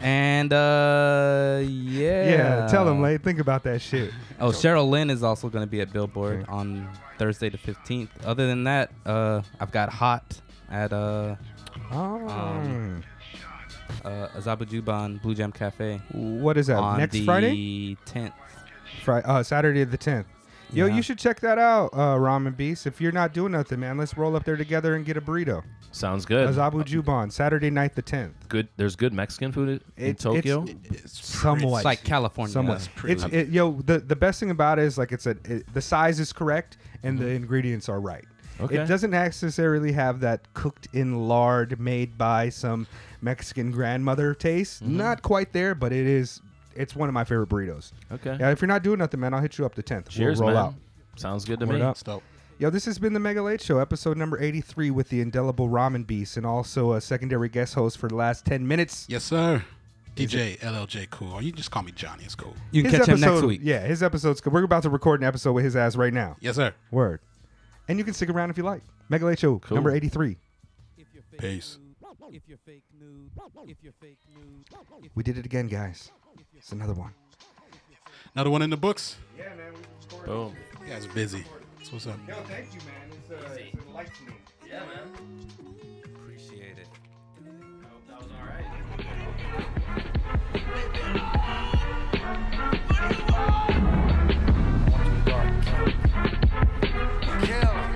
And uh yeah yeah tell him like think about that shit. Oh, Cheryl Lynn is also going to be at Billboard okay. on Thursday the fifteenth. Other than that, uh I've got Hot at uh oh. um uh Azabujuban Blue Jam Cafe. What is that on next the Friday tenth Fri- uh Saturday the tenth. Yo, yeah. you should check that out, uh Ramen Beast. If you're not doing nothing, man, let's roll up there together and get a burrito. Sounds good. Azabu Juban, Saturday night the tenth. Good. There's good Mexican food in it, Tokyo. It's, it's somewhat. It's like California. Somewhat. It's, it, yo, the, the best thing about it is like it's a, it, the size is correct and mm-hmm. the ingredients are right. Okay. It doesn't necessarily have that cooked in lard made by some Mexican grandmother taste. Mm-hmm. Not quite there, but it is. It's one of my favorite burritos. Okay. Yeah, if you're not doing nothing, man, I'll hit you up the tenth. Cheers, we'll roll man. Out. Sounds good to Word me. Up. Dope. Yo, this has been the Mega Late Show, episode number eighty-three with the indelible Ramen Beast and also a secondary guest host for the last ten minutes. Yes, sir. D J L L J Cool. Or you can just call me Johnny. It's cool. You can his catch episode, him next week. Yeah, his episode's cool. We're about to record an episode with his ass right now. Yes, sir. Word. And you can stick around if you like. Mega Late Show, cool. Number eighty-three. If you're fake Peace. News, if you're fake news, if you're fake news, if we did it again, guys. It's another one. Another one in the books? Yeah, man. We Boom. You guys are busy. That's what's up. Yo, thank you, man. It's, uh, it's enlightening. Yeah, man. Appreciate it. I hope that was all right. Yeah.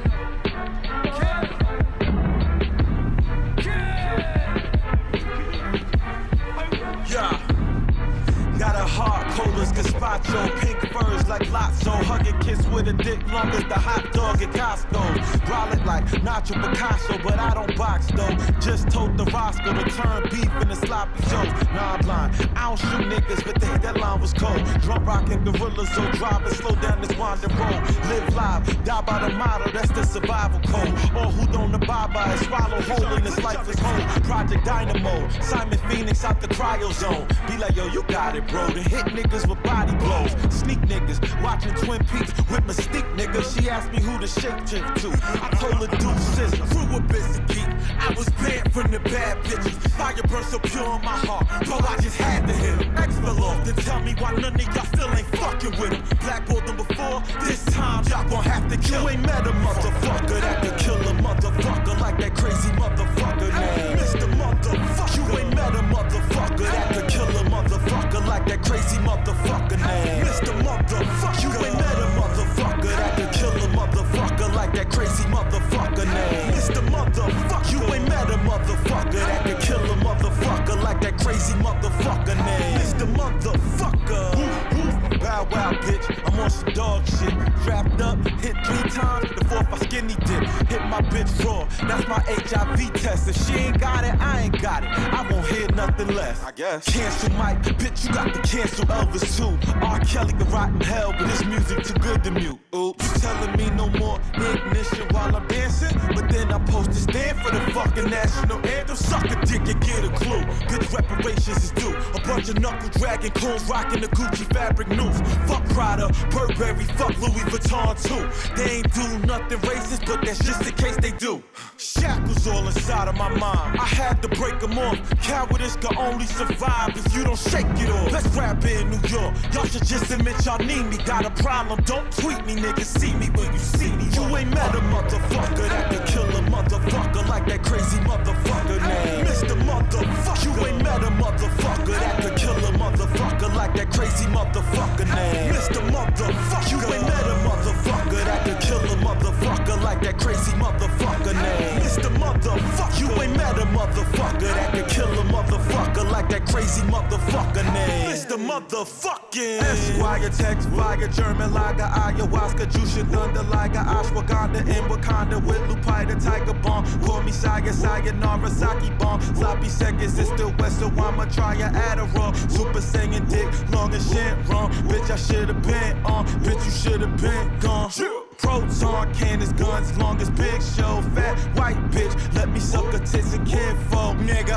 Not a heart, colas, gazpacho, pink furs like Lotso. Hug and kiss with a dick long as the hot dog at Costco. Roll it like Nacho Picasso, but I don't box though. Just told the Roscoe to turn beef in the sloppy joes. Nah, blind, I don't shoot niggas, but think that line was cold. Drum rockin' gorillas, so drive and slow down this winding road. Live live, die by the motto, that's the survival code. All who don't abide by it, swallow whole in this life is whole. Project Dynamo, Simon Phoenix out the cryo zone. Be like, yo, you got it, bro, to hit niggas with body blows. Sneak niggas, watching Twin Peaks with Mystique niggas. She asked me who to shake chick to. I told her do sis, through a busy geek. I was banned from the bad bitches. Fire burn so pure in my heart, bro, I just had to hit him. X fell off to tell me why none of y'all still ain't fucking with him. Blackballed them before, this time y'all gon' have to kill. You ain't met a motherfucker that could kill a motherfucker like that crazy motherfucker name. Mister Motherfucker, you ain't met a motherfucker that could kill a motherfucker like that crazy motherfucker name. Mister Motherfucker, you ain't met a motherfucker that could kill a motherfucker like that crazy motherfucker name. Mister Motherfucker, you ain't met a motherfucker that could kill a motherfucker like that crazy motherfucker name. Mister Motherfucker, woof, bow wow, bitch, I'm on some dog shit. Wrapped up, hit three times, the fourth I skinny dip. Hit my bitch raw, that's my H I V test. If she ain't got it, I ain't got it. I won't hear nothing less, I guess. Cancel Mike, bitch, you got to cancel Elvis too. R. Kelly can rot in hell, but this music too good to mute. Ooh, you telling me no more ignition while I'm dancing? But then I'm supposed to stand for the fucking national anthem. Suck a dick and get a clue. Bitch, reparations is due. A bunch of knuckle dragging coons rocking the Gucci fabric news. Fuck Prada, Burberry, fuck Louis Vuitton too. They ain't do nothing racist, but that's just in case they do. Shackles all inside of my mind, I had to break them off. Cowardice can only survive if you don't shake it off. Let's rap in New York. Y'all should just admit y'all need me. Got a problem, don't tweet me, niggas. See me when you see me. You ain't met a motherfucker that could kill a motherfucker like that crazy motherfucker name. Mister Motherfucker, you ain't met a motherfucker that could kill a motherfucker like that crazy motherfucker name. Mister Motherfucker, you ain't met a motherfucker that could kill a motherfucker like that crazy motherfucker name. Mister Motherfucker, you ain't met a motherfucker that could kill a motherfucker like that crazy motherfucker name. Mister Motherfucking Esquire, text via German lager, ayahuasca, juice your thunder like a ashwagandha in Wakanda with Lupita Tiger Bomb. Call me Saya, Sayonara, Saki Bomb. Sloppy seconds, it's still wet, so I'ma try your Adderall. Super singing dick, long as shit wrong. Bitch, I should've been on. Bitch, you should've been gone. Proton cannons, guns, long as Big Show. Fat white bitch, let me suck a tits and kinfolk, nigga.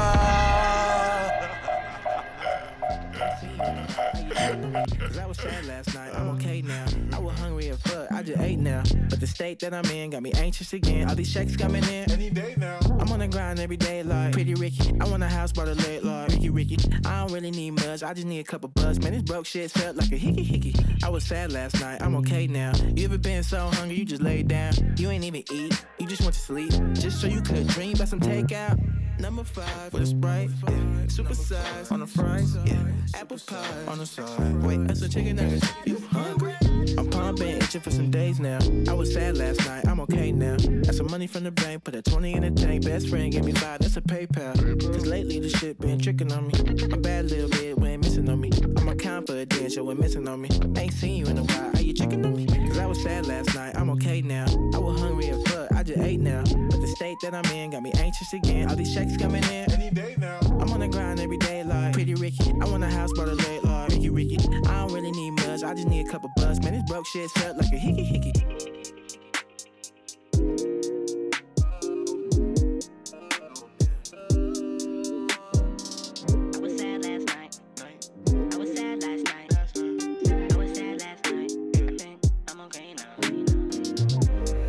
Cause I was sad last night, I'm okay now. I was hungry and fuck, I just ate now. But the state that I'm in got me anxious again. All these checks coming in any day now. I'm on the grind every day like Pretty Ricky. I want a house by the lake like Ricky Ricky. I don't really need much, I just need a couple bucks. Man, this broke shit felt like a hickey hickey. I was sad last night, I'm okay now. You ever been so hungry, you just lay down. You ain't even eat, you just want to sleep. Just so you could dream about some takeout. Number five, with a Sprite, yeah. Super size, on the fries, yeah. Apple pie, on the side. Wait, that's a chicken nugget. You hungry? I'm I've been itching for some days now. I was sad last night, I'm okay now. Got some money from the bank, put a twenty in the tank. Best friend gave me five, that's a PayPal. Cause lately this shit been tricking on me. I'm bad a little bit, we ain't missing on me. I'm account for a dance, yo, we missing on me. Ain't seen you in a while, are you checking on me? Cause I was sad last night, I'm okay now. I was hungry as fuck, I just ate now. But the state that I'm in got me anxious again. All these checks coming in, any day now. I'm on the grind every day like Pretty Ricky. I want a house by the lake like Ricky Ricky. I don't really need much, I just need a couple bucks. Man, this broke shit felt like a hickey hickey.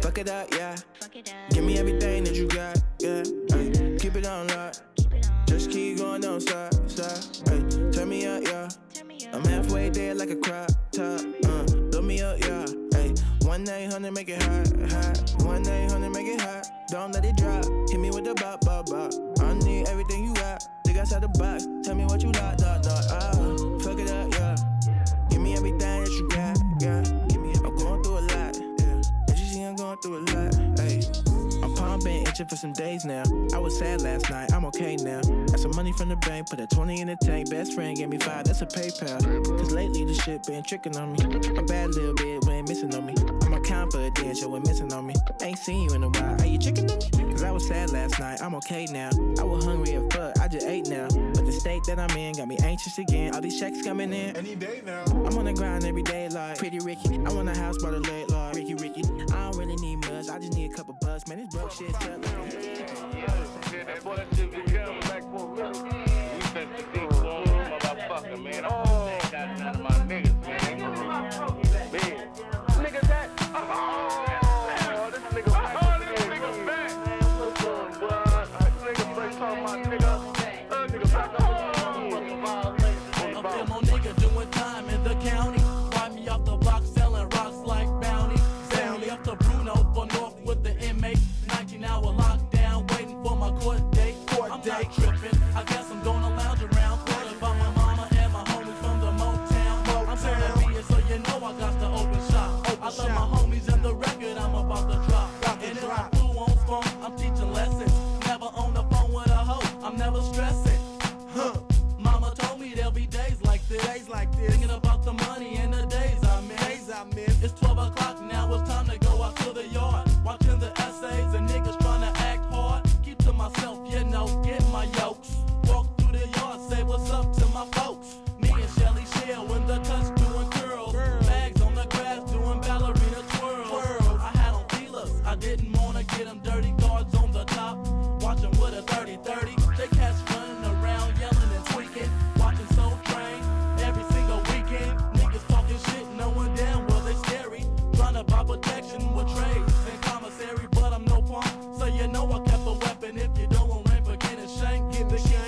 Fuck it up, yeah. Fuck it up. Give me everything that you got, yeah. Ay, keep it on lock. Just keep going, don't stop, stop. Ay, turn me up, yeah. I'm halfway there like a crop top. Uh, blow me up, yeah. Ay, one eight hundred make it hot, hot. One eight hundred make it hot. Don't let it drop. Hit me with the bop, bop, bop. I need everything you got. Think outside the box. Tell me what you got, dot, dot. Ah, fuck it up, yeah. Give me everything that you got, yeah. Give me. I'm going through a lot. I'm going through a lot, ayy. I'm pumping, itching for some days now. I was sad last night, I'm okay now. Got some money from the bank, put a twenty in the tank. Best friend gave me five, that's a PayPal. Cause lately this shit been tricking on me. I'm bad a little bit, we ain't missing on me. I'm account for a dance, yo, we missing on me. Ain't seen you in a while, are you checking on me? Cause I was sad last night, I'm okay now. I was hungry as fuck, I just ate now. But the state that I'm in got me anxious again. All these checks coming in, any day now. I'm on the grind every day like Pretty Ricky. I want a house by the lake like Ricky Ricky. I don't really need much, I just need a couple bucks. Man, this broke shit shut down. Yeah, that boy, that shit be coming back for a minute. We sent the dick on, motherfucker, man. Oh, I got none of my niggas, man. Man, nigga that, oh, this nigga back. Oh, this nigga back. What's up, boy? This nigga back on my nigga. That nigga back on my nigga. I feel my nigga doing time in the county. Ride me off the block, selling rocks like bounty. Up to Bruno for North with the inmates. nineteen hour lockdown, waiting for my court date. Court I'm date. Not tripping. I guess I'm gonna lounge around, calling by my mama and my homies from the Motown. Motown. I'm trying to be it, so you know I got to open shop. Open I love shop. My homies and the record I'm about to drop. Got and to if drop. I flew on phone, I'm teaching lessons. Never on the phone with a hoe, I'm never stressing. Huh. Mama told me there'll be days like this. Days like this. Thinking about the money and the days I miss. Days I miss. It's twelve o'clock now, it's time to go out to the yard. Watching the essays and niggas trying to act hard. Keep to myself, you know, get my yokes. Walk through the yard, say what's up to my folks. Me and Shelly Shell in the touch doing curls. Bags on the grass doing ballerina twirls. I had on feelers, I didn't want to get them dirty. Guards on the top, watching with a thirty thirty. They catch running around yelling. Watching Soul Train every single weekend. Niggas talking shit, knowing damn well they scary. Trying to buy protection with trades and commissary, but I'm no punk. So you know I kept a weapon if you don't want rent for getting shanked. Get the shit.